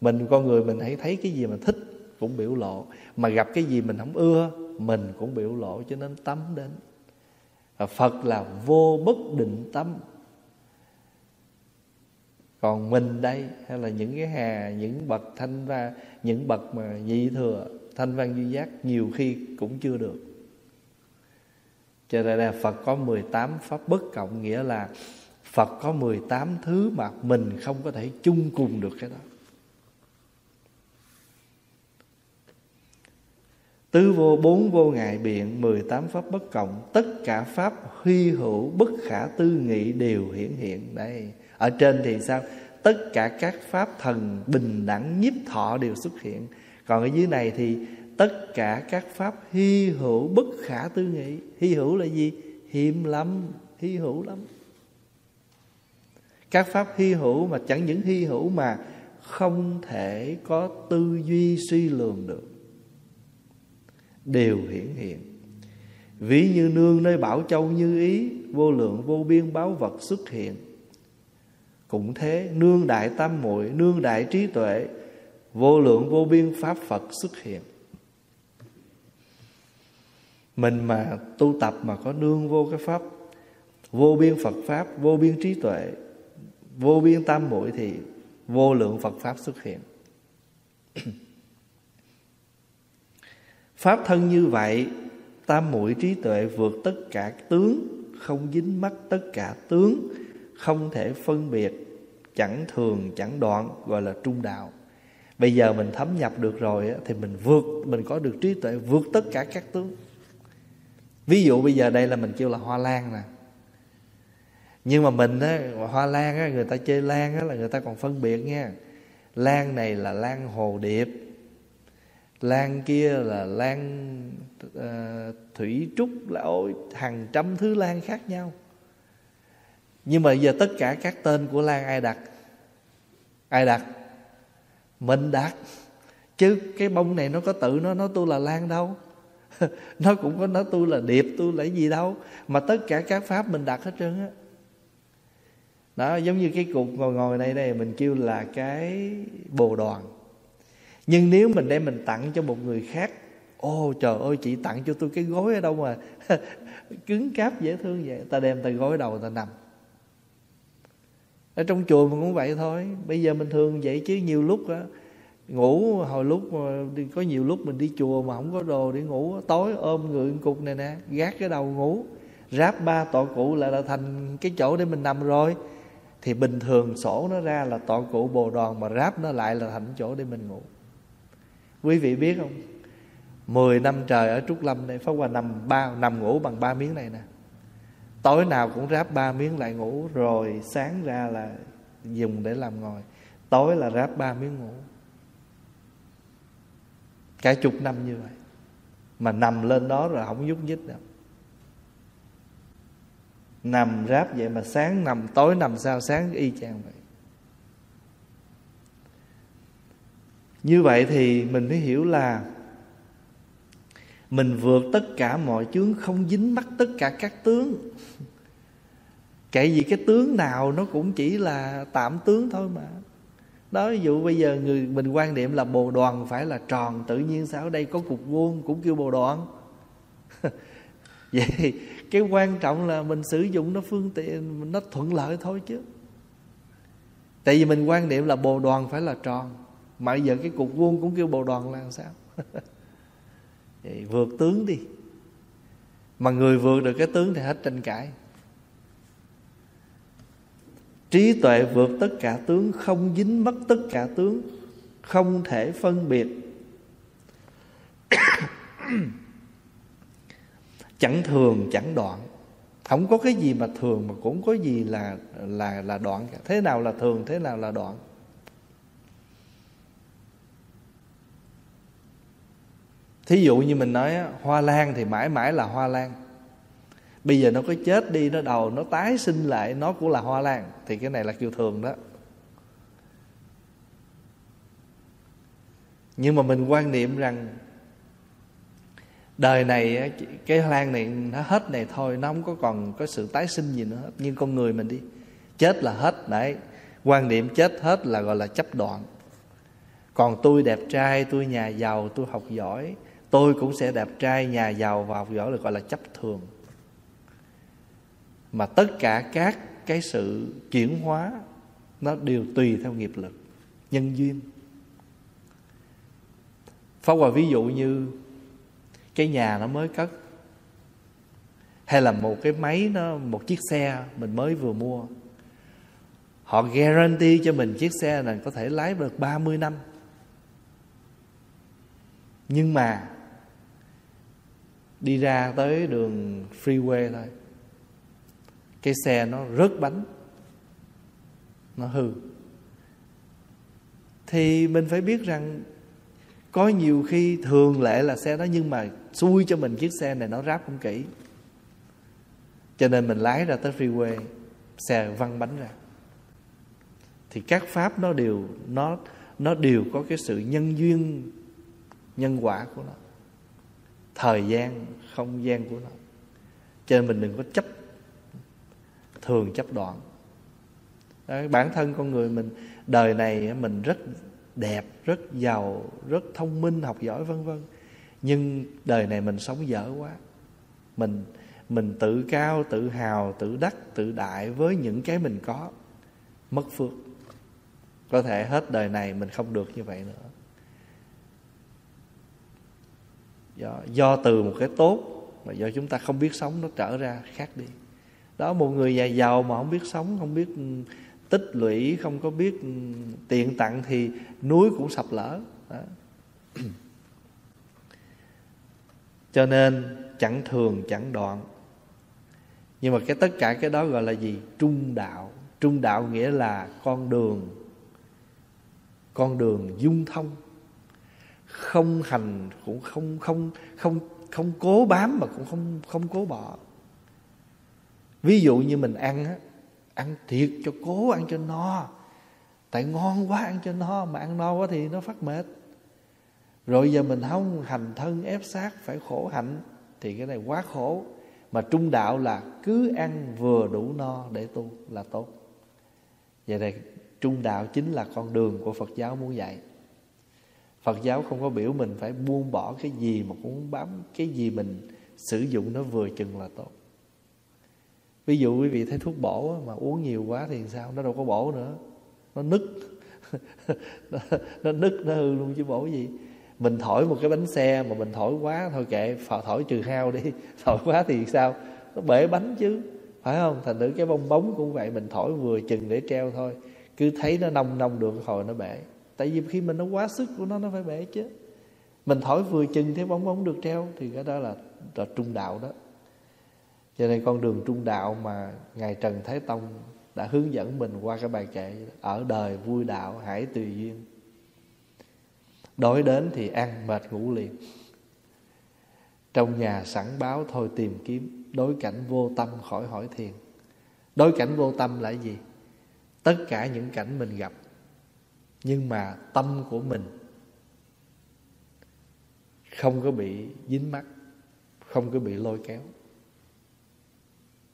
Mình con người mình hãy thấy cái gì mình thích cũng biểu lộ, mà gặp cái gì mình không ưa mình cũng biểu lộ, cho nên tâm đến. Phật là vô bất định tâm. Còn mình đây, hay là những cái hà, những bậc thanh ra, những bậc mà nhị thừa, thanh văn duy giác, nhiều khi cũng chưa được. Cho nên là Phật có 18 pháp bất cộng, nghĩa là Phật có 18 thứ mà mình không có thể chung cùng được cái đó. Tứ vô bốn vô ngại biện, 18 pháp bất cộng, tất cả pháp huy hữu bất khả tư nghị đều hiển hiện. Đây, ở trên thì sao? Tất cả các pháp thần bình đẳng nhiếp thọ đều xuất hiện. Còn ở dưới này thì tất cả các pháp hy hữu bất khả tư nghị. Hy hữu là gì? Hiếm lắm, hy hữu lắm. Các pháp hy hữu mà chẳng những hy hữu mà không thể có tư duy suy lường được, đều hiển hiện. Ví như nương nơi bảo châu như ý, vô lượng vô biên báo vật xuất hiện. Cũng thế, nương đại tam muội, nương đại trí tuệ, vô lượng vô biên pháp Phật xuất hiện. Mình mà tu tập mà có nương vô cái pháp vô biên Phật pháp, vô biên trí tuệ, vô biên tam muội thì vô lượng Phật pháp xuất hiện. Pháp thân như vậy, tam muội trí tuệ vượt tất cả tướng, không dính mắc tất cả tướng, không thể phân biệt, chẳng thường chẳng đoạn, gọi là trung đạo. Bây giờ mình thấm nhập được rồi thì mình có được trí tuệ vượt tất cả các tướng. Ví dụ bây giờ đây là mình kêu là hoa lan nè. Nhưng mà mình á, hoa lan á, người ta chơi lan á là người ta còn phân biệt nha. Lan này là lan hồ điệp, lan kia là lan thủy trúc, là ôi hàng trăm thứ lan khác nhau. Nhưng mà giờ tất cả các tên của lan ai đặt? Ai đặt? Mình đặt. Chứ cái bông này nó có tự nó tôi là lan đâu. Nó cũng có nói tôi là điệp, tôi là gì đâu. Mà tất cả các pháp mình đặt hết trơn á. Đó, giống như cái cục ngồi này đây mình kêu là cái bồ đoàn. Nhưng nếu mình đem mình tặng cho một người khác, ô trời ơi, chị tặng cho tôi cái gối ở đâu mà cứng cáp dễ thương vậy. Ta đem ta gối đầu ta nằm. Ở trong chùa mình cũng vậy thôi. Bây giờ mình thường vậy chứ nhiều lúc á, ngủ hồi lúc có nhiều lúc mình đi chùa mà không có đồ để ngủ, tối ôm người cục này nè, gác cái đầu ngủ, ráp ba tọa cụ là thành cái chỗ để mình nằm rồi. Thì bình thường sổ nó ra là tọa cụ bồ đoàn, mà ráp nó lại là thành chỗ để mình ngủ. Quý vị biết không, 10 năm trời ở Trúc Lâm này Pháp Hòa nằm ngủ bằng 3 miếng này nè. Tối nào cũng ráp 3 miếng lại ngủ, rồi sáng ra là dùng để làm ngồi, tối là ráp 3 miếng ngủ. Cả chục năm như vậy mà nằm lên đó rồi không nhúc nhích đâu. Nằm ráp vậy mà sáng nằm, tối nằm sao sáng y chang vậy. Như vậy thì mình mới hiểu là mình vượt tất cả mọi chướng, không dính mắc tất cả các tướng. Kệ gì cái tướng nào nó cũng chỉ là tạm tướng thôi mà. Đó, ví dụ bây giờ người mình quan niệm là bồ đoàn phải là tròn, tự nhiên sao ở đây có cục vuông cũng kêu bồ đoàn. Vậy cái quan trọng là mình sử dụng nó phương tiện, nó thuận lợi thôi chứ. Tại vì mình quan niệm là bồ đoàn phải là tròn, mà giờ cái cục vuông cũng kêu bồ đoàn là sao? Vậy vượt tướng đi. Mà người vượt được cái tướng thì hết tranh cãi. Trí tuệ vượt tất cả tướng, không dính mắc tất cả tướng, không thể phân biệt, chẳng thường chẳng đoạn. Không có cái gì mà thường, mà cũng có gì là đoạn. Thế nào là thường, thế nào là đoạn. Thí dụ như mình nói hoa lan thì mãi mãi là hoa lan. Bây giờ nó có chết đi, nó đầu nó tái sinh lại, nó cũng là hoa lan. Thì cái này là kêu thường đó. Nhưng mà mình quan niệm rằng đời này, cái lan này nó hết này thôi, nó không có còn có sự tái sinh gì nữa hết. Nhưng con người mình đi, chết là hết đấy. Quan niệm chết hết là gọi là chấp đoạn. Còn tôi đẹp trai, tôi nhà giàu, tôi học giỏi, tôi cũng sẽ đẹp trai, nhà giàu và học giỏi, được gọi là chấp thường. Mà tất cả các cái sự chuyển hóa nó đều tùy theo nghiệp lực, nhân duyên. Pháp Hòa ví dụ như cái nhà nó mới cất, hay là một cái máy nó, một chiếc xe mình mới vừa mua, họ guarantee cho mình chiếc xe này có thể lái được 30 năm. Nhưng mà đi ra tới đường freeway thôi, cái xe nó rớt bánh, nó hư. Thì mình phải biết rằng có nhiều khi thường lệ là xe đó, nhưng mà xui cho mình chiếc xe này nó ráp không kỹ, cho nên mình lái ra tới freeway, xe văng bánh ra. Thì các pháp nó đều, nó đều có cái sự nhân duyên, nhân quả của nó, thời gian, không gian của nó. Cho nên mình đừng có chấp thường, chấp đoạn. Đấy, bản thân con người mình đời này mình rất đẹp, rất giàu, rất thông minh, học giỏi vân vân, nhưng đời này mình sống dở quá. Mình tự cao, tự hào, tự đắc, tự đại với những cái mình có, mất phước. Có thể hết đời này mình không được như vậy nữa. Do từ một cái tốt mà do chúng ta không biết sống nó trở ra khác đi. Đó, một người già giàu mà không biết sống, không biết tích lũy, không có biết tiện tặng thì núi cũng sập lở. Đó. Cho nên chẳng thường, chẳng đoạn. Nhưng mà cái tất cả cái đó gọi là gì? Trung đạo. Trung đạo nghĩa là con đường dung thông, không hành cũng không cố bám mà cũng không cố bỏ. Ví dụ như mình ăn á, ăn thiệt cho cố, ăn cho no, tại ngon quá ăn cho no, mà ăn no quá thì nó phát mệt. Rồi giờ mình không hành thân ép xác phải khổ hạnh thì cái này quá khổ. Mà trung đạo là cứ ăn vừa đủ no để tu là tốt. Vậy này trung đạo chính là con đường của Phật giáo muốn dạy. Phật giáo không có biểu mình phải buông bỏ cái gì, mà cũng muốn bám cái gì mình sử dụng nó vừa chừng là tốt. Ví dụ quý vị thấy thuốc bổ mà uống nhiều quá thì sao? Nó đâu có bổ nữa, nó nứt nó nứt, nó hư luôn chứ bổ gì. Mình thổi một cái bánh xe mà mình thổi quá, thôi kệ, thổi trừ hao đi, thổi quá thì sao? Nó bể bánh chứ, phải không? Thành thử cái bong bóng cũng vậy, mình thổi vừa chừng để treo thôi, cứ thấy nó nông nông được hồi nó bể. Tại vì khi mình nó quá sức của nó phải bể chứ. Mình thổi vừa chừng thấy bong bóng được treo thì cái đó là trung đạo đó. Cho nên con đường trung đạo mà Ngài Trần Thái Tông đã hướng dẫn mình qua cái bài kệ: ở đời vui đạo hãy tùy duyên, đói đến thì ăn, mệt ngủ liền, trong nhà sẵn báo thôi tìm kiếm, đối cảnh vô tâm khỏi hỏi thiền. Đối cảnh vô tâm là gì? Tất cả những cảnh mình gặp, nhưng mà tâm của mình không có bị dính mắc, không có bị lôi kéo,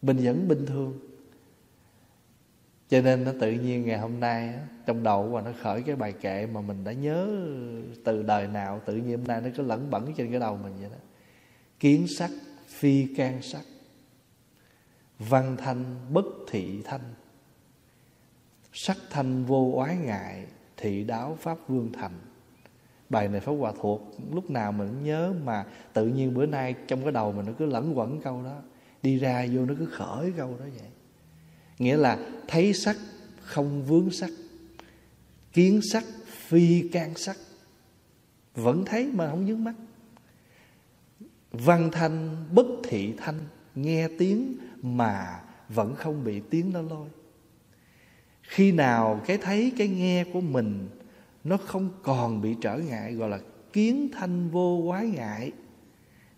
mình vẫn bình thường. Cho nên nó tự nhiên ngày hôm nay trong đầu của nó khởi cái bài kệ mà mình đã nhớ từ đời nào, tự nhiên hôm nay nó cứ lẫn bẩn trên cái đầu mình vậy đó. Kiến sắc phi can sắc, văn thanh bất thị thanh, sắc thanh vô oái ngại, thị đáo pháp vương thành. Bài này Pháp Hòa thuộc, lúc nào mình cũng nhớ, mà tự nhiên bữa nay trong cái đầu mình nó cứ lẫn quẩn câu đó, đi ra vô nó cứ khởi câu đó vậy. Nghĩa là thấy sắc không vướng sắc, kiến sắc phi can sắc, vẫn thấy mà không dướng mắt. Văn thanh bất thị thanh, nghe tiếng mà vẫn không bị tiếng nó lôi. Khi nào cái thấy, cái nghe của mình nó không còn bị trở ngại, gọi là kiến thanh vô quái ngại,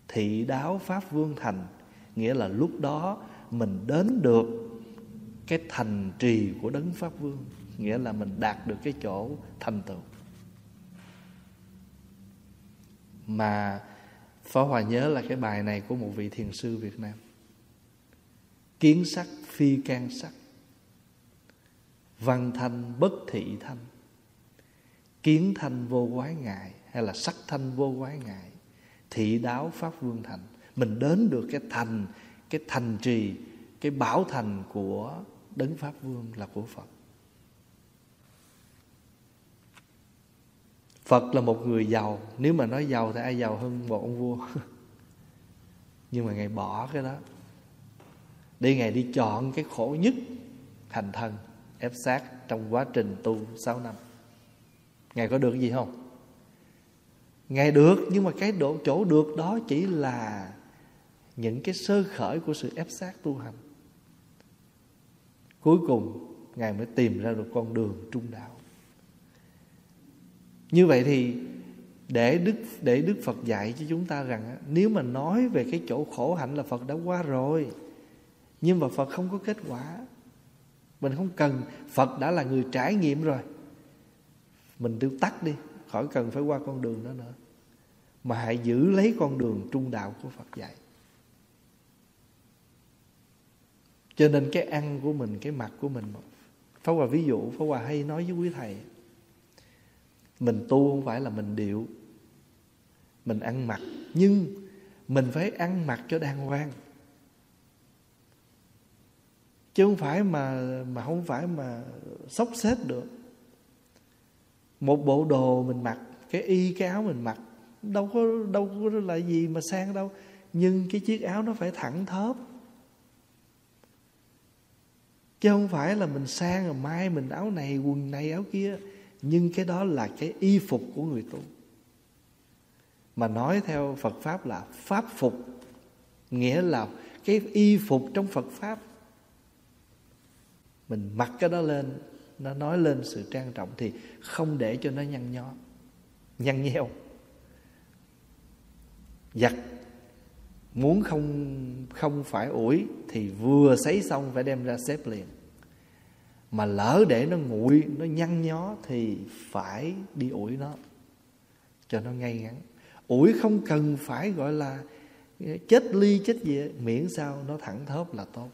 thị đáo pháp vương thành. Nghĩa là lúc đó mình đến được cái thành trì của Đấng Pháp Vương, nghĩa là mình đạt được cái chỗ thành tựu. mà Pháp Hòa nhớ là cái bài này của một vị thiền sư Việt Nam: kiến sắc phi can sắc, văn thanh bất thị thanh, kiến thanh vô quái ngại, hay là sắc thanh vô quái ngại, thị đáo pháp vương thành. Mình đến được cái thành trì, cái bảo thành của Đấng Pháp Vương là của Phật. Phật là một người giàu. Nếu mà nói giàu thì ai giàu hơn một ông vua? Nhưng mà Ngài bỏ cái đó để Ngài đi chọn cái khổ nhất, hành thân ép sát trong quá trình tu 6 năm. Ngài có được gì không? Ngài được, nhưng mà cái chỗ được đó chỉ là những cái sơ khởi của sự ép sát tu hành. Cuối cùng Ngài mới tìm ra được con đường trung đạo. Như vậy thì để Đức Phật dạy cho chúng ta rằng, nếu mà nói về cái chỗ khổ hạnh là Phật đã qua rồi, nhưng mà Phật không có kết quả. Mình không cần, Phật đã là người trải nghiệm rồi, mình tiêu tắt đi, khỏi cần phải qua con đường đó nữa, mà hãy giữ lấy con đường trung đạo của Phật dạy. Cho nên cái ăn của mình, cái mặt của mình, Pháp Hòa ví dụ, Pháp Hòa hay nói với quý thầy, mình tu không phải là mình điệu, mình ăn mặc, nhưng mình phải ăn mặc cho đàng hoàng, chứ không phải mà không phải mà xốc xếch được. Một bộ đồ mình mặc, cái y cái áo mình mặc đâu có là gì mà sang đâu, nhưng cái chiếc áo nó phải thẳng thớp, chứ không phải là mình sang rồi mai mình áo này quần này áo kia. Nhưng cái đó là cái y phục của người tu, mà nói theo Phật Pháp là Pháp phục, nghĩa là cái y phục trong Phật Pháp. Mình mặc cái đó lên, nó nói lên sự trang trọng, thì không để cho nó nhăn nhó, nhăn nheo. Giặt muốn không phải ủi thì vừa sấy xong phải đem ra xếp liền. Mà lỡ để nó nguội, nó nhăn nhó thì phải đi ủi nó cho nó ngay ngắn. Ủi không cần phải gọi là chết ly chết gì, miễn sao nó thẳng thớp là tốt.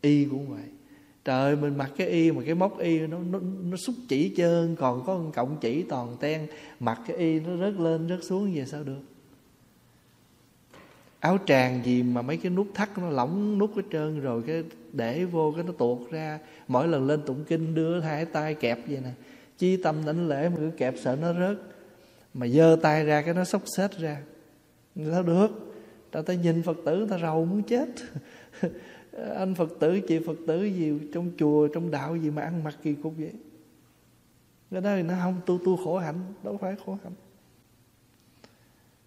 Y cũng vậy. Trời ơi, mình mặc cái y mà cái móc y nó xúc chỉ trơn, còn có cọng chỉ toàn ten, mặc cái y nó rớt lên rớt xuống vậy sao được. Áo tràng gì mà mấy cái nút thắt nó lỏng nút hết trơn rồi, cái để vô cái nó tuột ra. Mỗi lần lên tụng kinh đưa hai tay kẹp vậy nè, chi tâm đảnh lễ mà cứ kẹp sợ nó rớt, mà giơ tay ra cái nó xốc xếch ra. Sao được, ta nhìn Phật tử ta rầu muốn chết. Anh Phật tử, chị Phật tử gì trong chùa, trong đạo gì mà ăn mặc kỳ cục vậy. Cái đó thì nó không tu khổ hạnh, đâu phải khổ hạnh.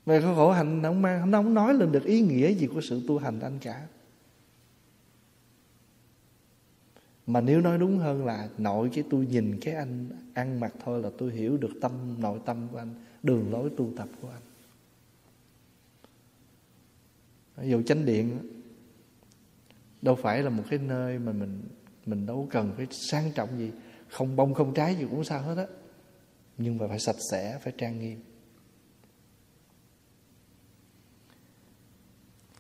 Về khổ hạnh nó không nói lên được ý nghĩa gì của sự tu hành anh cả. Mà nếu nói đúng hơn là nội cái tôi nhìn cái anh ăn mặc thôi là tôi hiểu được nội tâm của anh, đường lối tu tập của anh. Ví dụ chánh điện đâu phải là một cái nơi mà mình đâu cần phải sang trọng gì, không bông không trái gì cũng sao hết á, nhưng mà phải sạch sẽ, phải trang nghiêm.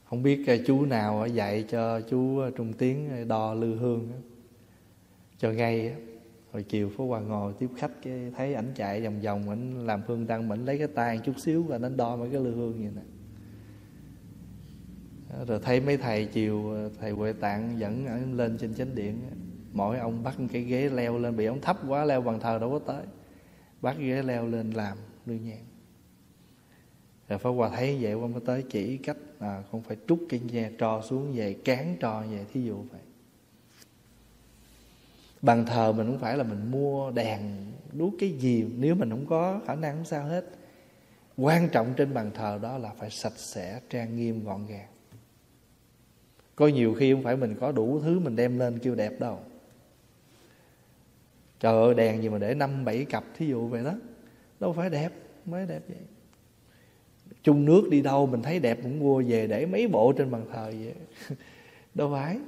Không biết chú nào dạy cho chú Trung Tiến đo lư hương cho ngay. Hồi chiều Pháp Hòa ngồi tiếp khách, cái thấy ảnh chạy vòng vòng, ảnh làm hương đăng, ảnh lấy cái tay chút xíu và ảnh đo mấy cái lư hương vậy nè. Rồi thấy mấy thầy chiều, thầy Huệ Tạng dẫn ảnh lên trên chánh điện, mỗi ông bắt cái ghế leo lên, bị ông thấp quá leo bàn thờ đâu có tới, bắt ghế leo lên làm đưa nhang. Rồi Pháp Hòa thấy vậy ông mới tới chỉ cách, con phải trút cái nhà trò xuống về, cán trò về, thí dụ vậy. Bàn thờ mình cũng phải là mình mua đèn đuốc cái gì, nếu mình không có khả năng không sao hết. Quan trọng trên bàn thờ đó là phải sạch sẽ, trang nghiêm, gọn gàng. Có nhiều khi không phải mình có đủ thứ mình đem lên kêu đẹp đâu. Trời ơi, đèn gì mà để 5-7 cặp thí dụ vậy đó, đâu phải đẹp, mới đẹp vậy. Chung nước đi đâu mình thấy đẹp cũng mua về để mấy bộ trên bàn thờ vậy. Đâu phải,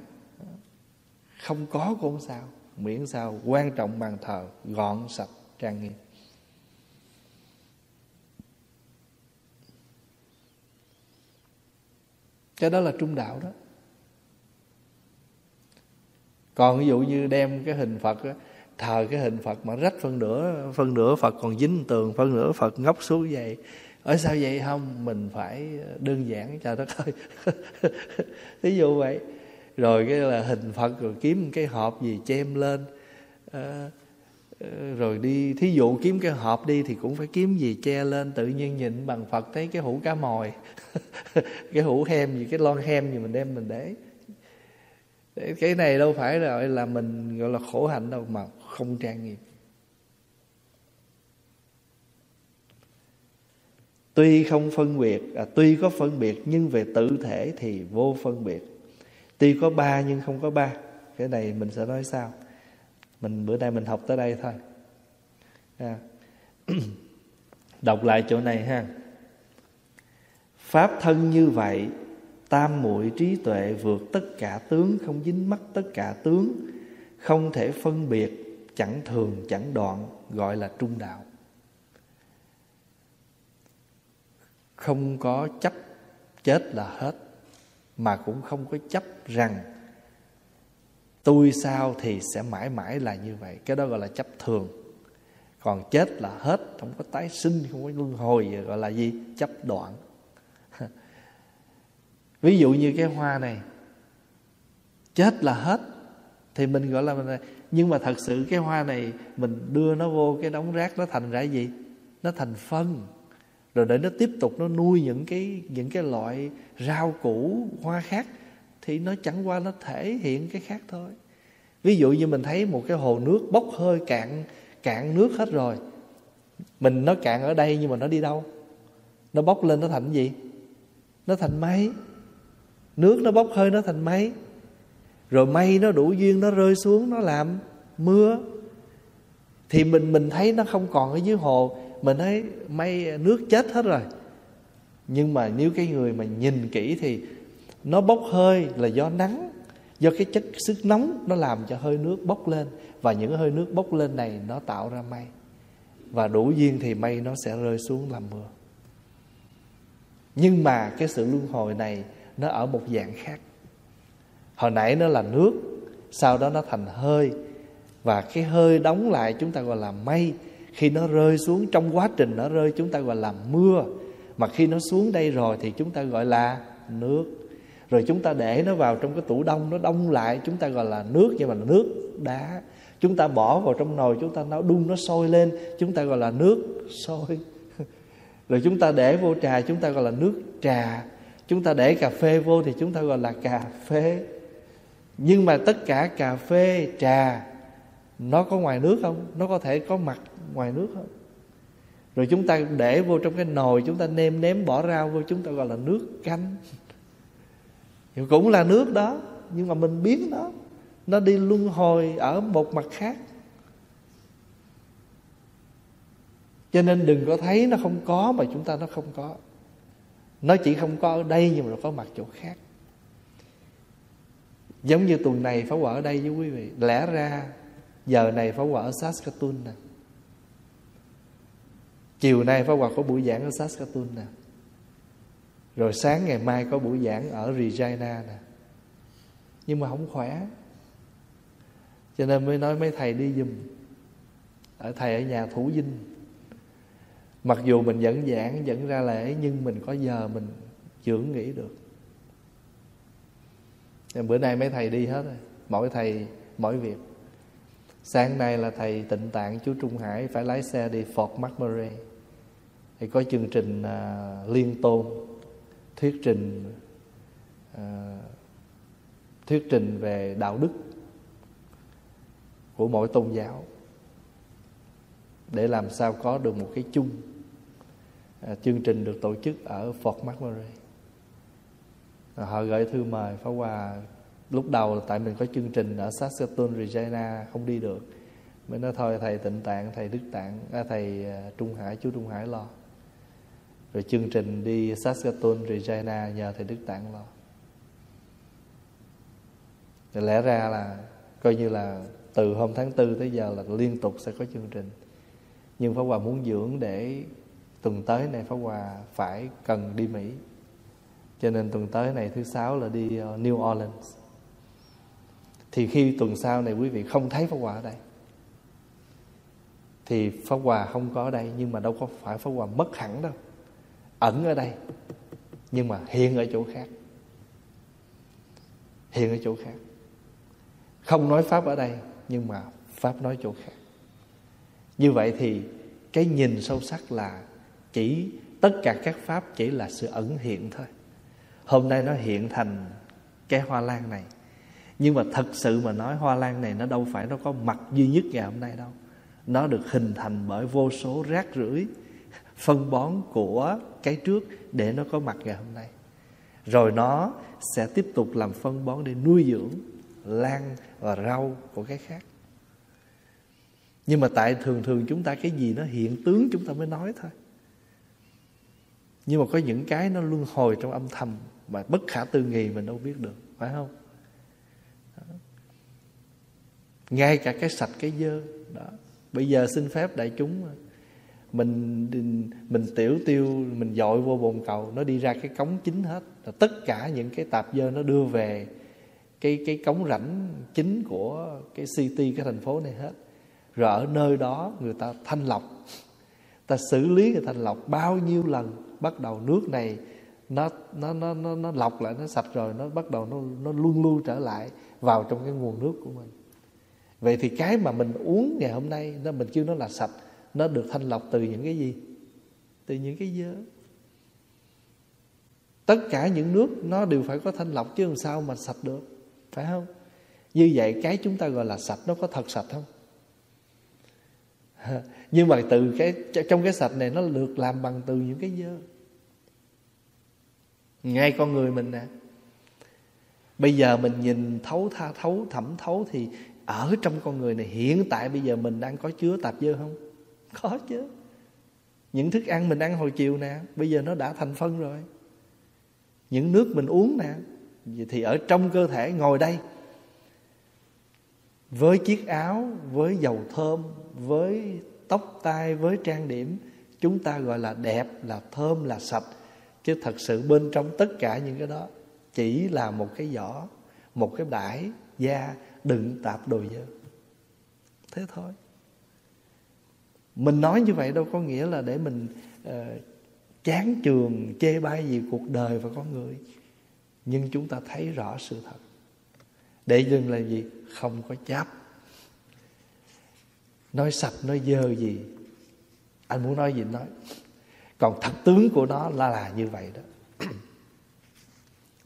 không có cũng sao, miễn sao quan trọng bàn thờ gọn, sạch, trang nghiêm. Cái đó là trung đạo đó. Còn ví dụ như đem cái hình Phật đó, thờ cái hình Phật mà rách phân nửa Phật còn dính tường, phân nửa Phật ngóc xuống vậy. Ở sao vậy không? Mình phải đơn giản, trời đất ơi. Ví dụ vậy. Rồi cái là hình Phật rồi kiếm cái hộp gì chêm lên. Rồi đi, thí dụ kiếm cái hộp đi thì cũng phải kiếm gì che lên. Tự nhiên nhìn bằng Phật thấy cái hũ cá mòi, cái hũ hem gì, cái lon hem gì mình đem mình để. Cái này đâu phải rồi là mình gọi là khổ hạnh đâu, mà không trang nghiêm. Tuy không phân biệt, tuy có phân biệt nhưng về tự thể thì vô phân biệt. Tuy có ba nhưng không có ba. Cái này mình sẽ nói sao? Bữa nay mình học tới đây thôi. Đọc lại chỗ này ha. Pháp thân như vậy, tam muội trí tuệ vượt tất cả tướng, không dính mắc tất cả tướng, không thể phân biệt, chẳng thường chẳng đoạn, gọi là trung đạo. Không có chấp chết là hết, mà cũng không có chấp rằng tôi sao thì sẽ mãi mãi là như vậy. Cái đó gọi là chấp thường. Còn chết là hết, không có tái sinh, không có luân hồi, gọi là gì? Chấp đoạn. Ví dụ như cái hoa này, chết là hết thì mình gọi là mình. Nhưng mà thật sự cái hoa này mình đưa nó vô cái đống rác, nó thành ra gì? Nó thành phân. Rồi để nó tiếp tục nó nuôi những cái loại rau củ hoa khác thì nó chẳng qua nó thể hiện cái khác thôi. Ví dụ như mình thấy một cái hồ nước bốc hơi cạn nước hết rồi. Mình nó cạn ở đây nhưng mà nó đi đâu? Nó bốc lên nó thành gì? Nó thành mây. Nước nó bốc hơi nó thành mây. Rồi mây nó đủ duyên nó rơi xuống nó làm mưa. Thì mình thấy nó không còn ở dưới hồ, mình thấy mây nước chết hết rồi. Nhưng mà nếu cái người mà nhìn kỹ thì nó bốc hơi là do nắng, do cái chất sức nóng nó làm cho hơi nước bốc lên. Và những hơi nước bốc lên này nó tạo ra mây. Và đủ duyên thì mây nó sẽ rơi xuống làm mưa. Nhưng mà cái sự luân hồi này nó ở một dạng khác. Hồi nãy nó là nước, sau đó nó thành hơi. Và cái hơi đóng lại chúng ta gọi là mây. Khi nó rơi xuống, trong quá trình nó rơi chúng ta gọi là mưa. Mà khi nó xuống đây rồi thì chúng ta gọi là nước. Rồi chúng ta để nó vào trong cái tủ đông, nó đông lại chúng ta gọi là nước, nhưng mà nước đá. Chúng ta bỏ vào trong nồi, chúng ta nấu đun nó sôi lên, chúng ta gọi là nước sôi. Rồi chúng ta để vô trà, chúng ta gọi là nước trà. Chúng ta để cà phê vô thì chúng ta gọi là cà phê. Nhưng mà tất cả cà phê, trà, nó có ngoài nước không? Nó có thể có mặt ngoài nước không? Rồi chúng ta để vô trong cái nồi, chúng ta nêm nếm bỏ rau vô, chúng ta gọi là nước canh. Cũng là nước đó, nhưng mà mình biến nó đi luân hồi ở một mặt khác. Cho nên đừng có thấy nó không có mà chúng ta nó không có. Nó chỉ không có ở đây nhưng mà nó có mặt chỗ khác. Giống như tuần này Pháp Hòa ở đây với quý vị. Lẽ ra giờ này Pháp Hòa ở Saskatoon nè. Chiều nay Pháp Hòa có buổi giảng ở Saskatoon nè. Rồi sáng ngày mai có buổi giảng ở Regina nè. Nhưng mà không khỏe. Cho nên mới nói mấy thầy đi giùm. Thầy ở nhà Thủ Dinh. Mặc dù mình vẫn giảng, vẫn ra lễ, nhưng mình có giờ mình dưỡng nghỉ được. Nên bữa nay mấy thầy đi hết rồi. Mỗi thầy, mỗi việc. Sáng nay là thầy Tịnh Tạng, chú Trung Hải phải lái xe đi Fort McMurray. Thì có chương trình liên tôn. Thuyết trình về đạo đức của mỗi tôn giáo để làm sao có được một cái chung. Chương trình được tổ chức ở Fort McMurray. Họ gửi thư mời Pháp Hòa. Lúc đầu tại mình có chương trình ở Saskatoon, Regina không đi được, mới nói thôi thầy Tịnh Tạng, thầy Đức Tạng, thầy Trung Hải, chú Trung Hải lo. Rồi chương trình đi Saskatoon, Regina nhờ thầy Đức Tạng lo. Thì lẽ ra là coi như là từ hôm tháng 4 tới giờ là liên tục sẽ có chương trình. Nhưng Pháp Hòa muốn dưỡng để tuần tới này Pháp Hòa phải cần đi Mỹ. Cho nên tuần tới này thứ Sáu là đi New Orleans. Thì khi tuần sau này quý vị không thấy Pháp Hòa ở đây, thì Pháp Hòa không có ở đây, nhưng mà đâu có phải Pháp Hòa mất hẳn đâu. Ẩn ở đây, nhưng mà hiện ở chỗ khác. Hiện ở chỗ khác. Không nói Pháp ở đây, nhưng mà Pháp nói chỗ khác. Như vậy thì cái nhìn sâu sắc là chỉ tất cả các Pháp chỉ là sự ẩn hiện thôi. Hôm nay nó hiện thành cái hoa lan này, nhưng mà thật sự mà nói, hoa lan này nó đâu phải nó có mặt duy nhất ngày hôm nay đâu. Nó được hình thành bởi vô số rác rưởi, phân bón của cái trước để nó có mặt ngày hôm nay. Rồi nó sẽ tiếp tục làm phân bón để nuôi dưỡng lan và rau của cái khác. Nhưng mà tại thường thường chúng ta cái gì nó hiện tướng chúng ta mới nói thôi. Nhưng mà có những cái nó luân hồi trong âm thầm mà bất khả tư nghị mình đâu biết được, phải không? Đó. Ngay cả cái sạch cái dơ đó. Bây giờ xin phép đại chúng, mình tiểu tiêu, mình dội vô bồn cầu, nó đi ra cái cống chính hết. Tất cả những cái tạp dơ nó đưa về cái cống rãnh chính của cái city, cái thành phố này hết. Rồi ở nơi đó người ta thanh lọc, ta xử lý, người ta lọc bao nhiêu lần, bắt đầu nước này nó lọc lại, nó sạch rồi, nó bắt đầu nó luân lưu trở lại vào trong cái nguồn nước của mình. Vậy thì cái mà mình uống ngày hôm nay, mình kêu nó là sạch, nó được thanh lọc từ những cái gì? Từ những cái dơ. Tất cả những nước nó đều phải có thanh lọc, chứ làm sao mà sạch được, phải không? Như vậy cái chúng ta gọi là sạch, nó có thật sạch không? Nhưng mà từ cái trong cái sạch này nó được làm bằng từ những cái dơ. Ngay con người mình nè, bây giờ mình nhìn thấu thẩm thì ở trong con người này hiện tại bây giờ mình đang có chứa tạp dơ không? Có chứ. Những thức ăn mình ăn hồi chiều nè, bây giờ nó đã thành phân rồi. Những nước mình uống nè, thì ở trong cơ thể ngồi đây, với chiếc áo, với dầu thơm, với tóc tai, với trang điểm, chúng ta gọi là đẹp, là thơm, là sạch. Chứ thật sự bên trong tất cả những cái đó chỉ là một cái vỏ, một cái đải da đựng tạp đồ dơ. Thế thôi. Mình nói như vậy đâu có nghĩa là để mình chán chường, chê bai gì cuộc đời và con người. Nhưng chúng ta thấy rõ sự thật. Để dừng là gì? Không có chấp. Nói sạch, nói dơ gì, anh muốn nói gì nói. Còn thật tướng của nó là như vậy đó.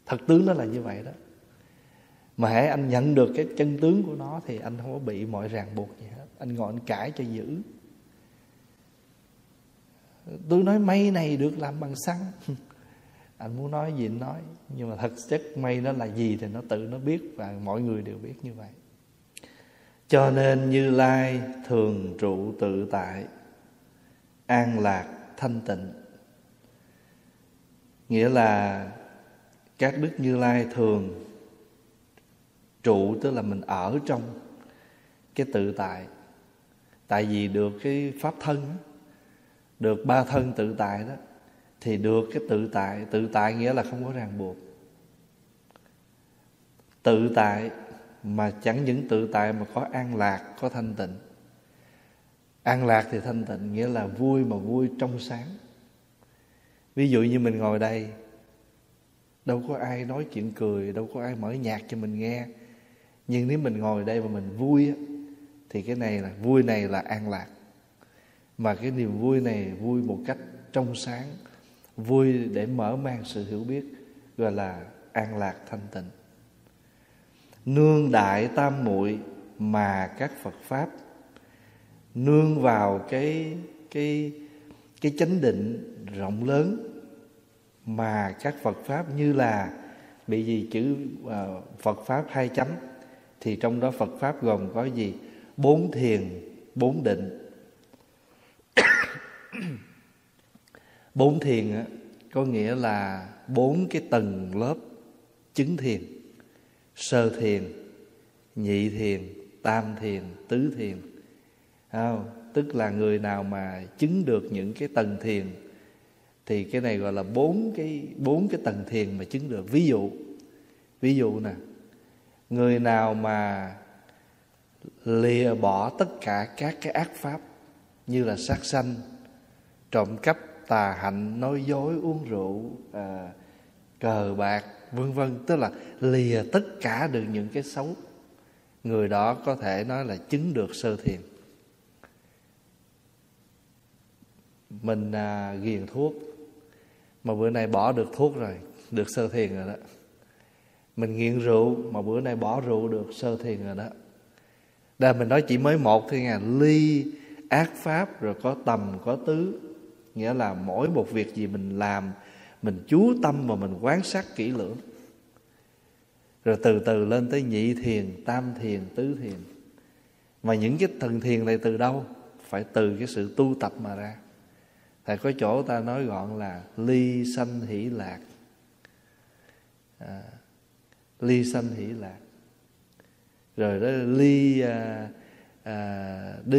Thật tướng nó là như vậy đó. Mà hễ anh nhận được cái chân tướng của nó thì anh không có bị mọi ràng buộc gì hết. Anh ngồi anh cãi cho dữ. Tôi nói mây này được làm bằng xăng. Anh muốn nói gì nói. Nhưng mà thật chất mây nó là gì thì nó tự nó biết, và mọi người đều biết như vậy. Cho nên Như Lai thường trụ tự tại, an lạc thanh tịnh. Nghĩa là các đức Như Lai thường trụ, tức là mình ở trong cái tự tại. Tại vì được cái pháp thân, được ba thân tự tại đó, thì được cái tự tại. Tự tại nghĩa là không có ràng buộc. Tự tại mà chẳng những tự tại mà có an lạc, có thanh tịnh. An lạc thì thanh tịnh, nghĩa là vui mà vui trong sáng. Ví dụ như mình ngồi đây, đâu có ai nói chuyện cười, đâu có ai mở nhạc cho mình nghe. Nhưng nếu mình ngồi đây mà mình vui thì cái này là vui, này là an lạc. Mà cái niềm vui này vui một cách trong sáng, vui để mở mang sự hiểu biết, gọi là an lạc thanh tịnh. Nương đại tam muội mà các Phật pháp, nương vào cái chánh định rộng lớn mà các Phật pháp, như là bị gì chữ Phật pháp hai chấm, thì trong đó Phật pháp gồm có gì? 4 thiền, 4 định. 4 thiền á, có nghĩa là 4 cái tầng lớp chứng thiền: sơ thiền, nhị thiền, tam thiền, tứ thiền. Tức là người nào mà chứng được những cái tầng thiền Thì cái này gọi là bốn cái tầng thiền mà chứng được. Ví dụ nè, người nào mà lìa bỏ tất cả các cái ác pháp như là sát sanh, trộm cắp, tà hạnh, nói dối, uống rượu, cờ bạc, vân vân, tức là lìa tất cả được những cái xấu, người đó có thể nói là chứng được sơ thiền. Mình ghiền thuốc mà bữa nay bỏ được thuốc rồi, được sơ thiền rồi đó. Mình nghiện rượu mà bữa nay bỏ rượu, được sơ thiền rồi đó. Đây mình nói chỉ mới một thôi nha, ly ác pháp rồi có tầm có tứ, nghĩa là mỗi một việc gì mình làm mình chú tâm và mình quan sát kỹ lưỡng, rồi từ từ lên tới nhị thiền, tam thiền, tứ thiền. Mà những cái thần thiền này từ đâu? Phải từ cái sự tu tập mà ra. Thầy có chỗ ta nói gọn là ly sanh hỷ lạc. Ly sanh hỷ lạc. Rồi đó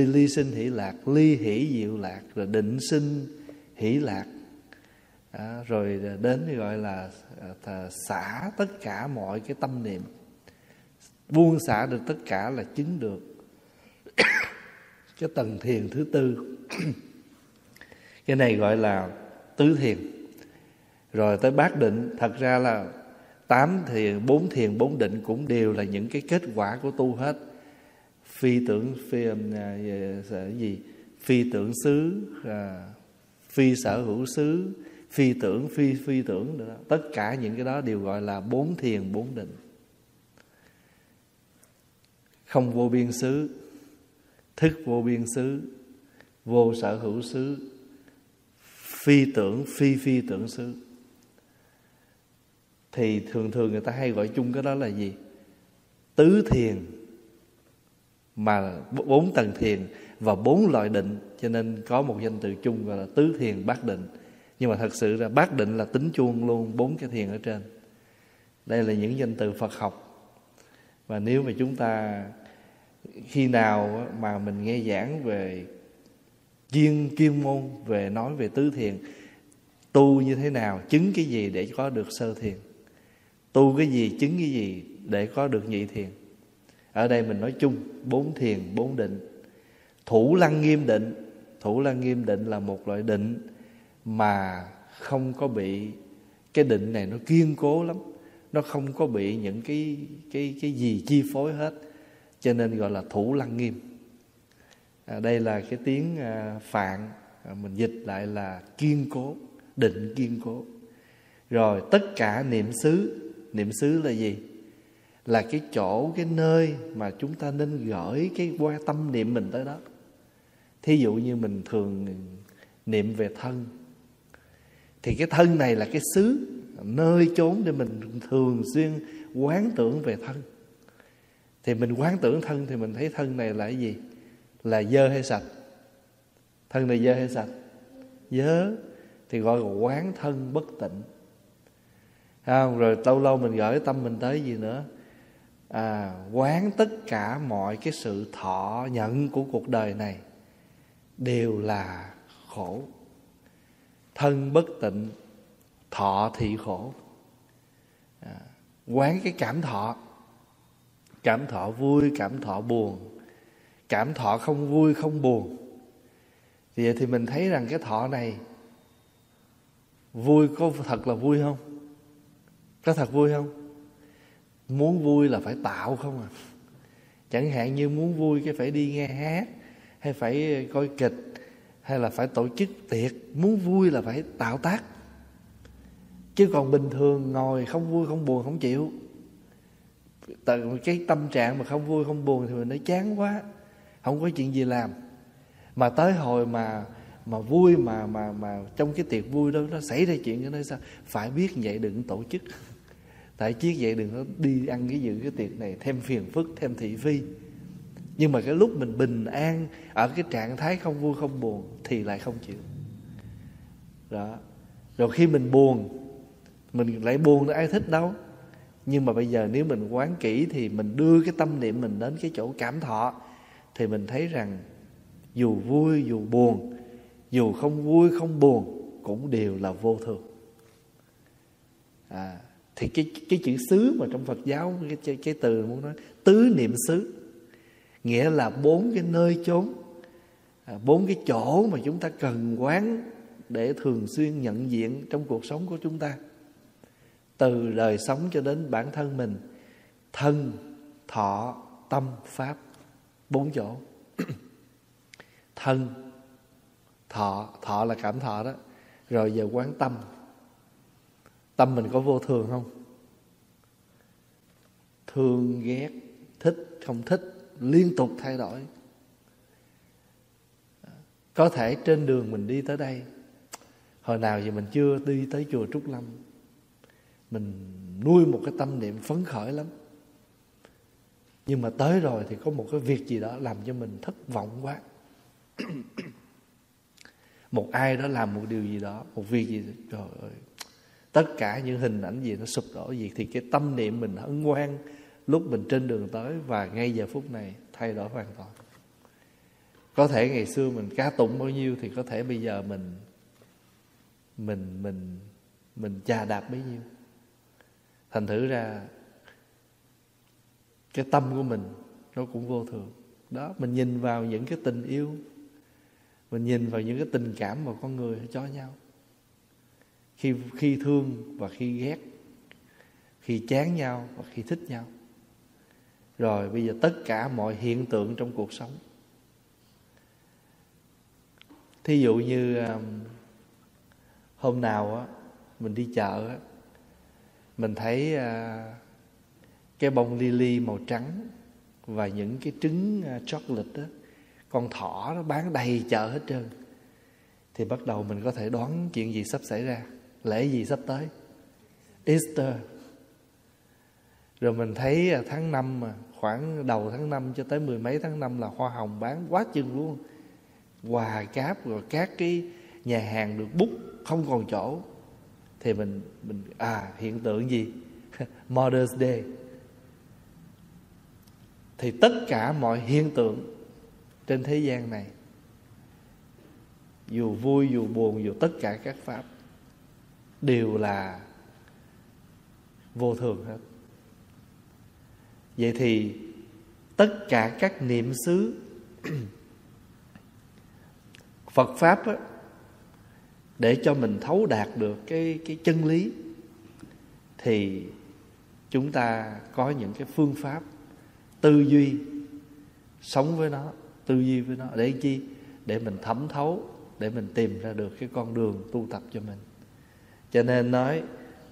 ly sinh hỷ lạc, ly hỷ diệu lạc, rồi định sinh hỷ lạc. Rồi đến gọi là xả tất cả mọi cái tâm niệm. Buông xả được tất cả là chứng được cái tầng thiền thứ tư. Cái này gọi là tứ thiền. Rồi tới bát định. Thật ra là tám thiền, bốn định cũng đều là những cái kết quả của tu hết. Phi tưởng xứ, phi sở hữu xứ, phi tưởng nữa. Tất cả những cái đó đều gọi là bốn thiền, bốn định. Không vô biên xứ, thức vô biên xứ, vô sở hữu xứ, phi tưởng, phi tưởng xứ. Thì thường người ta hay gọi chung cái đó là gì? Tứ thiền, mà bốn tầng thiền và bốn loại định, cho nên có một danh từ chung gọi là tứ thiền bát định. Nhưng mà thật sự là bát định là tính chuông luôn bốn cái thiền ở trên. Đây là những danh từ Phật học. Và nếu mà chúng ta khi nào mà mình nghe giảng về chuyên môn về nói về tứ thiền, tu như thế nào, chứng cái gì để có được sơ thiền, tu cái gì, chứng cái gì để có được nhị thiền. Ở đây mình nói chung bốn thiền, bốn định. Thủ lăng nghiêm định. Thủ lăng nghiêm định là một loại định mà không có bị, cái định này nó kiên cố lắm, nó không có bị những cái gì chi phối hết, cho nên gọi là thủ lăng nghiêm. Đây là cái tiếng Phạn, mình dịch lại là kiên cố, định kiên cố. Rồi tất cả niệm xứ. Niệm xứ là gì? Là cái chỗ, cái nơi mà chúng ta nên gửi cái qua tâm niệm mình tới đó. Thí dụ như mình thường niệm về thân, thì cái thân này là cái xứ, nơi chốn để mình thường xuyên quán tưởng về thân. Thì mình quán tưởng thân thì mình thấy thân này là cái gì? Là dơ hay sạch? Thân này dơ hay sạch? Dơ. Thì gọi là quán thân bất tịnh. Rồi lâu lâu mình gửi tâm mình tới gì nữa? Quán tất cả mọi cái sự thọ nhận của cuộc đời này đều là khổ. Thân bất tịnh, thọ thị khổ. Quán cái cảm thọ. Cảm thọ vui, cảm thọ buồn, cảm thọ không vui không buồn. Thì vậy thì mình thấy rằng cái thọ này vui có thật là vui không? Có thật vui không? Muốn vui là phải tạo không à? Chẳng hạn như muốn vui cái phải đi nghe hát, hay phải coi kịch, hay là phải tổ chức tiệc. Muốn vui là phải tạo tác. Chứ còn bình thường ngồi không vui không buồn không chịu. Cái tâm trạng mà không vui không buồn thì mình nói chán quá, không có chuyện gì làm. Mà tới hồi mà vui mà trong cái tiệc vui đó nó xảy ra chuyện, cái đó sao phải biết vậy, đừng tổ chức. Tại chiếc vậy đừng có đi ăn cái dự cái tiệc này, thêm phiền phức, thêm thị phi. Nhưng mà cái lúc mình bình an ở cái trạng thái không vui không buồn thì lại không chịu đó. Rồi khi mình buồn mình lại buồn, ai thích đâu. Nhưng mà bây giờ nếu mình quán kỹ thì mình đưa cái tâm niệm mình đến cái chỗ cảm thọ, thì mình thấy rằng dù vui dù buồn, dù không vui không buồn, cũng đều là vô thường. Thì cái chữ xứ mà trong Phật giáo, cái từ muốn nói tứ niệm xứ, nghĩa là bốn cái nơi chốn, bốn cái chỗ mà chúng ta cần quán để thường xuyên nhận diện trong cuộc sống của chúng ta, từ đời sống cho đến bản thân mình: thân, thọ, tâm, pháp. Bốn chỗ. Thân, thọ là cảm thọ đó. Rồi giờ quán tâm. Tâm mình có vô thường không? Thương, ghét, thích, không thích, liên tục thay đổi. Có thể trên đường mình đi tới đây, hồi nào giờ mình chưa đi tới chùa Trúc Lâm, mình nuôi một cái tâm niệm phấn khởi lắm, nhưng mà tới rồi thì có một cái việc gì đó làm cho mình thất vọng quá. Một ai đó làm một điều gì đó, một việc gì đó, trời ơi, tất cả những hình ảnh gì nó sụp đổ gì, thì cái tâm niệm mình hân hoan lúc mình trên đường tới và ngay giờ phút này thay đổi hoàn toàn. Có thể ngày xưa mình ca tụng bao nhiêu thì có thể bây giờ mình chà đạp bấy nhiêu. Thành thử ra cái tâm của mình nó cũng vô thường. Đó, mình nhìn vào những cái tình yêu, mình nhìn vào những cái tình cảm mà con người cho nhau. Khi thương và khi ghét, khi chán nhau và khi thích nhau. Rồi bây giờ tất cả mọi hiện tượng trong cuộc sống. Thí dụ như hôm nào á, mình đi chợ á, mình thấy cái bông lily màu trắng và những cái trứng chocolate đó, con thỏ nó bán đầy chợ hết trơn, thì bắt đầu mình có thể đoán chuyện gì sắp xảy ra. Lễ gì sắp tới? Easter. Rồi mình thấy tháng 5 mà, khoảng đầu tháng 5 cho tới mười mấy tháng 5 là hoa hồng bán quá chừng luôn. Quà cáp rồi các cái nhà hàng được book không còn chỗ. Thì mình hiện tượng gì? Mother's Day. Thì tất cả mọi hiện tượng trên thế gian này, dù vui, dù buồn, dù tất cả các pháp, đều là vô thường hết. Vậy thì tất cả các niệm xứ Phật Pháp á, để cho mình thấu đạt được cái chân lý, thì chúng ta có những cái phương pháp tư duy, sống với nó, tư duy với nó. Để chi? Để mình thẩm thấu, để mình tìm ra được cái con đường tu tập cho mình. Cho nên nói,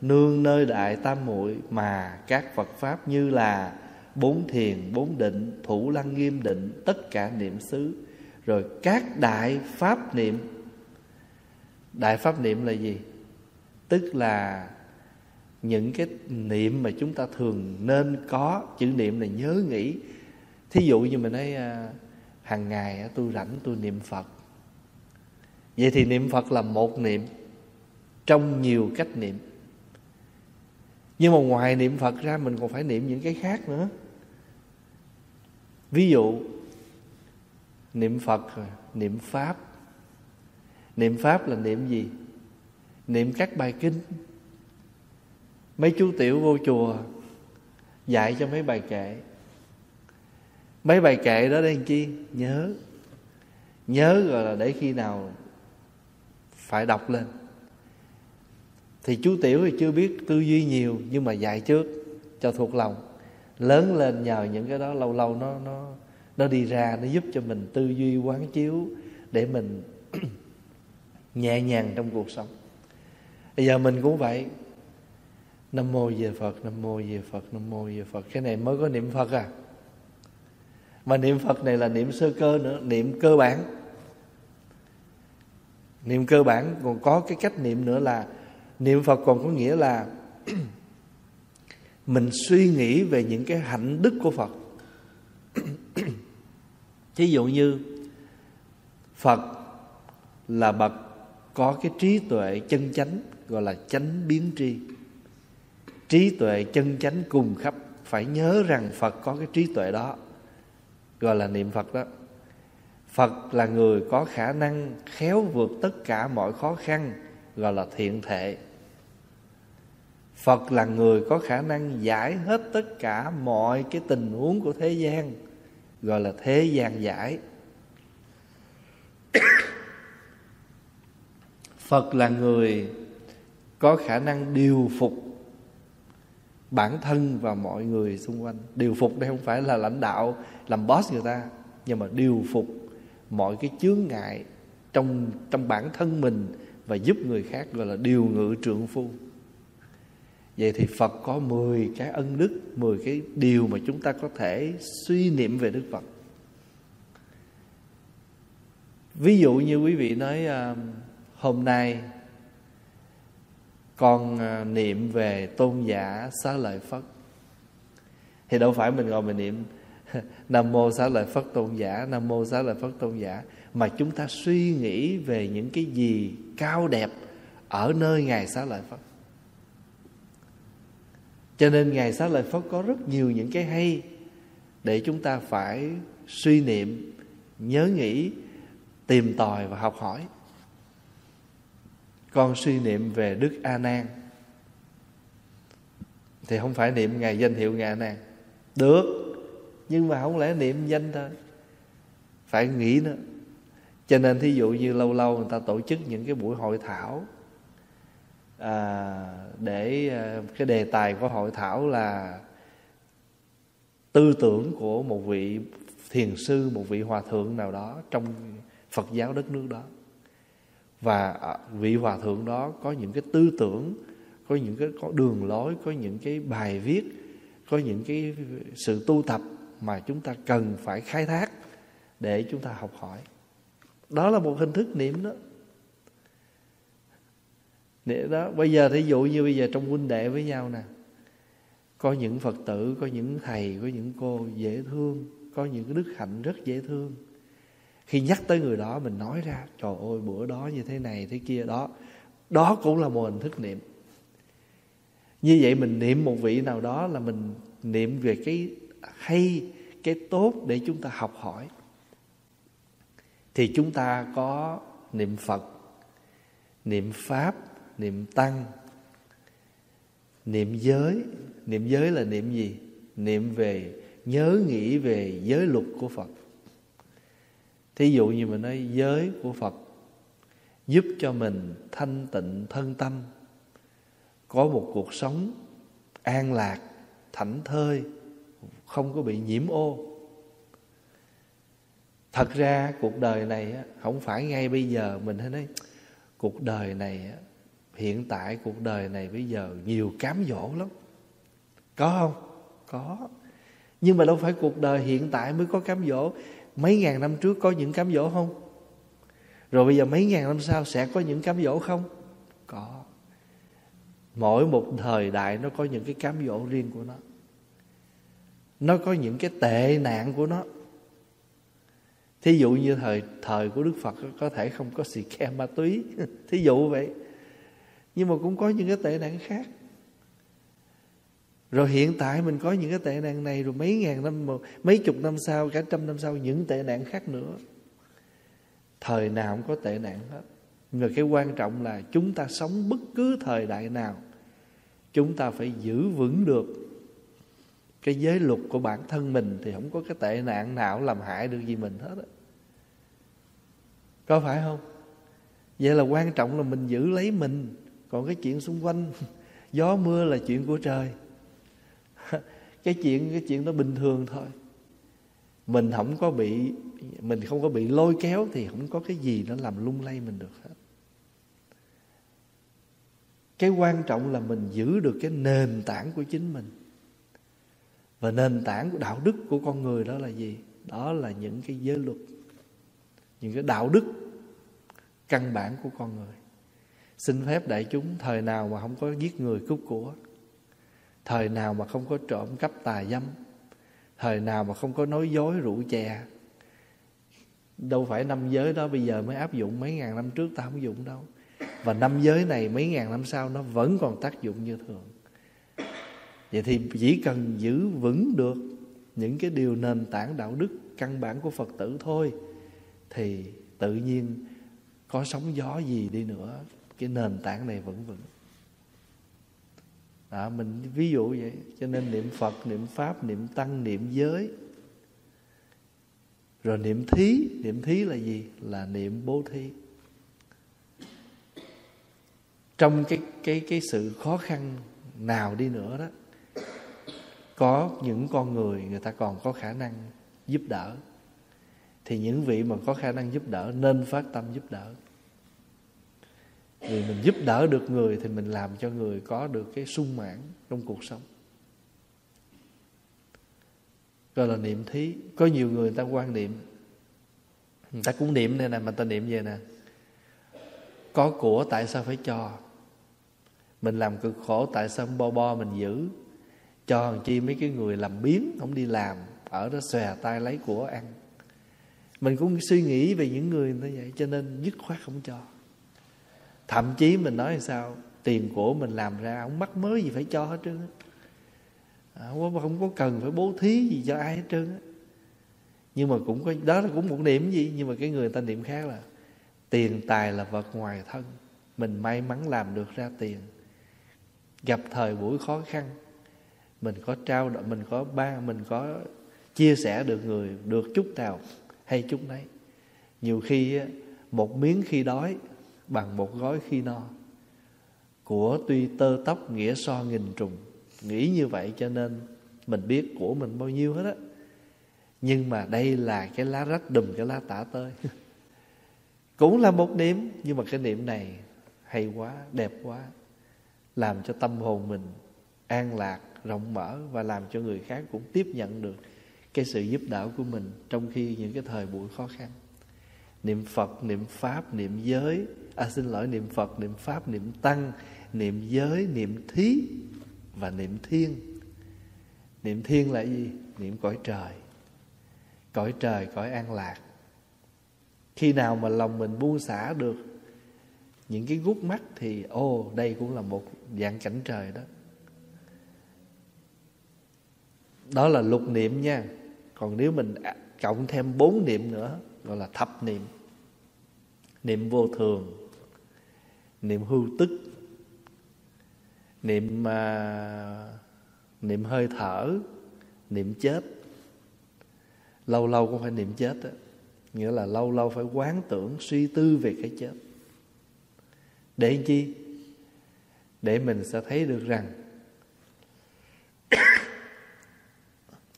nương nơi đại tam muội mà các Phật Pháp như là bốn thiền, bốn định, thủ lăng nghiêm định, tất cả niệm xứ, rồi các đại pháp niệm. Đại pháp niệm là gì? Tức là những cái niệm mà chúng ta thường nên có. Chữ niệm là nhớ nghĩ. Thí dụ như mình nói hàng ngày tôi rảnh tôi niệm Phật. Vậy thì niệm Phật là một niệm trong nhiều cách niệm. Nhưng mà ngoài niệm Phật ra mình còn phải niệm những cái khác nữa. Ví dụ niệm Phật, niệm Pháp. Niệm Pháp là niệm gì? Niệm các bài kinh. Mấy chú tiểu vô chùa dạy cho mấy bài kệ. Mấy bài kệ đó đen chi? Nhớ. Nhớ rồi là để khi nào phải đọc lên. Thì chú tiểu thì chưa biết tư duy nhiều, nhưng mà dạy trước cho thuộc lòng. Lớn lên nhờ những cái đó, lâu lâu nó đi ra, nó giúp cho mình tư duy quán chiếu để mình nhẹ nhàng trong cuộc sống. Bây giờ mình cũng vậy. Nam mô về Phật, Nam mô về Phật, Nam mô về Phật. Cái này mới có niệm Phật à. Mà niệm Phật này là niệm sơ cơ nữa, niệm cơ bản. Niệm cơ bản còn có cái cách niệm nữa là niệm Phật còn có nghĩa là mình suy nghĩ về những cái hạnh đức của Phật. Thí dụ như Phật là bậc có cái trí tuệ chân chánh, gọi là chánh biến tri. Trí tuệ chân chánh cùng khắp. Phải nhớ rằng Phật có cái trí tuệ đó, gọi là niệm Phật đó. Phật là người có khả năng khéo vượt tất cả mọi khó khăn, gọi là thiện thể. Phật là người có khả năng giải hết tất cả mọi cái tình huống của thế gian, gọi là thế gian giải. Phật là người có khả năng điều phục bản thân và mọi người xung quanh. Điều phục đây không phải là lãnh đạo, làm boss người ta, nhưng mà điều phục mọi cái chướng ngại trong bản thân mình và giúp người khác, gọi là điều ngự trượng phu. Vậy thì Phật có 10 cái ân đức, 10 cái điều mà chúng ta có thể suy niệm về Đức Phật. Ví dụ như quý vị nói hôm nay con niệm về tôn giả Xá Lợi Phất, thì đâu phải mình ngồi mình niệm Nam Mô Xá Lợi Phất Tôn Giả, Nam Mô Xá Lợi Phất Tôn Giả, mà chúng ta suy nghĩ về những cái gì cao đẹp ở nơi Ngài Xá Lợi Phất. Cho nên Ngài Xá Lợi Phất có rất nhiều những cái hay để chúng ta phải suy niệm, nhớ nghĩ, tìm tòi và học hỏi. Con suy niệm về Đức A Nan thì không phải niệm Ngài danh hiệu Ngài A Nan được, nhưng mà không lẽ niệm danh thôi, phải nghĩ nữa. Cho nên thí dụ như lâu lâu người ta tổ chức những cái buổi hội thảo, để cái đề tài của hội thảo là tư tưởng của một vị thiền sư, một vị hòa thượng nào đó trong Phật giáo đất nước đó, và vị hòa thượng đó có những cái tư tưởng, có những cái có đường lối, có những cái bài viết, có những cái sự tu tập mà chúng ta cần phải khai thác để chúng ta học hỏi. Đó là một hình thức niệm đó. Để đó, bây giờ thí dụ như bây giờ trong huynh đệ với nhau nè, có những Phật tử, có những thầy, có những cô dễ thương, có những cái đức hạnh rất dễ thương. Khi nhắc tới người đó mình nói ra, trời ơi bữa đó như thế này thế kia đó, đó cũng là một hình thức niệm. Như vậy mình niệm một vị nào đó là mình niệm về cái hay, cái tốt để chúng ta học hỏi. Thì chúng ta có niệm Phật, niệm Pháp, niệm Tăng, niệm giới. Niệm giới là niệm gì? Niệm về, nhớ nghĩ về giới luật của Phật. Thí dụ như mình nói giới của Phật giúp cho mình thanh tịnh thân tâm, có một cuộc sống an lạc, thảnh thơi, không có bị nhiễm ô. Thật ra cuộc đời này không phải ngay bây giờ mình hay nói cuộc đời này, hiện tại cuộc đời này bây giờ nhiều cám dỗ lắm. Có không? Có. Nhưng mà đâu phải cuộc đời hiện tại mới có cám dỗ. Mấy ngàn năm trước có những cám dỗ không? Rồi bây giờ mấy ngàn năm sau sẽ có những cám dỗ không? Có. Mỗi một thời đại nó có những cái cám dỗ riêng của nó, nó có những cái tệ nạn của nó. Thí dụ như thời của Đức Phật có thể không có xì ke ma túy thí dụ vậy, nhưng mà cũng có những cái tệ nạn khác. Rồi hiện tại mình có những cái tệ nạn này, rồi mấy ngàn năm, mấy chục năm sau, cả trăm năm sau những tệ nạn khác nữa. Thời nào cũng có tệ nạn hết. Nhưng mà cái quan trọng là chúng ta sống bất cứ thời đại nào, chúng ta phải giữ vững được cái giới luật của bản thân mình, thì không có cái tệ nạn nào làm hại được gì mình hết á. Có phải không? Vậy là quan trọng là mình giữ lấy mình, còn cái chuyện xung quanh gió mưa là chuyện của trời. Cái chuyện đó bình thường thôi. Mình không có bị lôi kéo thì không có cái gì nó làm lung lay mình được hết. Cái quan trọng là mình giữ được cái nền tảng của chính mình. Và nền tảng của đạo đức của con người đó là gì? Đó là những cái giới luật, những cái đạo đức căn bản của con người. Xin phép đại chúng, thời nào mà không có giết người cướp của, thời nào mà không có trộm cắp tà dâm, thời nào mà không có nói dối rượu chè. Đâu phải năm giới đó bây giờ mới áp dụng, mấy ngàn năm trước ta không dụng đâu. Và năm giới này mấy ngàn năm sau nó vẫn còn tác dụng như thường. Vậy thì chỉ cần giữ vững được những cái điều nền tảng đạo đức căn bản của Phật tử thôi, thì tự nhiên có sóng gió gì đi nữa cái nền tảng này vẫn vững. Đó, mình ví dụ vậy. Cho nên niệm Phật, niệm Pháp, niệm Tăng, niệm giới, rồi niệm thí. Niệm thí là gì? Là niệm bố thí. Trong cái sự khó khăn nào đi nữa đó, có những con người, người ta còn có khả năng giúp đỡ, thì những vị mà có khả năng giúp đỡ nên phát tâm giúp đỡ. Vì mình giúp đỡ được người thì mình làm cho người có được cái sung mãn trong cuộc sống, gọi là niệm thí. Có nhiều người người ta quan niệm, người ta cũng niệm này nè, mà người ta niệm về nè: có của tại sao phải cho, mình làm cực khổ tại sao mình giữ, cho làm chi mấy cái người làm biếng không đi làm, ở đó xòe tay lấy của ăn. Mình cũng suy nghĩ về những người như vậy, cho nên dứt khoát không cho. Thậm chí mình nói làm sao, tiền của mình làm ra không mắc mới gì phải cho hết trơn á, không có cần phải bố thí gì cho ai hết trơn á. Nhưng mà cũng có, đó là cũng một niệm gì. Nhưng mà cái người ta niệm khác là tiền tài là vật ngoài thân, mình may mắn làm được ra tiền, gặp thời buổi khó khăn mình có trao đổi, mình có chia sẻ được người, được chút nào hay chút nấy. Nhiều khi một miếng khi đói bằng một gói khi no. Của tuy tơ tóc nghĩa so nghìn trùng. Nghĩ như vậy cho nên mình biết của mình bao nhiêu hết á. Nhưng mà đây là cái lá rách đùm cái lá tả tơi. Cũng là một niệm, nhưng mà cái niệm này hay quá, đẹp quá, làm cho tâm hồn mình an lạc, rộng mở, và làm cho người khác cũng tiếp nhận được cái sự giúp đỡ của mình trong khi những cái thời buổi khó khăn. Niệm Phật, niệm Pháp, niệm giới, niệm Phật, niệm Pháp, niệm Tăng, niệm giới, niệm thí và niệm thiên. Niệm thiên là gì? Niệm cõi trời. Cõi trời, cõi an lạc. Khi nào mà lòng mình buông xả được những cái gút mắt thì đây cũng là một dạng cảnh trời đó. Đó là lục niệm nha. Còn nếu mình cộng thêm 4 niệm nữa gọi là thập niệm: niệm vô thường, niệm hưu tức, niệm hơi thở, niệm chết. Lâu lâu cũng phải niệm chết đó. Nghĩa là lâu lâu phải quán tưởng, suy tư về cái chết. Để chi? Để mình sẽ thấy được rằng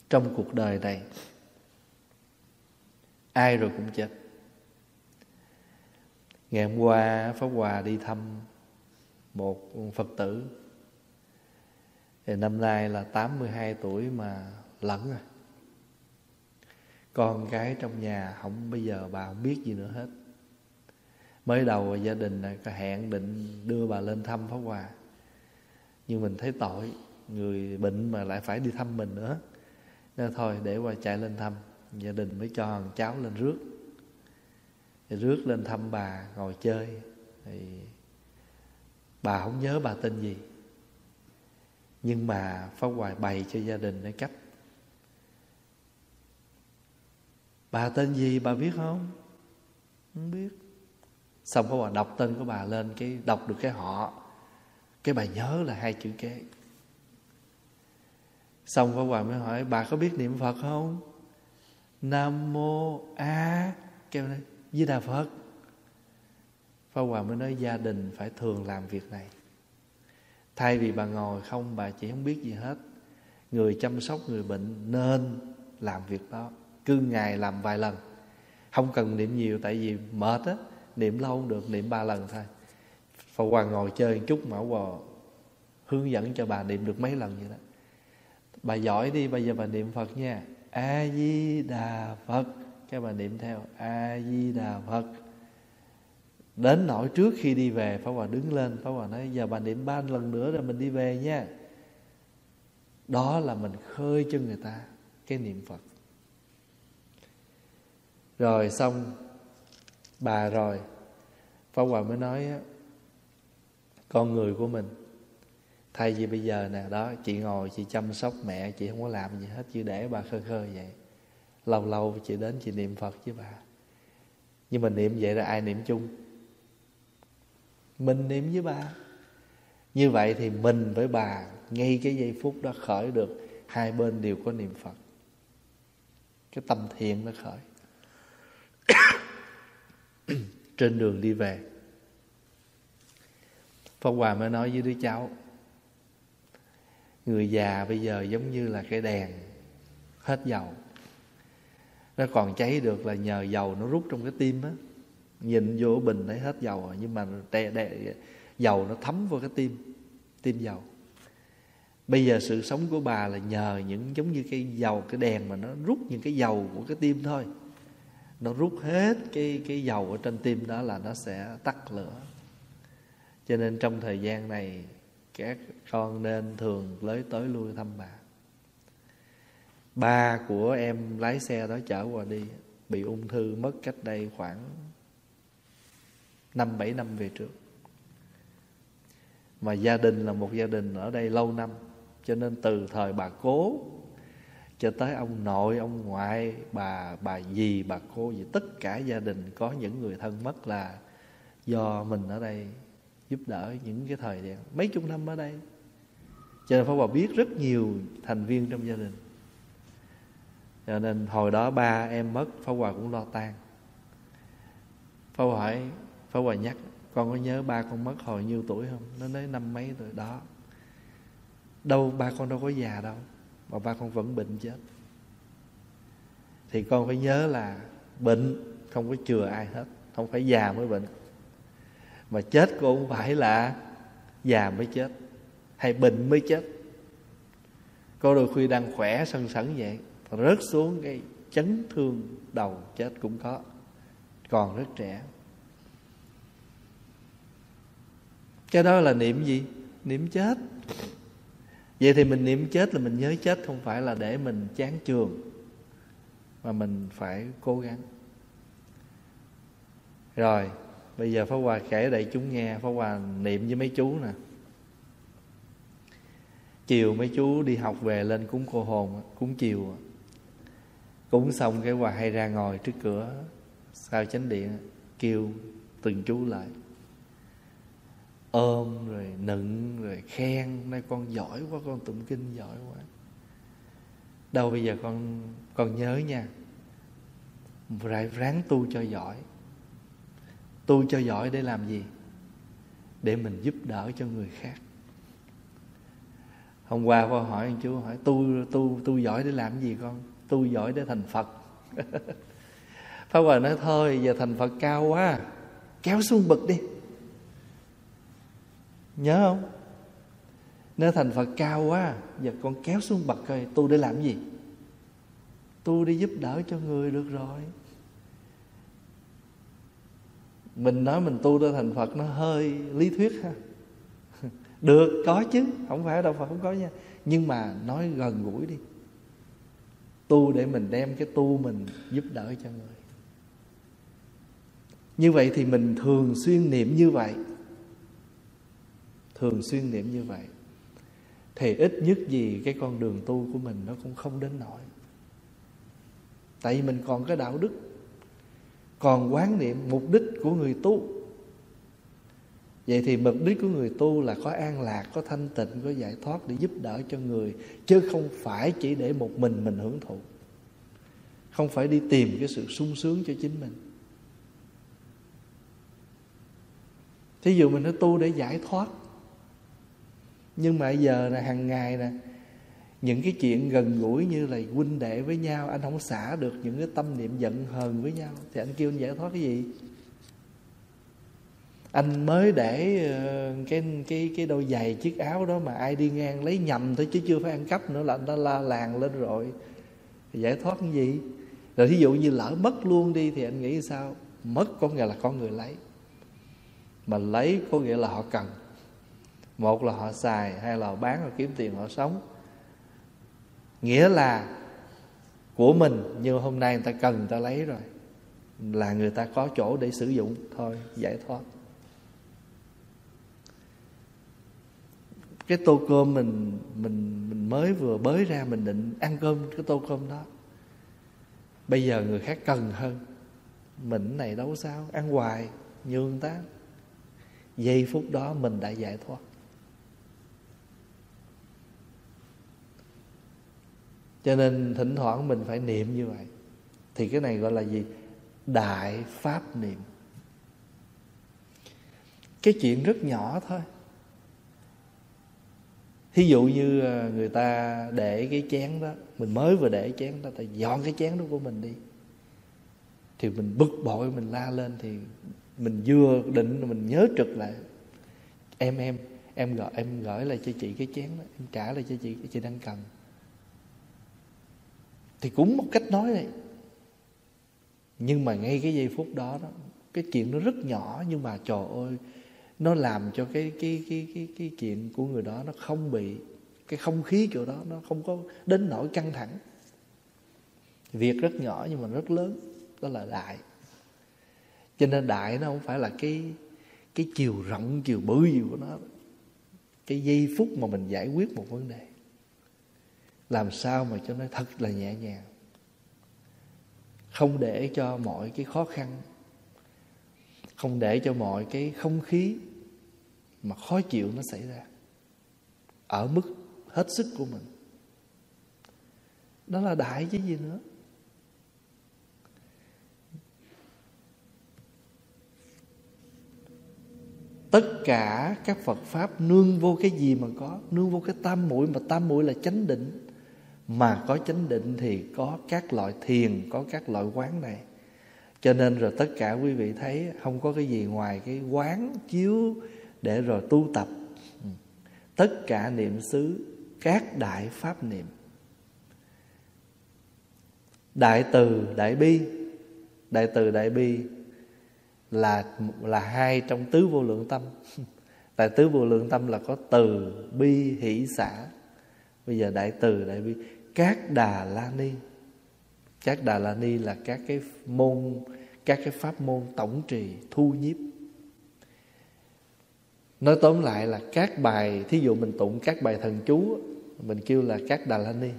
trong cuộc đời này ai rồi cũng chết. Ngày hôm qua Pháp Hòa đi thăm một Phật tử, thì năm nay là 82 tuổi mà lẫn rồi. Con cái trong nhà bây giờ bà không biết gì nữa hết. Mới đầu gia đình hẹn định đưa bà lên thăm Pháp Hòa, nhưng mình thấy tội, người bệnh mà lại phải đi thăm mình nữa, nên thôi để qua chạy lên thăm. Gia đình mới cho thằng cháu lên rước, thì rước lên thăm bà, ngồi chơi. Thì bà không nhớ bà tên gì, nhưng mà Pháp Hòa bày cho gia đình cái cách: bà tên gì bà biết không? Không biết. Xong Pháp Hòa đọc tên của bà lên, đọc được cái họ, cái bà nhớ là 2 chữ kế. Xong Pháp Hòa mới hỏi: bà có biết niệm Phật không? Nam Mô A Di Đà Phật. Pháp Hòa mới nói gia đình phải thường làm việc này. Thay vì bà ngồi không, bà chỉ không biết gì hết, người chăm sóc người bệnh nên làm việc đó. Cứ ngày làm vài lần, không cần niệm nhiều, tại vì mệt á, niệm lâu không được, niệm 3 lần thôi. Pháp Hòa ngồi chơi một chút mà Hòa hướng dẫn cho bà niệm được mấy lần vậy đó. Bà giỏi đi, bây giờ bà niệm Phật nha: A Di Đà Phật. Các bà niệm theo: A Di Đà Phật. Đến nỗi trước khi đi về, Pháp Hòa đứng lên, Pháp Hòa nói: giờ bà niệm 3 lần nữa rồi mình đi về nha. Đó là mình khơi cho người ta cái niệm Phật. Rồi xong bà rồi, Pháp Hòa mới nói: con người của mình, thay vì bây giờ nè đó, chị ngồi chị chăm sóc mẹ, chị không có làm gì hết, chị để bà khơi khơi vậy, lâu lâu chị đến chị niệm Phật với bà. Nhưng mà niệm vậy là ai niệm chung? mình niệm với bà. Như vậy thì mình với bà ngay cái giây phút đó khởi được, hai bên đều có niệm Phật, cái tâm thiện nó khởi. Trên đường đi về, Pháp Hòa mới nói với đứa cháu, người già bây giờ giống như là cái đèn hết dầu, nó còn cháy được là nhờ dầu nó rút trong cái tim á. Nhìn vô bình thấy hết dầu rồi, nhưng mà dầu nó thấm vào cái tim, tim dầu. Bây giờ sự sống của bà là nhờ những giống như cái dầu, cái đèn mà nó rút những cái dầu của cái tim thôi. Nó rút hết cái dầu ở trên tim đó là nó sẽ tắt lửa. Cho nên trong thời gian này các con nên thường lới tới lui thăm bà. Ba của em lái xe đó chở qua đi bị ung thư mất cách đây khoảng 5-7 năm về trước. Mà gia đình là một gia đình ở đây lâu năm, cho nên từ thời bà cố cho tới ông nội, ông ngoại, bà dì, bà cô gì, tất cả gia đình có những người thân mất là do mình ở đây giúp đỡ những cái thời gian mấy chục năm ở đây. Cho nên Pháp Hòa biết rất nhiều thành viên trong gia đình. Cho nên hồi đó ba em mất, Pháp Hòa cũng lo tang. Pháp Hòa hỏi, Pháp Hòa nhắc, con có nhớ ba con mất hồi nhiêu tuổi không? Nó nói 50 mấy tuổi đó. Đâu, ba con đâu có già đâu, mà ba con vẫn bệnh chết. Thì con phải nhớ là bệnh không có chừa ai hết, không phải già mới bệnh, mà chết cũng không phải là già mới chết hay bệnh mới chết. Có đôi khi đang khỏe sân sẩn vậy, rớt xuống cái chấn thương đầu chết cũng có, còn rất trẻ. Cái đó là niệm gì? Niệm chết. Vậy thì mình niệm chết là mình nhớ chết, không phải là để mình chán chường, mà mình phải cố gắng. Rồi, bây giờ Pháp Hòa kể đại chúng nghe. Pháp Hòa niệm với mấy chú nè. Chiều mấy chú đi học về lên cúng cô hồn, cúng chiều. Cúng xong cái Hòa hay ra ngồi trước cửa sau chánh điện, kêu từng chú lại, ôm rồi nựng rồi khen, nay con giỏi quá, con tụng kinh giỏi quá. Đâu bây giờ con nhớ nha, ráng tu cho giỏi. Tu cho giỏi để làm gì? Để mình giúp đỡ cho người khác. Hôm qua con hỏi chú, hỏi tu giỏi để làm gì con? Tu giỏi để thành Phật. Pháp Hòa nói thôi giờ thành Phật cao quá, kéo xuống bực đi. Nhớ không? Nếu thành Phật cao quá, giờ con kéo xuống bậc coi, tu để làm gì? Tu đi giúp đỡ cho người được rồi. Mình nói mình tu để thành Phật nó hơi lý thuyết ha. Được, có chứ, không phải đâu Phật không có nha. Nhưng mà nói gần gũi đi. Tu để mình đem cái tu mình giúp đỡ cho người. Như vậy thì mình thường xuyên niệm như vậy. Thường xuyên niệm như vậy thì ít nhất gì cái con đường tu của mình nó cũng không đến nỗi. Tại vì mình còn cái đạo đức, còn quán niệm mục đích của người tu. Vậy thì mục đích của người tu là có an lạc, có thanh tịnh, có giải thoát để giúp đỡ cho người, chứ không phải chỉ để một mình hưởng thụ. Không phải đi tìm cái sự sung sướng cho chính mình. Thí dụ mình nói tu để giải thoát, nhưng mà giờ là hàng ngày nè, những cái chuyện gần gũi như là huynh đệ với nhau, anh không xả được những cái tâm niệm giận hờn với nhau, thì anh kêu anh giải thoát cái gì? Anh mới để cái đôi giày, chiếc áo đó mà ai đi ngang lấy nhầm thôi, chứ chưa phải ăn cắp nữa là anh đã la làng lên rồi. Thì giải thoát cái gì? Rồi thí dụ như lỡ mất luôn đi thì anh nghĩ sao? Mất có nghĩa là có người lấy, mà lấy có nghĩa là họ cần. Một là họ xài, hai là họ bán, họ kiếm tiền, họ sống. Nghĩa là của mình, nhưng hôm nay người ta cần, người ta lấy rồi, là người ta có chỗ để sử dụng, thôi, giải thoát. Cái tô cơm mình mới vừa bới ra, mình định ăn cơm, cái tô cơm đó. Bây giờ người khác cần hơn, mình này đâu sao, ăn hoài, nhường ta. giây phút đó mình đã giải thoát. Cho nên thỉnh thoảng mình phải niệm như vậy. Thì cái này gọi là gì? Đại pháp niệm. Cái chuyện rất nhỏ thôi. Thí dụ như người ta để cái chén đó, mình mới vừa để chén đó, ta dọn cái chén đó của mình đi, thì mình bực bội, mình la lên, thì mình vừa định mình nhớ trực lại, em gửi lại cho chị cái chén đó, em trả lại cho chị đang cần. Thì cũng một cách nói này. Nhưng mà ngay cái giây phút đó, cái chuyện nó rất nhỏ, nhưng mà trời ơi, nó làm cho cái chuyện của người đó nó không bị, cái không khí chỗ đó nó không có đến nỗi căng thẳng. Việc rất nhỏ nhưng mà rất lớn, đó là đại. Cho nên đại nó không phải là cái chiều rộng, chiều bự gì của nó. Cái giây phút mà mình giải quyết một vấn đề, làm sao mà cho nó thật là nhẹ nhàng, không để cho mọi cái khó khăn, không để cho mọi cái không khí mà khó chịu nó xảy ra ở mức hết sức của mình. Đó là đại chứ gì nữa. Tất cả các Phật Pháp nương vô cái gì mà có? Nương vô cái tam muội, mà tam muội là chánh định. Mà có chánh định thì có các loại thiền, có các loại quán này. Cho nên rồi tất cả quý vị thấy không có cái gì ngoài cái quán chiếu để rồi tu tập. Tất cả niệm xứ, các đại pháp niệm. Đại từ, đại bi. Đại từ, đại bi là hai trong tứ vô lượng tâm. Tại tứ vô lượng tâm là có từ, bi, hỷ, xả. Bây giờ đại từ, đại bi, các đà la ni. Các đà la ni là các cái môn, các cái pháp môn tổng trì, thu nhiếp. Nói tóm lại là các bài, thí dụ mình tụng các bài thần chú, mình kêu là các đà la ni.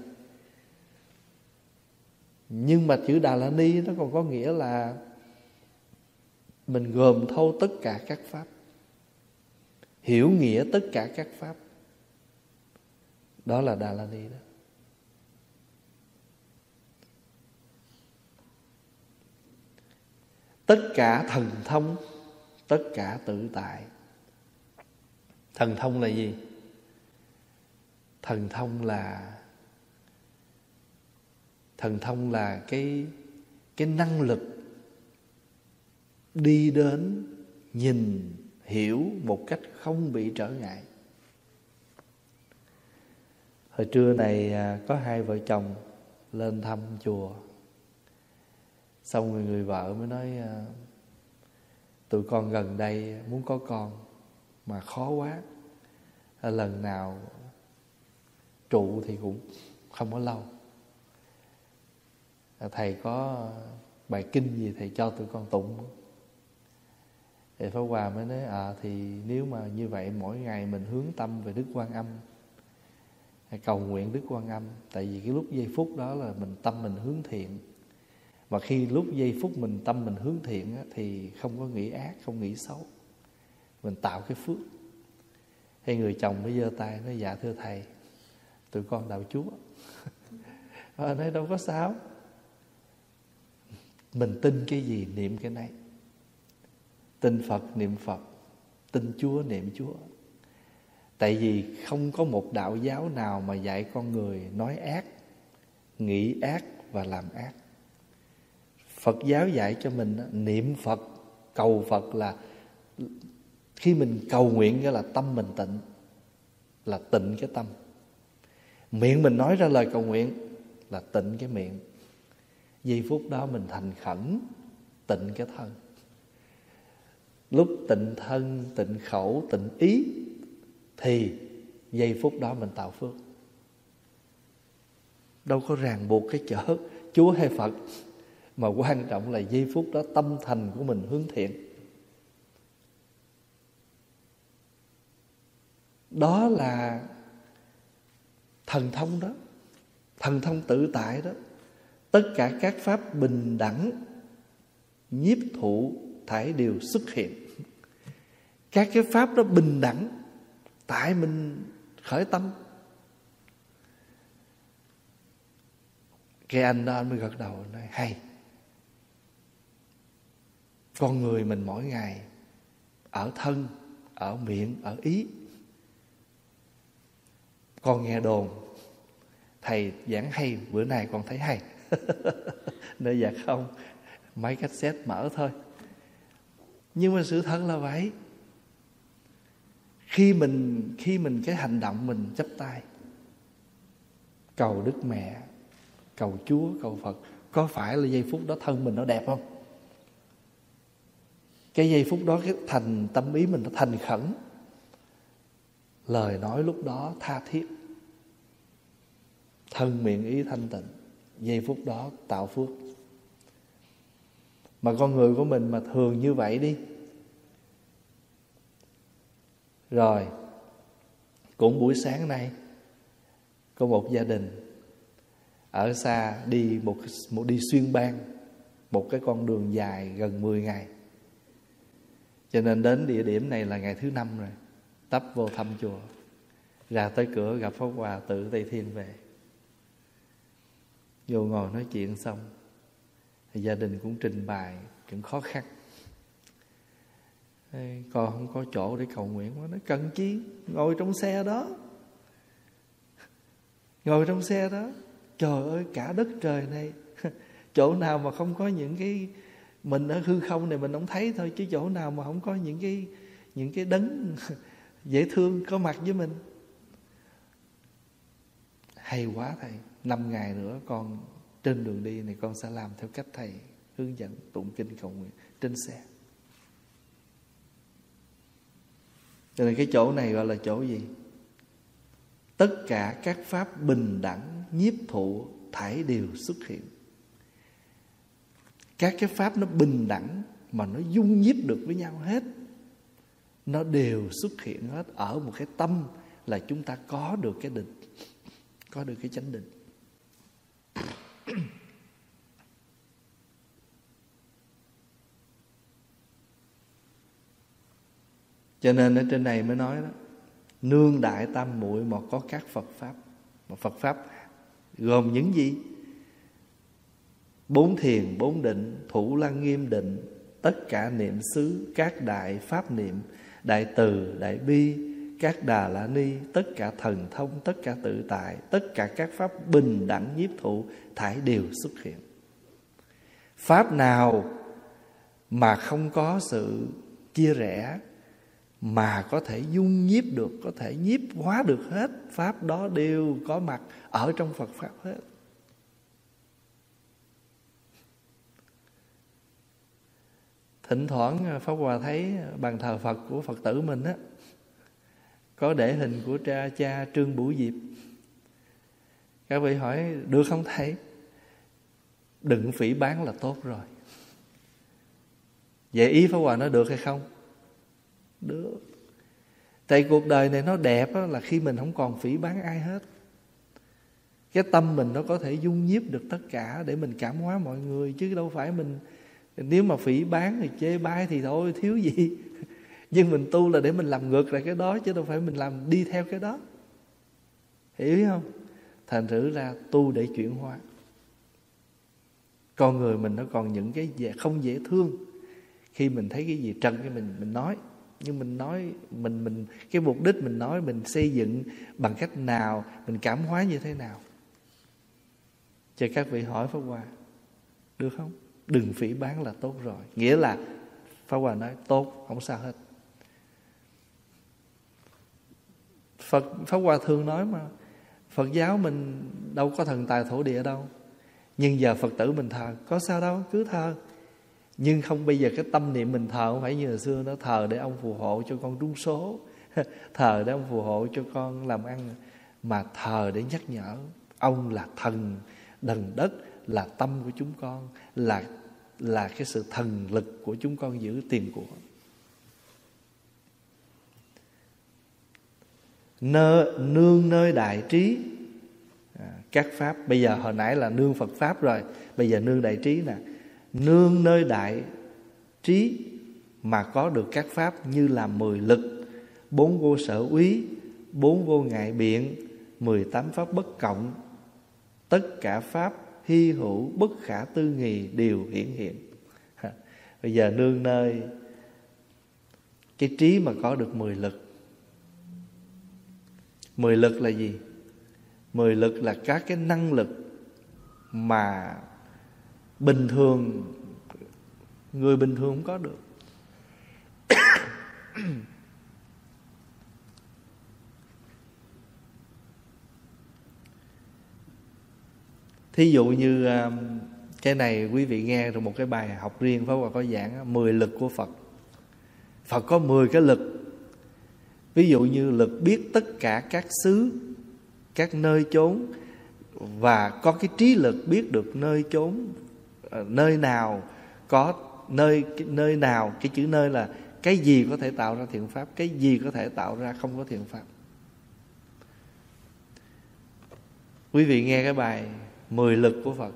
Nhưng mà chữ đà la ni nó còn có nghĩa là mình gồm thâu tất cả các pháp, hiểu nghĩa tất cả các pháp. Đó là đà la ni đó. Tất cả thần thông, tất cả tự tại. Thần thông là gì? Thần thông là cái năng lực đi đến, nhìn, hiểu một cách không bị trở ngại. Hồi trưa này có hai vợ chồng lên thăm chùa. Xong rồi người vợ mới nói: tụi con gần đây muốn có con mà khó quá, lần nào trụ thì cũng không có lâu, thầy có bài kinh gì thầy cho tụi con tụng. Thì Pháp Hòa mới nói thì nếu mà như vậy mỗi ngày mình hướng tâm về Đức Quan Âm, cầu nguyện Đức Quan Âm. Tại vì cái lúc giây phút đó là mình tâm mình hướng thiện. Và khi lúc giây phút mình tâm mình hướng thiện á, thì không có nghĩ ác, không nghĩ xấu, mình tạo cái phước. Hay người chồng mới giơ tay nói: dạ thưa thầy, tụi con đạo Chúa. Nói đâu có sao, mình tin cái gì niệm cái này. Tin Phật niệm Phật, tin Chúa niệm Chúa. Tại vì không có một đạo giáo nào mà dạy con người nói ác, nghĩ ác và làm ác. Phật giáo dạy cho mình niệm Phật, cầu Phật là khi mình cầu nguyện là tâm mình tịnh, là tịnh cái tâm. Miệng mình nói ra lời cầu nguyện là tịnh cái miệng. Giây phút đó mình thành khẩn, tịnh cái thân. Lúc tịnh thân, tịnh khẩu, tịnh ý thì giây phút đó mình tạo phước. Đâu có ràng buộc cái chở Chúa hay Phật, mà quan trọng là giây phút đó tâm thành của mình hướng thiện. Đó là thần thông đó, thần thông tự tại đó. Tất cả các pháp bình đẳng nhiếp thụ thảy đều xuất hiện. các cái pháp đó bình đẳng, tại mình khởi tâm. Cái anh đó anh mới gật đầu nói hay. Con người mình mỗi ngày ở thân, ở miệng, ở ý. Con nghe đồn thầy giảng hay, bữa nay con thấy hay. Nói dạ không, mấy cassette mở thôi. Nhưng mà sự thật là vậy. Khi mình cái hành động mình chắp tay cầu Đức Mẹ, cầu Chúa, cầu Phật, có phải là giây phút đó thân mình nó đẹp không? Cái giây phút đó cái thành tâm ý mình nó thành khẩn, lời nói lúc đó tha thiết, thân miệng ý thanh tịnh, giây phút đó tạo phước. Mà con người của mình mà thường như vậy đi, rồi cũng buổi sáng nay có một gia đình ở xa đi đi xuyên bang, một cái con đường dài gần 10 ngày. Cho nên đến địa điểm này là ngày thứ 5 rồi, tấp vô thăm chùa, ra tới cửa gặp Pháp Hòa từ Tây Thiên về. Vô ngồi nói chuyện xong, gia đình cũng trình bày những khó khăn. Con không có chỗ để cầu nguyện quá. Nó cần chi, ngồi trong xe đó. Trời ơi, cả đất trời này chỗ nào mà không có những cái, mình ở hư không này mình không thấy thôi, chứ chỗ nào mà không có những cái đấng dễ thương có mặt với mình. Hay quá thầy, 5 ngày nữa con trên đường đi này con sẽ làm theo cách thầy hướng dẫn, tụng kinh cầu nguyện trên xe. Cho nên cái chỗ này gọi là chỗ gì? Tất cả các pháp bình đẳng, nhiếp thụ, thảy đều xuất hiện. Các cái pháp nó bình đẳng mà nó dung nhiếp được với nhau hết, nó đều xuất hiện hết ở một cái tâm là chúng ta có được cái định, có được cái chánh định. Cho nên ở trên này mới nói đó, nương đại tam muội mà có các Phật pháp. Mà Phật pháp gồm những gì? 4 thiền, 4 định, thủ lăng nghiêm định, tất cả niệm xứ, các đại pháp niệm, đại từ, đại bi, các đà la ni, tất cả thần thông, tất cả tự tại, tất cả các pháp bình đẳng nhiếp thụ thảy đều xuất hiện. Pháp nào mà không có sự chia rẽ, mà có thể dung nhiếp được, có thể nhiếp hóa được hết, pháp đó đều có mặt ở trong Phật pháp hết. Thỉnh thoảng Pháp Hòa thấy bàn thờ Phật của Phật tử mình á, có để hình của cha Trương Bửu Diệp. Các vị hỏi được không thầy? Đừng phỉ báng là tốt rồi. Vậy ý Pháp Hòa nói được hay không? Được. Tại cuộc đời này nó đẹp là khi mình không còn phỉ báng ai hết. Cái tâm mình nó có thể dung nhiếp được tất cả để mình cảm hóa mọi người, chứ đâu phải mình. Nếu mà phỉ báng thì chê bai thì thôi thiếu gì. Nhưng mình tu là để mình làm ngược lại cái đó, chứ đâu phải mình làm đi theo cái đó. Hiểu không? Thành thử ra tu để chuyển hóa. Con người mình nó còn những cái không dễ thương. Khi mình thấy cái gì trần cái mình nói. Nhưng mình nói mình cái mục đích mình nói, mình xây dựng bằng cách nào, mình cảm hóa như thế nào. Cho các vị hỏi Pháp Hòa được không? Đừng phỉ báng là tốt rồi. Nghĩa là Pháp Hòa nói tốt, không sao hết. Pháp Hòa thường nói mà, Phật giáo mình đâu có thần tài thổ địa đâu, nhưng giờ Phật tử mình thờ, có sao đâu, cứ thờ. Nhưng không, bây giờ cái tâm niệm mình thờ không phải như hồi xưa nữa, thờ để ông phù hộ cho con trúng số, thờ để ông phù hộ cho con làm ăn, mà thờ để nhắc nhở ông là thần, đần đất, là tâm của chúng con, là cái sự thần lực của chúng con giữ tiền của. Nương nơi đại trí các pháp. Bây giờ hồi nãy là nương Phật pháp rồi, bây giờ nương đại trí nè. Nương nơi đại trí mà có được các pháp như là 10 lực, 4 vô sở úy, 4 vô ngại biện, 18 pháp bất cộng. Tất cả pháp hy hữu bất khả tư nghì đều hiển hiện. Bây giờ nương nơi cái trí mà có được 10 lực. 10 lực là gì? 10 lực là các cái năng lực mà bình thường, người bình thường không có được. Thí dụ như cái này quý vị nghe rồi, một cái bài học riêng Pháp Hòa có giảng 10 lực của Phật. Phật có 10 cái lực. Ví dụ như lực biết tất cả các xứ, các nơi chốn, và có cái trí lực biết được nơi chốn, nơi nào có nơi nào, cái chữ nơi là cái gì có thể tạo ra thiện pháp, cái gì có thể tạo ra không có thiện pháp. Quý vị nghe cái bài 10 lực của Phật.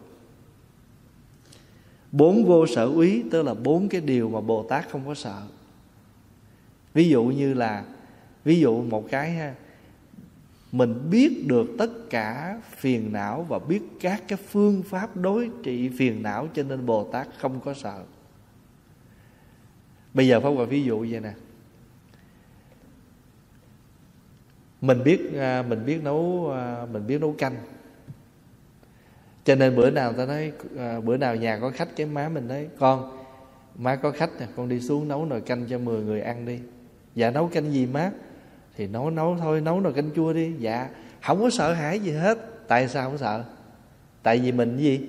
4 vô sở úy, tức là 4 cái điều mà Bồ Tát không có sợ. Ví dụ như là, ví dụ một cái ha, mình biết được tất cả phiền não và biết các cái phương pháp đối trị phiền não, cho nên Bồ Tát không có sợ. Bây giờ Pháp Hòa ví dụ vậy nè, mình biết nấu canh, cho nên bữa nào ta nói, bữa nào nhà có khách, cái má mình nói: "Con, má có khách nè, con đi xuống nấu nồi canh cho 10 người ăn đi." "Dạ nấu canh gì má?" "Thì nấu thôi, nấu nồi canh chua đi." "Dạ." Không có sợ hãi gì hết. Tại sao không sợ? Tại vì mình gì?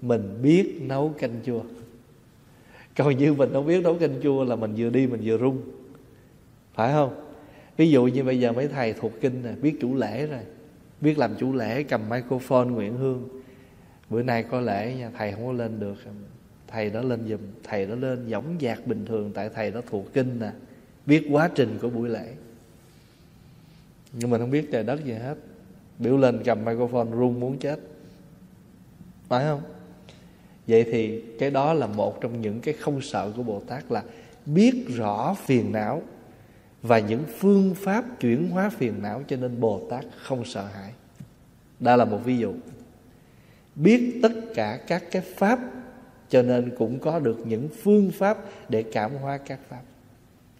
Mình biết nấu canh chua. Còn như mình không biết nấu canh chua là mình vừa đi mình vừa run, phải không? Ví dụ như bây giờ mấy thầy thuộc kinh nè, biết chủ lễ rồi, biết làm chủ lễ, cầm microphone nguyện hương: "Bữa nay có lễ nha, thầy không có lên được, thầy đó lên giùm." Thầy đó lên dõng dạc bình thường, tại thầy đó thuộc kinh nè, biết quá trình của buổi lễ. Nhưng mình không biết trời đất gì hết, biểu lên cầm microphone run muốn chết, phải không? Vậy thì cái đó là một trong những cái không sợ của Bồ Tát, là biết rõ phiền não và những phương pháp chuyển hóa phiền não, cho nên Bồ Tát không sợ hãi. Đó là một ví dụ. Biết tất cả các cái pháp, cho nên cũng có được những phương pháp để cảm hóa các pháp.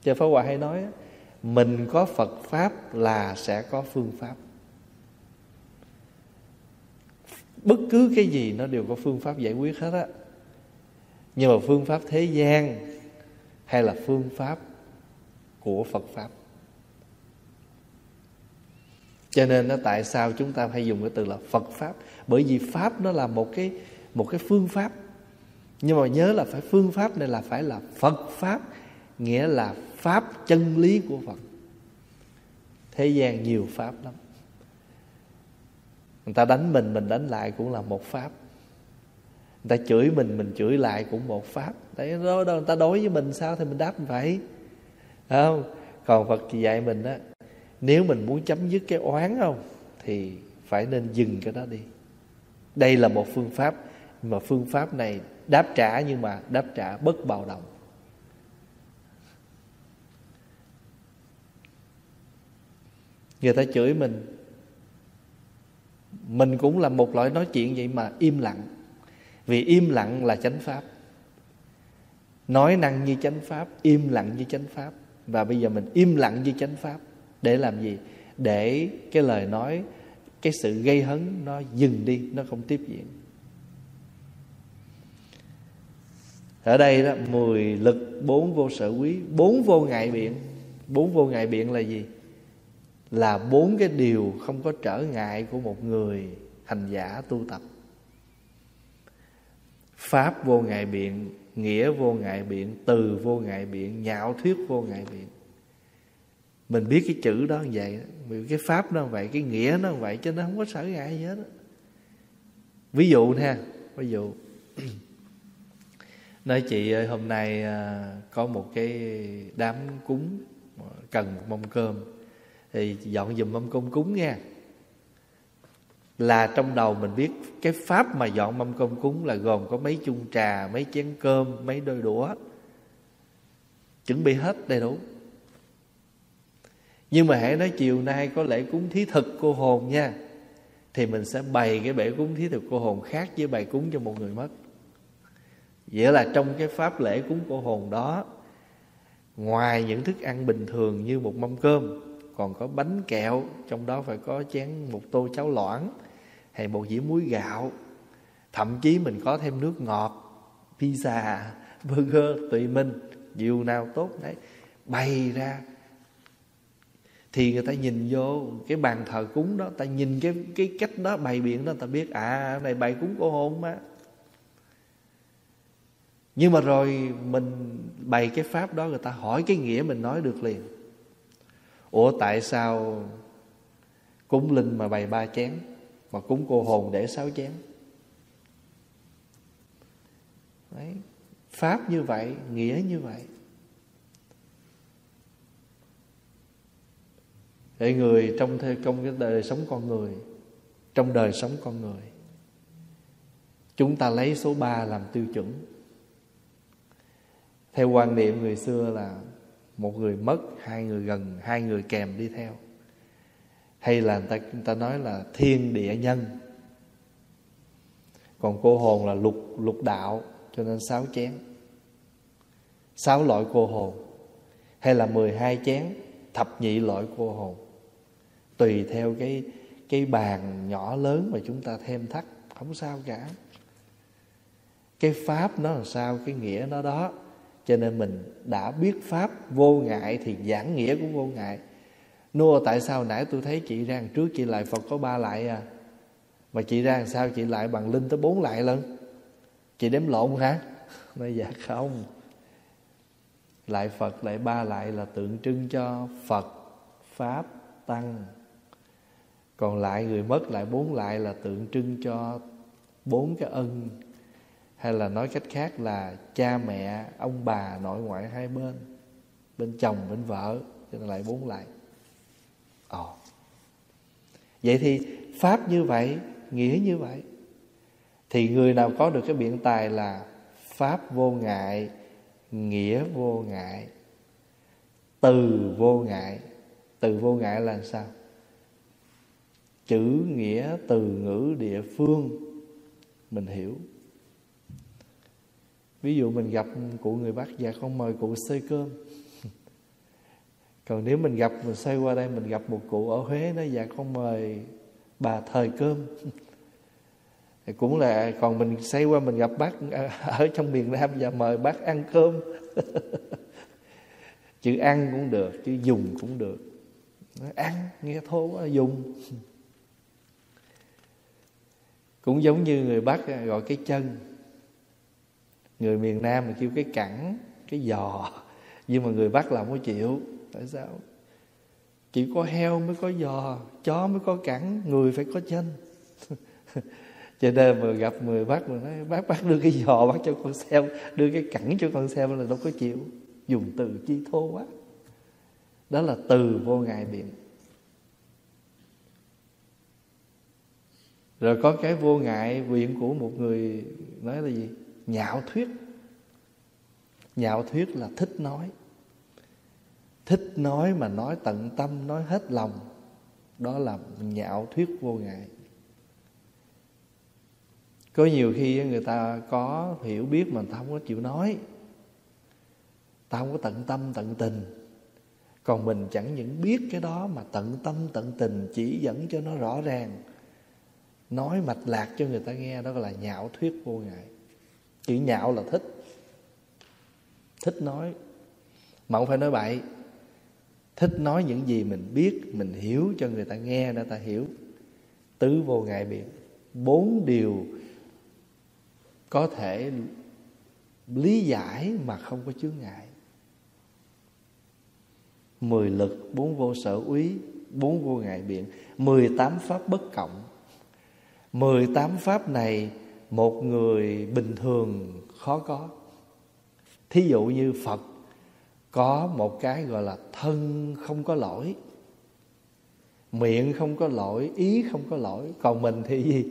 Chứ Pháp Hòa hay nói, mình có Phật Pháp là sẽ có phương Pháp. Bất cứ cái gì nó đều có phương Pháp giải quyết hết á. Nhưng mà phương Pháp thế gian hay là phương Pháp của Phật Pháp. Cho nên nó, tại sao chúng ta hay dùng cái từ là Phật Pháp? Bởi vì Pháp nó là một cái phương Pháp. Nhưng mà nhớ là phải phương Pháp này là phải là Phật Pháp, nghĩa là Pháp chân lý của Phật. Thế gian nhiều Pháp lắm. Người ta đánh mình đánh lại cũng là một Pháp. Người ta chửi mình chửi lại cũng một Pháp. Đấy, đó, người ta đối với mình sao thì mình đáp vậy. Không? Còn Phật dạy mình á, nếu mình muốn chấm dứt cái oán không, thì phải nên dừng cái đó đi. Đây là một phương pháp, mà phương pháp này đáp trả, nhưng mà đáp trả bất bạo động. Người ta chửi mình cũng là một loại nói chuyện vậy mà im lặng. Vì im lặng là chánh pháp. Nói năng như chánh pháp, im lặng như chánh pháp. Và bây giờ mình im lặng như chánh pháp để làm gì? Để cái lời nói, cái sự gây hấn nó dừng đi, nó không tiếp diễn. Ở đây đó, 10 lực, 4 vô sở quý, 4 vô ngại biện. 4 vô ngại biện là gì? Là 4 cái điều không có trở ngại của một người hành giả tu tập. Pháp vô ngại biện, nghĩa vô ngại biện, từ vô ngại biện, nhạo thuyết vô ngại biện. Mình biết cái chữ đó như vậy, cái pháp nó như vậy, cái nghĩa nó như vậy, chứ nó không có sở ngại gì hết. Ví dụ nha, ví dụ nói: "Chị ơi, hôm nay có một cái đám cúng cần một mâm cơm, thì dọn dùm mâm cơm cúng nha." Là trong đầu mình biết cái pháp mà dọn mâm cơm cúng là gồm có mấy chung trà, mấy chén cơm, mấy đôi đũa. chuẩn bị hết đầy đủ. Nhưng mà hãy nói chiều nay có lễ cúng thí thực cô hồn nha, thì mình sẽ bày cái bể cúng thí thực cô hồn khác với bài cúng cho một người mất. Vậy là trong cái pháp lễ cúng cô hồn đó, ngoài những thức ăn bình thường như một mâm cơm, còn có bánh kẹo, trong đó phải có chén một tô cháo loãng hay một dĩa muối gạo, thậm chí mình có thêm nước ngọt, pizza, burger, tùy mình, điều nào tốt đấy bày ra. Thì người ta nhìn vô cái bàn thờ cúng đó, ta nhìn cái cách đó bày biện đó, ta biết à, này bày cúng cô hồn mà. Nhưng mà rồi mình bày cái pháp đó, người ta hỏi cái nghĩa mình nói được liền. Ủa tại sao cúng linh mà bày 3 chén, mà cúng cô hồn để 6 chén? Đấy, pháp như vậy, nghĩa như vậy. Để người trong cái đời sống con người, trong đời sống con người, chúng ta lấy số 3 làm tiêu chuẩn. Theo quan niệm người xưa là 1 người mất, 2 người gần, 2 người kèm đi theo. Hay là người ta nói là thiên địa nhân. Còn cô hồn là lục đạo, cho nên 6 chén. 6 loại cô hồn, hay là 12 chén, thập nhị loại cô hồn. Tùy theo cái bàn nhỏ lớn mà chúng ta thêm thắt, không sao cả. Cái pháp nó là sao, cái nghĩa nó đó. Cho nên mình đã biết pháp vô ngại thì giảng nghĩa cũng vô ngại. Nô, tại sao nãy tôi thấy chị ra trước chị lại Phật có 3 lại à? Mà chị ra làm sao chị lại bằng linh tới 4 lại lần? Chị đếm lộn hả? Nói dạ không. Lại Phật lại 3 lại là tượng trưng cho Phật, Pháp, Tăng. Còn lại người mất lại 4 lại là tượng trưng cho 4 cái ân. Hay là nói cách khác là cha mẹ, ông bà, nội ngoại 2 bên, bên chồng, bên vợ, cho nên lại 4 lại. Ồ. Vậy thì pháp như vậy, nghĩa như vậy. Thì người nào có được cái biện tài là pháp vô ngại, nghĩa vô ngại, từ vô ngại. Từ vô ngại là sao? Chữ nghĩa từ ngữ địa phương mình hiểu. Ví dụ mình gặp cụ người Bắc, dạ con mời cụ xơi cơm. Còn nếu mình gặp, mình xoay qua đây, mình gặp một cụ ở Huế, nói dạ con mời bà thời cơm. Thì cũng là, còn mình xoay qua mình gặp bác ở trong miền Nam, dạ mời bác ăn cơm. Chữ ăn cũng được, chữ dùng cũng được. Ăn, nghe thô quá, dùng. Cũng giống như người Bắc gọi cái chân. Người miền Nam mà kêu cái cẳng, cái giò. Nhưng mà người Bắc là không có chịu. Tại sao? Chỉ có heo mới có giò, chó mới có cẳng, người phải có chân. Cho nên mà gặp người Bắc mà nói bác đưa cái giò bác cho con xem, đưa cái cẳng cho con xem là đâu có chịu. Dùng từ chi thô quá. Đó là từ vô ngại biện. Rồi có cái vô ngại biện của một người nói là gì? Nhạo thuyết. Nhạo thuyết là thích nói. Thích nói mà nói tận tâm, nói hết lòng. Đó là nhạo thuyết vô ngại. Có nhiều khi người ta có hiểu biết mà người ta không có chịu nói. Ta không có tận tâm, tận tình. Còn mình chẳng những biết cái đó mà tận tâm, tận tình chỉ dẫn cho nó rõ ràng. Nói mạch lạc cho người ta nghe, đó là nhạo thuyết vô ngại. Chữ nhạo là thích. Thích nói mà không phải nói bậy. Thích nói những gì mình biết, mình hiểu cho người ta nghe để ta hiểu. Tứ vô ngại biện. 4 điều có thể lý giải mà không có chướng ngại. 10 lực, 4 vô sở úy, 4 vô ngại biện, 18 pháp bất cộng. 18 pháp này một người bình thường khó có. Thí dụ như Phật có một cái gọi là thân không có lỗi, miệng không có lỗi, ý không có lỗi. Còn mình thì gì?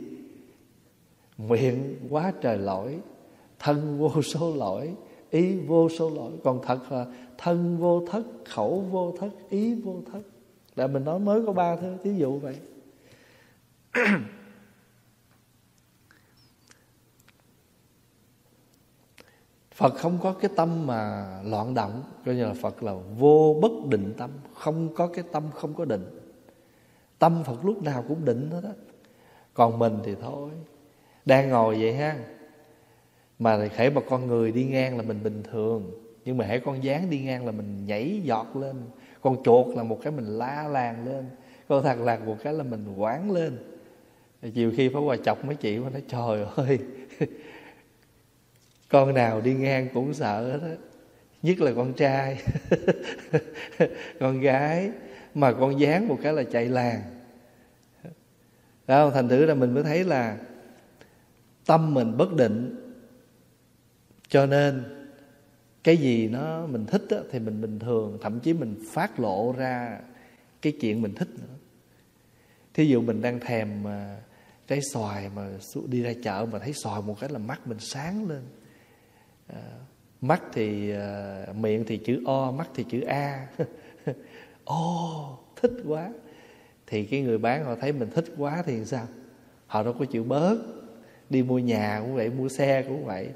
Miệng quá trời lỗi, thân vô số lỗi, ý vô số lỗi. Còn thật là thân vô thất, khẩu vô thất, ý vô thất. Là mình nói mới có 3 thứ, ví dụ vậy. Phật không có cái tâm mà loạn động, coi như là Phật là vô bất định tâm, không có cái tâm không có định. Tâm Phật lúc nào cũng định hết á. Còn mình thì thôi, đang ngồi vậy ha, mà hễ mà con người đi ngang là mình bình thường, nhưng mà hễ con gián đi ngang là mình nhảy giọt lên, con chuột là một cái mình la làng lên, con thằn lằn một cái là mình quảng lên. Chiều khi Pháp Hòa chọc mấy chị mà nói trời ơi, con nào đi ngang cũng sợ hết á, nhất là con trai con gái mà con gián một cái là chạy làng. Đó, thành thử là mình mới thấy là tâm mình bất định, cho nên cái gì nó mình thích á, thì mình bình thường, thậm chí mình phát lộ ra cái chuyện mình thích nữa. Thí dụ mình đang thèm trái xoài mà đi ra chợ mà thấy xoài một cái là mắt mình sáng lên. Mắt thì miệng thì chữ O, mắt thì chữ A. Ồ, thích quá. Thì cái người bán họ thấy mình thích quá thì sao? Họ đâu có chịu bớt. Đi mua nhà cũng vậy, mua xe cũng vậy,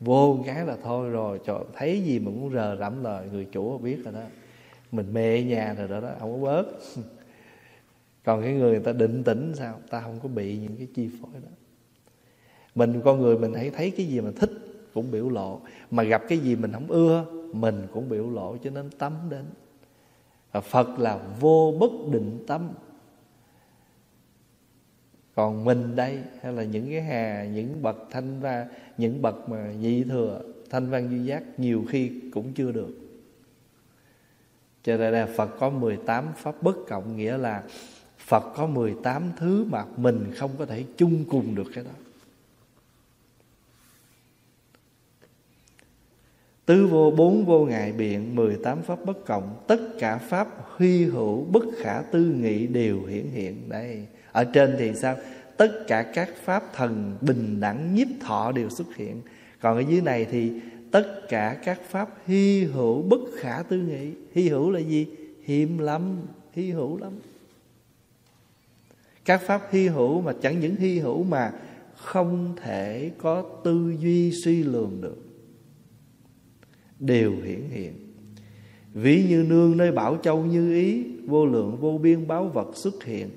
vô cái là thôi rồi, trời, thấy gì mà cũng rờ rẫm lời. Người chủ họ biết rồi đó, mình mê nhà rồi đó, không có bớt. Còn cái người ta định tĩnh sao? Ta không có bị những cái chi phối đó. Mình con người mình hãy thấy cái gì mà thích cũng biểu lộ, mà gặp cái gì mình không ưa mình cũng biểu lộ, cho nên tâm đến. Và Phật là vô bất định tâm. Còn mình đây, hay là những cái hà, những bậc thanh văn, những bậc mà nhị thừa, thanh văn duy giác, nhiều khi cũng chưa được. Cho nên là Phật có 18 pháp bất cộng, nghĩa là Phật có 18 thứ mà mình không có thể chung cùng được cái đó. Tứ vô, bốn vô ngại biện, 18 pháp bất cộng, tất cả pháp huy hữu bất khả tư nghị đều hiển hiện. Đây, ở trên thì sao? Tất cả các pháp thần bình đẳng nhiếp thọ đều xuất hiện. Còn ở dưới này thì tất cả các pháp hy hữu bất khả tư nghị. Hy hữu là gì? Hiếm lắm, hy hữu lắm. Các pháp hy hữu mà chẳng những hy hữu mà không thể có tư duy suy lường được, đều hiển hiện. Ví như nương nơi bảo châu như ý, vô lượng vô biên báo vật xuất hiện.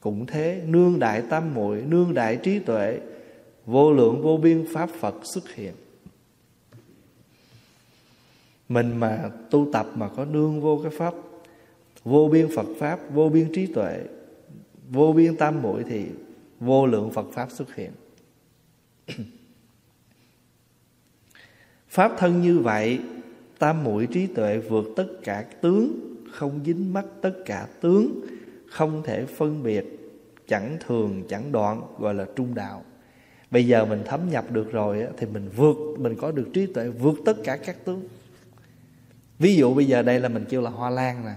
Cũng thế, nương đại tam muội, nương đại trí tuệ, vô lượng vô biên pháp Phật xuất hiện. Mình mà tu tập mà có nương vô cái pháp vô biên Phật pháp, vô biên trí tuệ, vô biên tam muội thì vô lượng Phật pháp xuất hiện. Pháp thân như vậy, tam muội trí tuệ vượt tất cả tướng, không dính mắc tất cả tướng, không thể phân biệt, chẳng thường chẳng đoạn, gọi là trung đạo. Bây giờ mình thấm nhập được rồi thì mình có được trí tuệ vượt tất cả các tướng. Ví dụ bây giờ đây là mình kêu là hoa lan nè,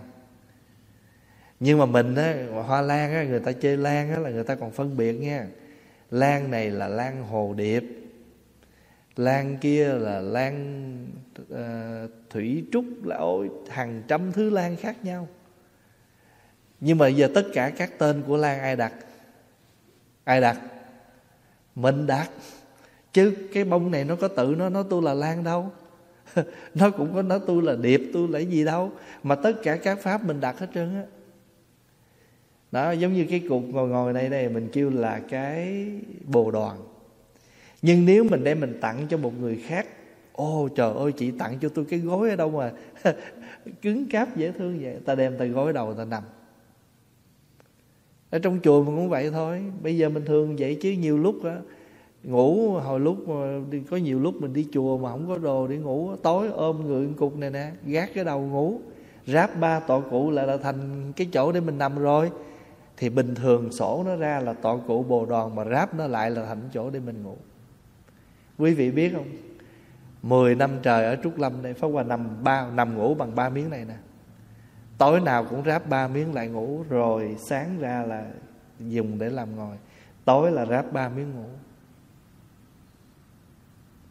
nhưng mà mình á, hoa lan á, người ta chơi lan á là người ta còn phân biệt nha. Lan này là lan hồ điệp, lan kia là lan thủy trúc, là ôi hàng trăm thứ lan khác nhau. Nhưng mà giờ tất cả các tên của lan ai đặt? Ai đặt? Mình đặt. Chứ cái bông này nó có tự nó tôi là lan đâu. Nó cũng có nói tôi là điệp, tôi là gì đâu. Mà tất cả các pháp mình đặt hết trơn á. Đó, giống như cái cục ngồi đây này mình kêu là cái bồ đoàn. Nhưng nếu mình đem mình tặng cho một người khác, ô trời ơi, chị tặng cho tôi cái gối ở đâu mà cứng cáp dễ thương vậy. Ta đem ta gối đầu ta nằm. Ở trong chùa mình cũng vậy thôi. Bây giờ mình thường vậy chứ nhiều lúc á, ngủ hồi lúc có nhiều lúc mình đi chùa mà không có đồ để ngủ, tối ôm người cục này nè, gác cái đầu ngủ, ráp ba tọa cụ lại là thành cái chỗ để mình nằm rồi. Thì bình thường sổ nó ra là tọa cụ bồ đoàn, mà ráp nó lại là thành chỗ để mình ngủ. Quý vị biết không, 10 năm trời ở Trúc Lâm đây Pháp Hòa nằm ngủ bằng 3 miếng này nè. Tối nào cũng ráp 3 miếng lại ngủ, rồi sáng ra là dùng để làm ngồi, tối là ráp 3 miếng ngủ.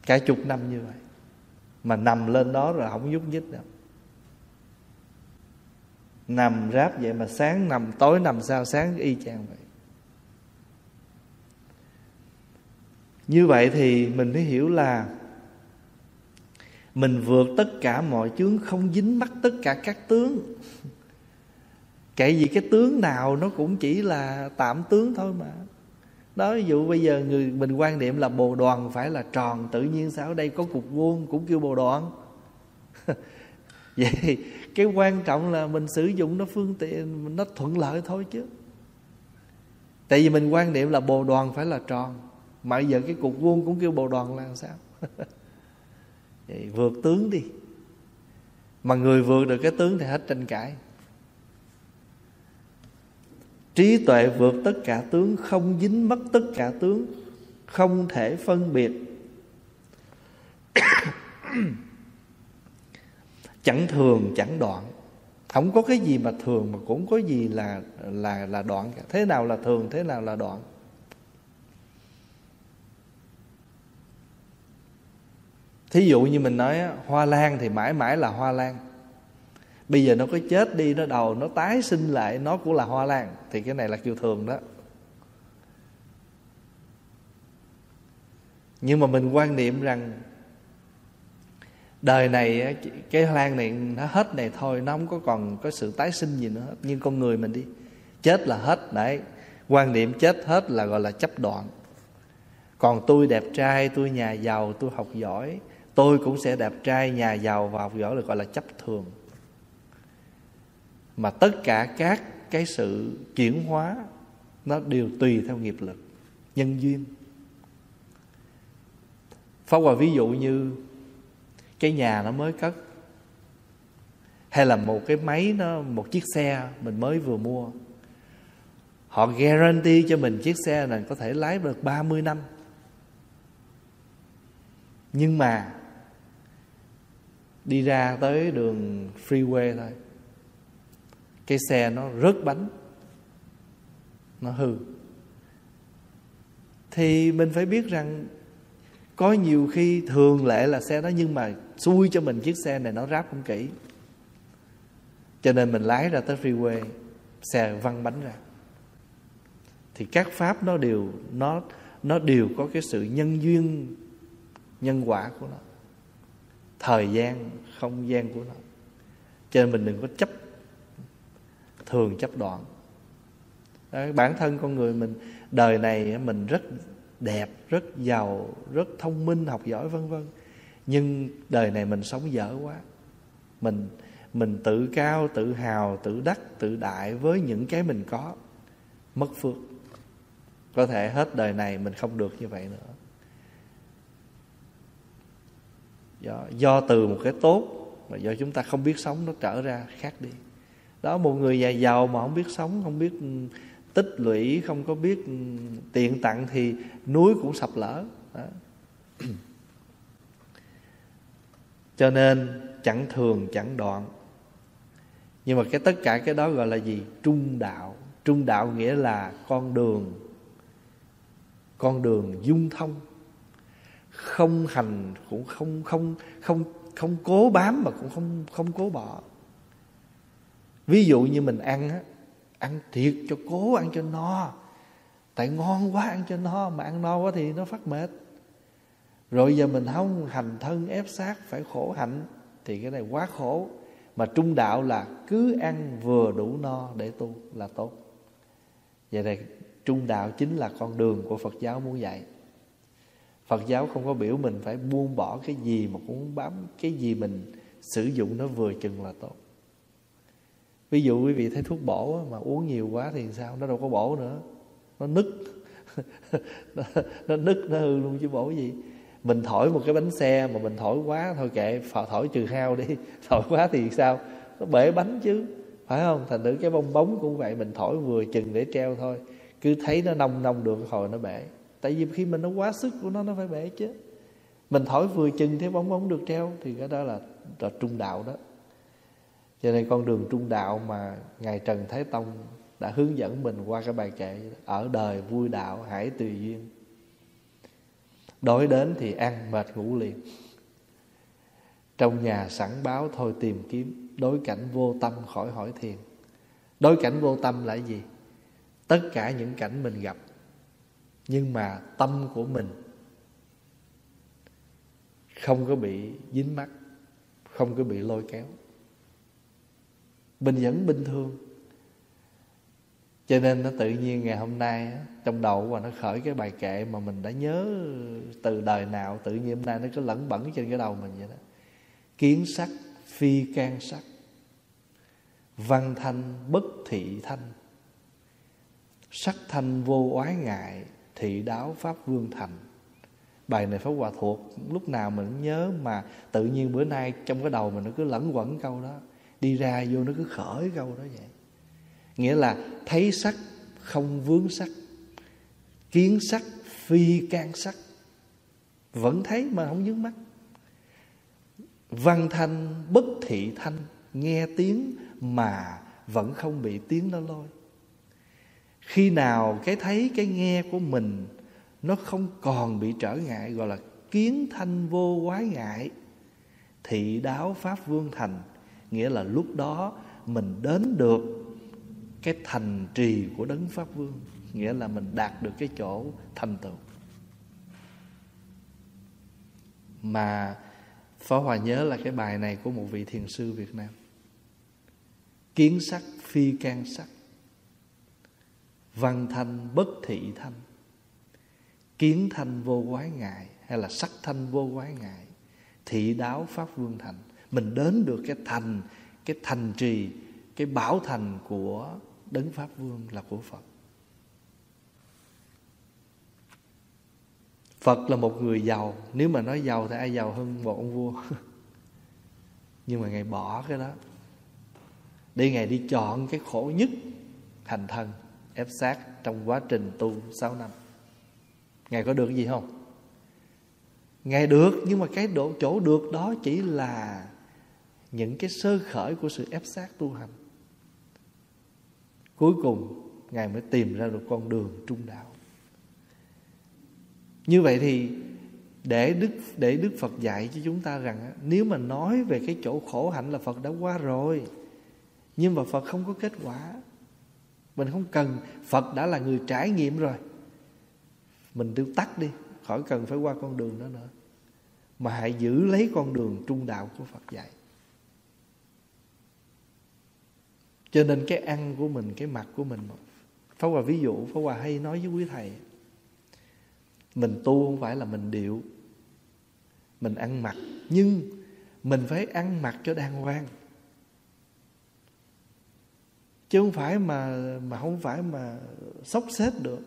Cả chục năm như vậy. mà nằm lên đó là không nhúc nhích đâu. Nằm ráp vậy mà sáng nằm tối nằm sao sáng y chang vậy. Như vậy thì mình mới hiểu là mình vượt tất cả mọi chướng, không dính mắc tất cả các tướng. Kệ vì cái tướng nào nó cũng chỉ là tạm tướng thôi mà. Đó, ví dụ bây giờ người mình quan niệm là bồ đoàn phải là tròn, tự nhiên sao ở đây có cục vuông cũng kêu bồ đoàn. Vậy cái quan trọng là mình sử dụng nó phương tiện, nó thuận lợi thôi chứ. Tại vì mình quan niệm là bồ đoàn phải là tròn, mà giờ cái cục vuông cũng kêu bồ đoàn là sao? Vậy vượt tướng đi. Mà người vượt được cái tướng thì hết tranh cãi. Trí tuệ vượt tất cả tướng, không dính mắc tất cả tướng, không thể phân biệt. Chẳng thường, chẳng đoạn. Không có cái gì mà thường, mà cũng có gì là đoạn cả. Thế nào là thường, thế nào là đoạn. Thí dụ như mình nói hoa lan thì mãi mãi là hoa lan. Bây giờ nó có chết đi, nó đầu nó tái sinh lại, nó cũng là hoa lan. Thì cái này là kêu thường đó. Nhưng mà mình quan niệm rằng đời này cái hoa lan này nó hết này thôi, nó không có còn có sự tái sinh gì nữa. Nhưng con người mình đi, chết là hết đấy. Quan niệm chết hết là gọi là chấp đoạn. Còn tôi đẹp trai, tôi nhà giàu, tôi học giỏi, tôi cũng sẽ đẹp trai, nhà giàu và học giỏi được, gọi là chấp thường. Mà tất cả các cái sự chuyển hóa nó đều tùy theo nghiệp lực, nhân duyên. Pháp Hòa ví dụ như cái nhà nó mới cất, hay là một cái máy nó, một chiếc xe mình mới vừa mua, họ guarantee cho mình chiếc xe này có thể lái được 30 năm. Nhưng mà đi ra tới đường freeway thôi, cái xe nó rớt bánh, nó hư. Thì mình phải biết rằng có nhiều khi thường lệ là xe đó, nhưng mà xui cho mình chiếc xe này nó ráp không kỹ, cho nên mình lái ra tới freeway, xe văng bánh ra. Thì các pháp nó đều, nó đều có cái sự nhân duyên, nhân quả của nó, thời gian, không gian của nó. Cho nên mình đừng có chấp thường, chấp đoạn. Đấy, bản thân con người mình đời này mình rất đẹp, rất giàu, rất thông minh, học giỏi vân vân, nhưng đời này mình sống dở quá. Mình tự cao, tự hào, tự đắc, tự đại với những cái mình có, mất phước. Có thể hết đời này mình không được như vậy nữa. Do từ một cái tốt mà do chúng ta không biết sống nó trở ra khác đi. Đó, một người già giàu mà không biết sống, không biết tích lũy, không có biết tiện tặng thì núi cũng sập lở. Đó. Cho nên chẳng thường chẳng đoạn. Nhưng mà cái tất cả cái đó gọi là gì? Trung đạo. Trung đạo nghĩa là con đường dung thông, không hành cũng không cố bám mà cũng không cố bỏ. Ví dụ như mình ăn á, ăn thiệt cho cố, ăn cho no, tại ngon quá ăn cho no, mà ăn no quá thì nó phát mệt. Rồi giờ mình không hành thân ép xác phải khổ hạnh thì cái này quá khổ. Mà trung đạo là cứ ăn vừa đủ no để tu là tốt. Vậy này trung đạo chính là con đường của Phật giáo muốn dạy. Phật giáo không có biểu mình phải buông bỏ cái gì, mà cũng bám cái gì mình sử dụng nó vừa chừng là tốt. Ví dụ quý vị thấy thuốc bổ mà uống nhiều quá thì sao? Nó đâu có bổ nữa, nó nứt. Nó nứt, nó hư luôn chứ bổ gì. Mình thổi một cái bánh xe mà mình thổi quá, thôi kệ, thổi trừ hao đi. Thổi quá thì sao? Nó bể bánh chứ, phải không? Thành thử cái bong bóng cũng vậy, mình thổi vừa chừng để treo thôi. Cứ thấy nó nông nông được hồi nó bể. Tại vì khi mình nó quá sức của nó phải bể chứ. Mình thổi vừa chừng thấy bong bóng được treo thì cái đó là trung đạo đó. Cho nên con đường trung đạo mà Ngài Trần Thái Tông đã hướng dẫn mình qua cái bài kệ: ở đời vui đạo hãy tùy duyên, đói đến thì ăn mệt ngủ liền. Trong nhà sẵn báo thôi tìm kiếm, đối cảnh vô tâm khỏi hỏi thiền. Đối cảnh vô tâm là gì? Tất cả những cảnh mình gặp, nhưng mà tâm của mình không có bị dính mắc, không có bị lôi kéo. Mình vẫn bình thường. Cho nên nó tự nhiên ngày hôm nay trong đầu và nó khởi cái bài kệ mà mình đã nhớ từ đời nào, tự nhiên hôm nay nó cứ lẫn bẩn trên cái đầu mình vậy đó. Kiến sắc phi can sắc, văn thanh bất thị thanh, sắc thanh vô oái ngại, thị đáo pháp vương thành. Bài này Pháp Hòa thuộc, lúc nào mình cũng nhớ, mà tự nhiên bữa nay trong cái đầu mình nó cứ lẫn quẩn câu đó, đi ra vô nó cứ khởi câu đó vậy. Nghĩa là thấy sắc không vướng sắc, kiến sắc phi can sắc, vẫn thấy mà không vướng mắt. Văn thanh bất thị thanh, nghe tiếng mà vẫn không bị tiếng nó lôi. Khi nào cái thấy cái nghe của mình nó không còn bị trở ngại, gọi là kiến thanh vô quái ngại, thị đáo pháp vương thành. Nghĩa là lúc đó mình đến được cái thành trì của Đấng Pháp Vương, nghĩa là mình đạt được cái chỗ thành tựu. Mà Pháp Hòa nhớ là cái bài này của một vị thiền sư Việt Nam. Kiến sắc phi can sắc, văn thanh bất thị thanh, kiến thanh vô quái ngại, hay là sắc thanh vô quái ngại, thị đáo pháp vương thành. Mình đến được cái thành trì, cái bảo thành của Đấng Pháp Vương là của Phật. Phật là một người giàu. Nếu mà nói giàu thì ai giàu hơn một ông vua? Nhưng mà Ngài bỏ cái đó để Ngài đi chọn cái khổ nhất, thành thân ép xác trong quá trình tu 6 năm. Ngài có được gì không? Ngài được, nhưng mà cái độ chỗ được đó chỉ là những cái sơ khởi của sự ép xác tu hành. Cuối cùng Ngài mới tìm ra được con đường trung đạo. Như vậy thì để Đức Phật dạy cho chúng ta rằng, nếu mà nói về cái chỗ khổ hạnh là Phật đã qua rồi, nhưng mà Phật không có kết quả. Mình không cần, Phật đã là người trải nghiệm rồi, mình tự tắt đi, khỏi cần phải qua con đường đó nữa, mà hãy giữ lấy con đường trung đạo của Phật dạy. Cho nên cái ăn của mình, cái mặt của mình, Pháp Hòa ví dụ, Pháp Hòa hay nói với quý thầy, mình tu không phải là mình điệu, mình ăn mặc, nhưng mình phải ăn mặc cho đàng hoàng. Chứ không phải mà không phải mà xốc xếp được.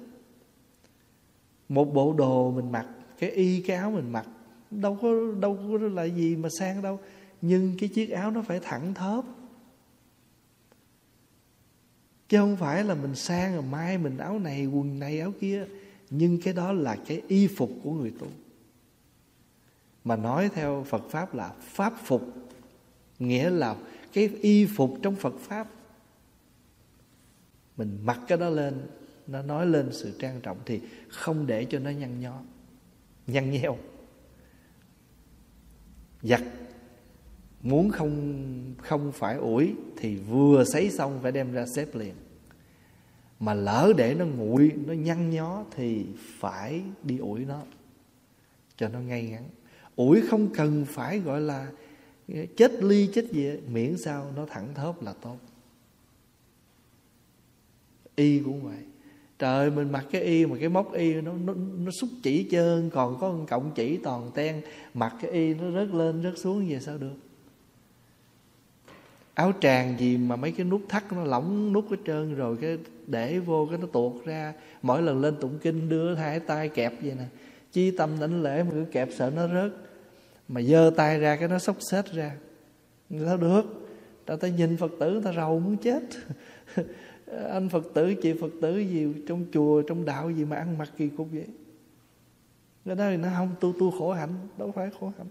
Một bộ đồ mình mặc, cái y cái áo mình mặc đâu có là gì mà sang đâu, nhưng cái chiếc áo nó phải thẳng thớp. Chứ không phải là mình sang rồi mai mình áo này, quần này, áo kia. Nhưng cái đó là cái y phục của người tu. Mà nói theo Phật Pháp là Pháp phục, nghĩa là cái y phục trong Phật Pháp. Mình mặc cái đó lên, nó nói lên sự trang trọng, thì không để cho nó nhăn nheo. Giặt, muốn không phải ủi thì vừa sấy xong phải đem ra xếp liền. Mà lỡ để nó nguội, nó nhăn nhó thì phải đi ủi nó cho nó ngay ngắn. Ủi không cần phải gọi là chết ly chết gì, miễn sao nó thẳng thớp là tốt. Y cũng vậy. Trời ơi, mình mặc cái y mà cái móc y nó xúc chỉ trơn, còn có một cọng chỉ toàn ten, mặc cái y nó rớt lên rớt xuống về sao được. Áo tràng gì mà mấy cái nút thắt nó lỏng nút hết trơn rồi, cái để vô cái nó tuột ra. Mỗi lần lên tụng kinh đưa hai tay kẹp vậy nè, chí tâm đảnh lễ mà cứ kẹp sợ nó rớt, mà giơ tay ra cái nó xốc xếch ra. Người ta được, người ta nhìn Phật tử người ta rầu muốn chết. Anh Phật tử, chị Phật tử gì trong chùa, trong đạo gì mà ăn mặc kỳ cục vậy? Người ta thì nó không tu khổ hạnh, đâu phải khổ hạnh.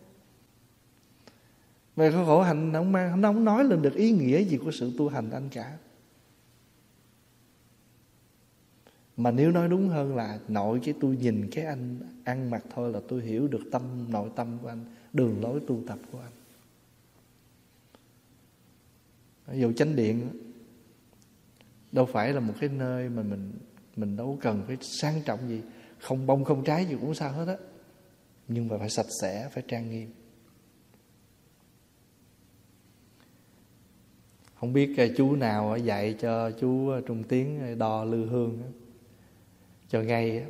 Về khổ hạnh nó không nói lên được ý nghĩa gì của sự tu hành anh cả. Mà nếu nói đúng hơn là nội cái tôi nhìn cái anh ăn mặc thôi là tôi hiểu được tâm, nội tâm của anh, đường lối tu tập của anh. Dù chánh điện đâu phải là một cái nơi mà mình đâu cần phải sang trọng gì, không bông không trái gì cũng sao hết á, nhưng mà phải sạch sẽ, phải trang nghiêm. Không biết chú nào dạy cho chú Trung Tiến đo lư hương cho ngay.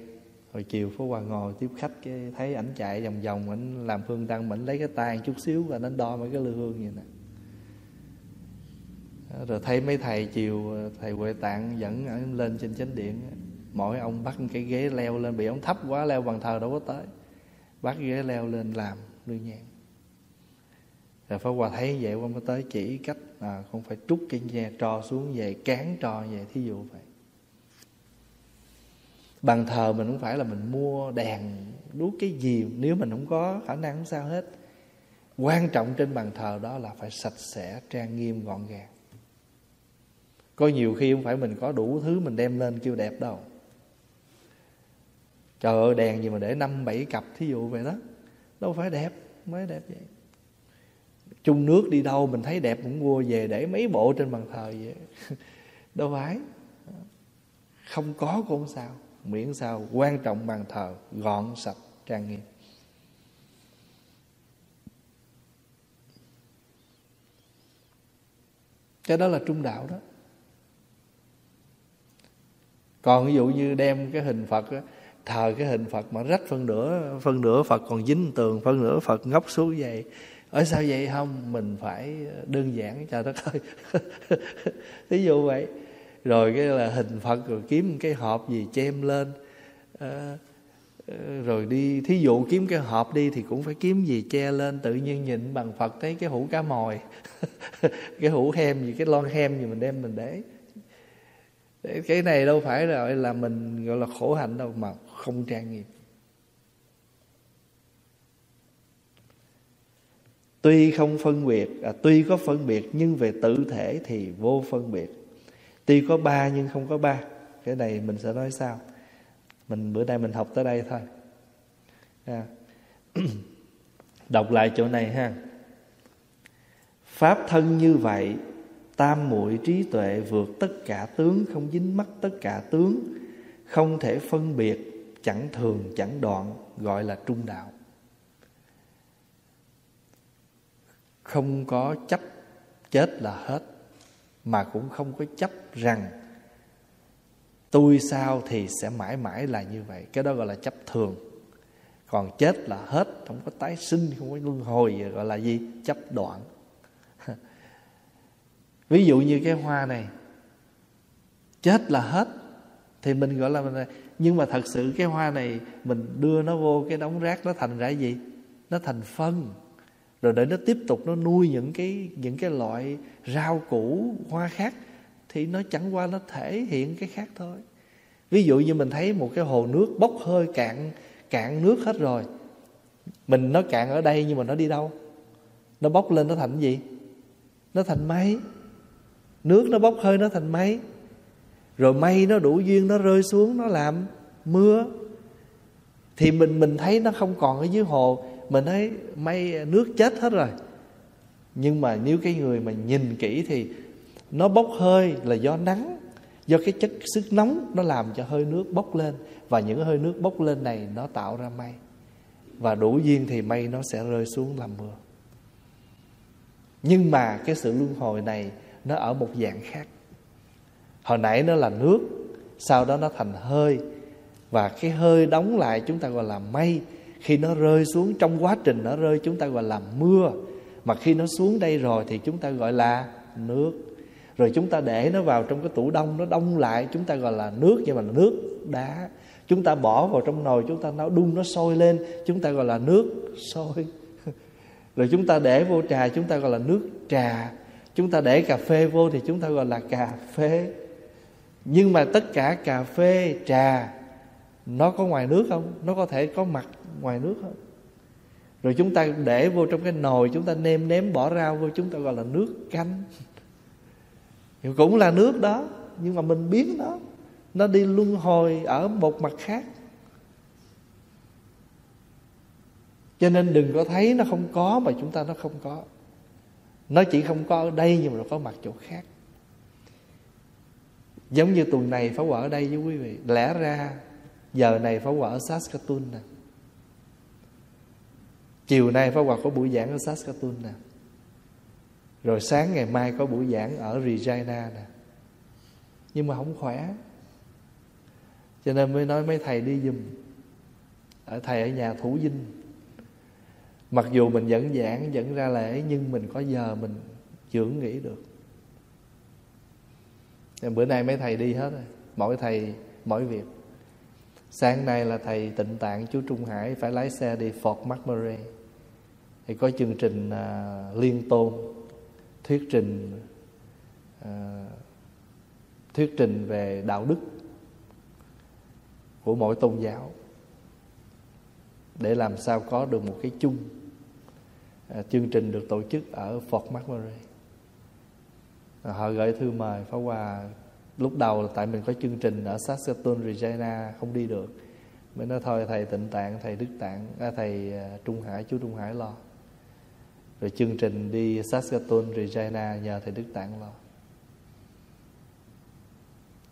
Hồi chiều Pháp Hòa ngồi tiếp khách, cái thấy ảnh chạy vòng vòng, ảnh làm hương tăng, ảnh lấy cái tay chút xíu và ảnh đo mấy cái lư hương vậy nè. Rồi thấy mấy thầy chiều, thầy Huệ Tạng dẫn ảnh lên trên chánh điện, mỗi ông bắt cái ghế leo lên, bị ông thấp quá leo bàn thờ đâu có tới, bắt ghế leo lên làm lư nhang. Rồi Pháp Hòa thấy vậy, ông mới tới chỉ cách không phải trút cái nhà trò xuống về, cán trò về, thí dụ vậy. Bàn thờ mình cũng phải là mình mua đèn đuốc cái gì, nếu mình không có khả năng không sao hết. Quan trọng trên bàn thờ đó là phải sạch sẽ, trang nghiêm, gọn gàng. Có nhiều khi không phải mình có đủ thứ mình đem lên kêu đẹp đâu. Trời ơi, đèn gì mà để 5-7 cặp thí dụ vậy đó, đâu phải đẹp, mới đẹp vậy. Chung nước đi đâu mình thấy đẹp cũng mua về để mấy bộ trên bàn thờ vậy. Đâu phải, không có cũng sao, miễn sao quan trọng bàn thờ gọn, sạch, trang nghiêm. Cái đó là trung đạo đó. Còn ví dụ như đem cái hình Phật đó, thờ cái hình Phật mà rách phân nửa Phật còn dính tường, phân nửa Phật ngóc xuống vậy. Ở sao vậy không? Mình phải đơn giản, trời đất ơi. Ví dụ vậy. Rồi cái là hình Phật rồi kiếm cái hộp gì chêm lên, rồi đi thí dụ kiếm cái hộp đi thì cũng phải kiếm gì che lên. Tự nhiên nhìn bằng Phật thấy cái hũ cá mòi, cái hũ hem gì, cái lon hem gì mình đem mình để. Cái này đâu phải gọi là mình gọi là khổ hạnh đâu, mà không trang nghiêm. Tuy không phân biệt, tuy có phân biệt nhưng về tự thể thì vô phân biệt. Tuy có ba nhưng không có ba. Cái này mình sẽ nói sao, mình bữa nay mình học tới đây thôi . Đọc lại chỗ này ha. Pháp thân như vậy, tam muội trí tuệ vượt tất cả tướng, không dính mắc tất cả tướng, không thể phân biệt, chẳng thường chẳng đoạn, gọi là trung đạo. Không có chấp chết là hết, mà cũng không có chấp rằng tôi sao thì sẽ mãi mãi là như vậy. Cái đó gọi là chấp thường. Còn chết là hết, không có tái sinh, không có luân hồi, gọi là gì? Chấp đoạn. Ví dụ như cái hoa này, chết là hết thì mình gọi là mình. Nhưng mà thật sự cái hoa này mình đưa nó vô cái đống rác, nó thành ra gì? Nó thành phân. Rồi để nó tiếp tục nó nuôi những cái loại rau củ hoa khác, thì nó chẳng qua nó thể hiện cái khác thôi. Ví dụ như mình thấy một cái hồ nước bốc hơi cạn nước hết rồi, mình nó cạn ở đây nhưng mà nó đi đâu? Nó bốc lên nó thành gì? Nó thành mây. Nước nó bốc hơi nó thành mây, rồi mây nó đủ duyên nó rơi xuống nó làm mưa. Thì mình thấy nó không còn ở dưới hồ, mình thấy mây nước chết hết rồi. Nhưng mà nếu cái người mà nhìn kỹ thì nó bốc hơi là do nắng, do cái chất sức nóng nó làm cho hơi nước bốc lên, và những hơi nước bốc lên này nó tạo ra mây, và đủ duyên thì mây nó sẽ rơi xuống làm mưa. Nhưng mà cái sự luân hồi này nó ở một dạng khác. Hồi nãy nó là nước, sau đó nó thành hơi, và cái hơi đóng lại chúng ta gọi là mây. Khi nó rơi xuống, trong quá trình nó rơi chúng ta gọi là mưa, mà khi nó xuống đây rồi thì chúng ta gọi là nước. Rồi chúng ta để nó vào trong cái tủ đông, nó đông lại chúng ta gọi là nước, nhưng mà là nước đá. Chúng ta bỏ vào trong nồi, chúng ta nấu đun nó sôi lên, chúng ta gọi là nước sôi. Rồi chúng ta để vô trà, chúng ta gọi là nước trà. Chúng ta để cà phê vô thì chúng ta gọi là cà phê. Nhưng mà tất cả cà phê, trà, nó có ngoài nước không? Nó có thể có mặt ngoài nước không? Rồi chúng ta để vô trong cái nồi, chúng ta nêm nếm bỏ rau vô, chúng ta gọi là nước canh. Cũng là nước đó, nhưng mà mình biết nó đi luân hồi ở một mặt khác. Cho nên đừng có thấy nó không có mà chúng ta nó không có. Nó chỉ không có ở đây nhưng mà nó có mặt chỗ khác. Giống như tuần này Pháp Hòa ở đây với quý vị, lẽ ra giờ này Pháp Hòa ở Saskatoon nè, chiều nay Pháp Hòa có buổi giảng ở Saskatoon nè, rồi sáng ngày mai có buổi giảng ở Regina nè. Nhưng mà không khỏe, cho nên mới nói mấy thầy đi giùm. Thầy ở nhà Thủ Dinh, mặc dù mình vẫn giảng, vẫn ra lễ, nhưng mình có giờ mình dưỡng nghỉ được. Nên bữa nay mấy thầy đi hết rồi, mỗi thầy mỗi việc. Sáng nay là thầy Tịnh Tạng chú Trung Hải phải lái xe đi Fort McMurray, thì có chương trình liên tôn, thuyết trình về đạo đức của mỗi tôn giáo, để làm sao có được một cái chung. Chương trình được tổ chức ở Fort McMurray. Họ gửi thư mời Pháp Hòa. Lúc đầu là tại mình có chương trình ở Saskatoon, Regina không đi được, mới nói thôi thầy Tịnh Tạng, thầy Đức Tạng, thầy Trung Hải, chú Trung Hải lo. Rồi chương trình đi Saskatoon, Regina nhờ thầy Đức Tạng lo.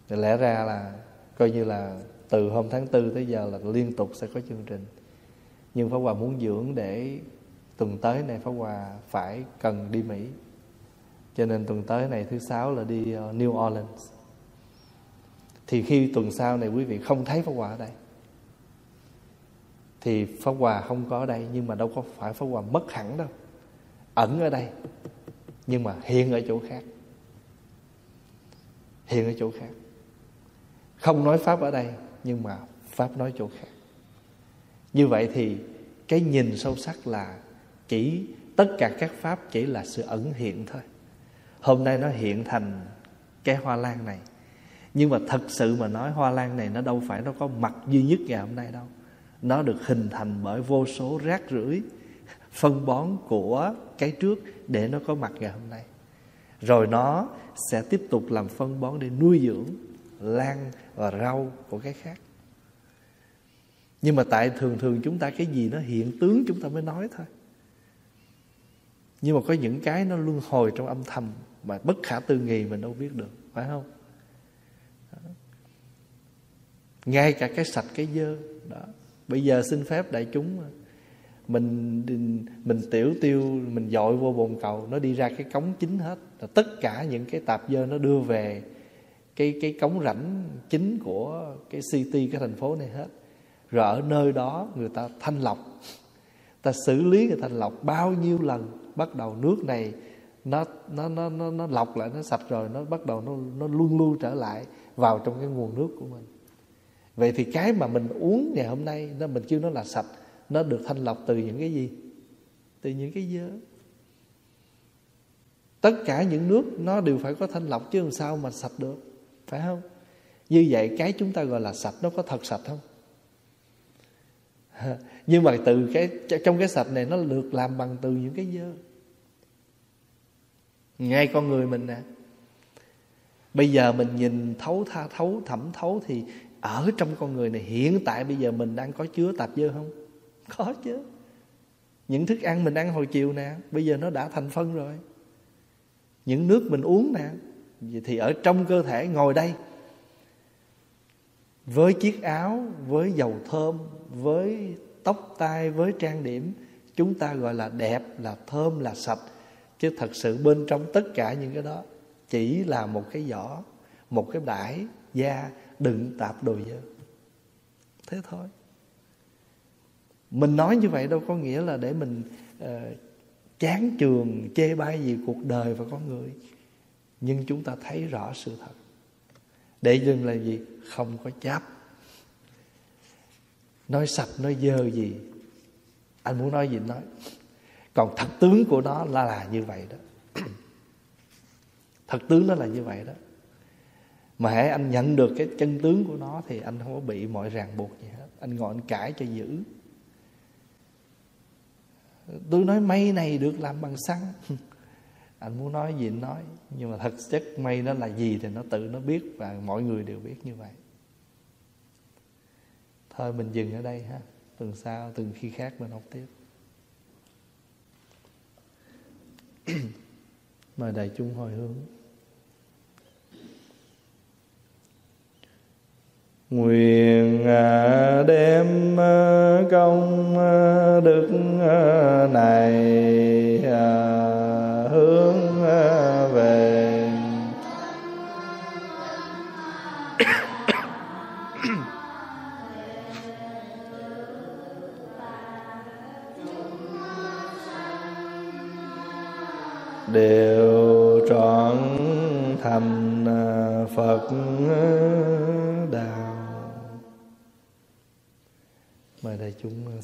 Thì lẽ ra là coi như là từ hôm tháng 4 tới giờ là liên tục sẽ có chương trình. Nhưng Pháp Hòa muốn dưỡng để tuần tới này Pháp Hòa phải cần đi Mỹ, cho nên tuần tới này thứ Sáu là đi New Orleans. Thì khi tuần sau này quý vị không thấy Pháp Hòa ở đây thì Pháp Hòa không có ở đây, nhưng mà đâu có phải Pháp Hòa mất hẳn đâu. Ẩn ở đây nhưng mà hiện ở chỗ khác. Hiện ở chỗ khác. Không nói Pháp ở đây nhưng mà Pháp nói chỗ khác. Như vậy thì cái nhìn sâu sắc là chỉ tất cả các Pháp chỉ là sự ẩn hiện thôi. Hôm nay nó hiện thành cái hoa lan này, nhưng mà thật sự mà nói hoa lan này nó đâu phải nó có mặt duy nhất ngày hôm nay đâu. Nó được hình thành bởi vô số rác rưởi, phân bón của cái trước để nó có mặt ngày hôm nay. Rồi nó sẽ tiếp tục làm phân bón để nuôi dưỡng lan và rau của cái khác. Nhưng mà tại thường chúng ta cái gì nó hiện tướng chúng ta mới nói thôi. Nhưng mà có những cái nó luân hồi trong âm thầm mà bất khả tư nghị mình đâu biết được, phải không? Ngay cả cái sạch cái dơ đó. Bây giờ xin phép đại chúng, mình tiểu tiêu, mình dội vô bồn cầu, nó đi ra cái cống chính hết. Tất cả những cái tạp dơ nó đưa về cái cống rãnh chính của cái city, cái thành phố này hết. Rồi ở nơi đó người ta thanh lọc, ta xử lý, người ta lọc bao nhiêu lần, bắt đầu nước này nó lọc lại, nó sạch rồi, nó bắt đầu nó luân lưu trở lại vào trong cái nguồn nước của mình. Vậy thì cái mà mình uống ngày hôm nay nó, mình kêu nó là sạch, nó được thanh lọc từ những cái gì? Từ những cái dơ. Tất cả những nước nó đều phải có thanh lọc chứ làm sao mà sạch được, phải không? Như vậy cái chúng ta gọi là sạch nó có thật sạch không? Nhưng mà từ cái trong cái sạch này nó được làm bằng từ những cái dơ. Ngay con người mình nè, bây giờ mình nhìn thẩm thấu thì ở trong con người này hiện tại bây giờ mình đang có chứa tạp dơ không? Có chứ. Những thức ăn mình ăn hồi chiều nè, bây giờ nó đã thành phân rồi. Những nước mình uống nè, thì ở trong cơ thể ngồi đây với chiếc áo, với dầu thơm, với tóc tai, với trang điểm, chúng ta gọi là đẹp, là thơm, là sạch. Chứ thật sự bên trong tất cả những cái đó chỉ là một cái vỏ, một cái đải da đựng tạp đồ dơ. Thế thôi. Mình nói như vậy đâu có nghĩa là để mình chán chường, chê bai gì cuộc đời và con người. Nhưng chúng ta thấy rõ sự thật. Để dừng là gì? Không có chấp. Nói sạch, nói dơ gì, anh muốn nói gì nói. Còn thật tướng của nó là như vậy đó. Thật tướng nó là như vậy đó. Mà hãy anh nhận được cái chân tướng của nó thì anh không có bị mọi ràng buộc gì hết. Anh ngồi anh cãi cho dữ. Tôi nói mây này được làm bằng xăng. Anh muốn nói gì nói. Nhưng mà thật chất mây nó là gì thì nó tự nó biết. Và mọi người đều biết như vậy. Thôi mình dừng ở đây ha. Tuần sau, từng khi khác mình học tiếp. mà đại chúng hồi hướng. Nguyện đem công đức này hướng về đều trọn thành Phật đạo. Mời đại chúng